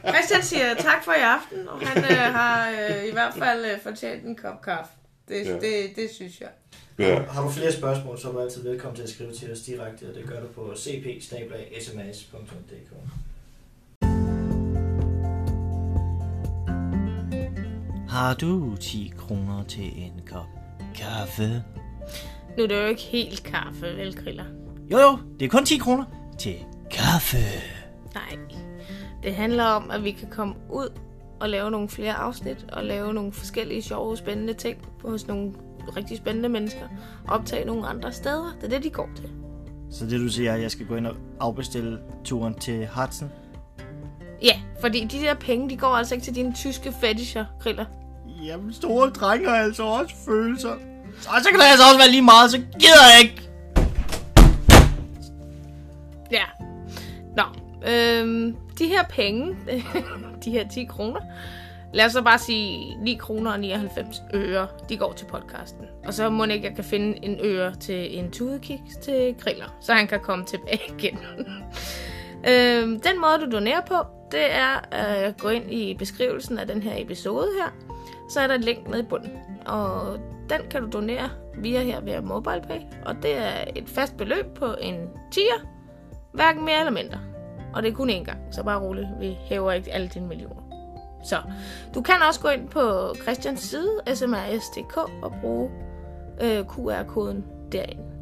Christian siger tak for i aften, og han øh, har øh, i hvert fald øh, fortjent en kop kaffe. Det, ja. det, det synes jeg. Ja. Har du flere spørgsmål, så er du altid velkommen til at skrive til os direkte, og det gør du på c p bindestreg s m s punktum d k. Har du ti kroner til en kop kaffe? Nu er det jo ikke helt kaffe, vel, Kriller? Jo, jo, det er kun ti kroner til kaffe. Nej, det handler om, at vi kan komme ud og lave nogle flere afsnit, og lave nogle forskellige sjove, spændende ting hos nogle rigtig spændende mennesker, og optage nogle andre steder. Det er det, de går til. Så det, du siger, at jeg skal gå ind og afbestille turen til Hudson? Ja, fordi de der penge, de går altså ikke til dine tyske fetisher, Kriller. Jamen, store drenge har altså også følelser. Så, så kan det altså også være lige meget, så gider jeg ikke! Ja. Nå, øhm, de her penge, de her ti kroner, Lad os så bare sige ni kroner og nioghalvfems øre, de går til podcasten. Og så må ikke, jeg kan finde en øre til en tudekiks til Griller, så han kan komme tilbage igen. øhm, den måde, du donerer på, det er at øh, gå ind i beskrivelsen af den her episode her. Så er der et link nede i bunden, og den kan du donere via her via MobilePay. Og det er et fast beløb på en tier, hverken mere eller mindre. Og det er kun én gang, så bare roligt, vi hæver ikke alle dine millioner. Så du kan også gå ind på Christians side, s m s punktum d k, og bruge øh, Q R-koden derinde.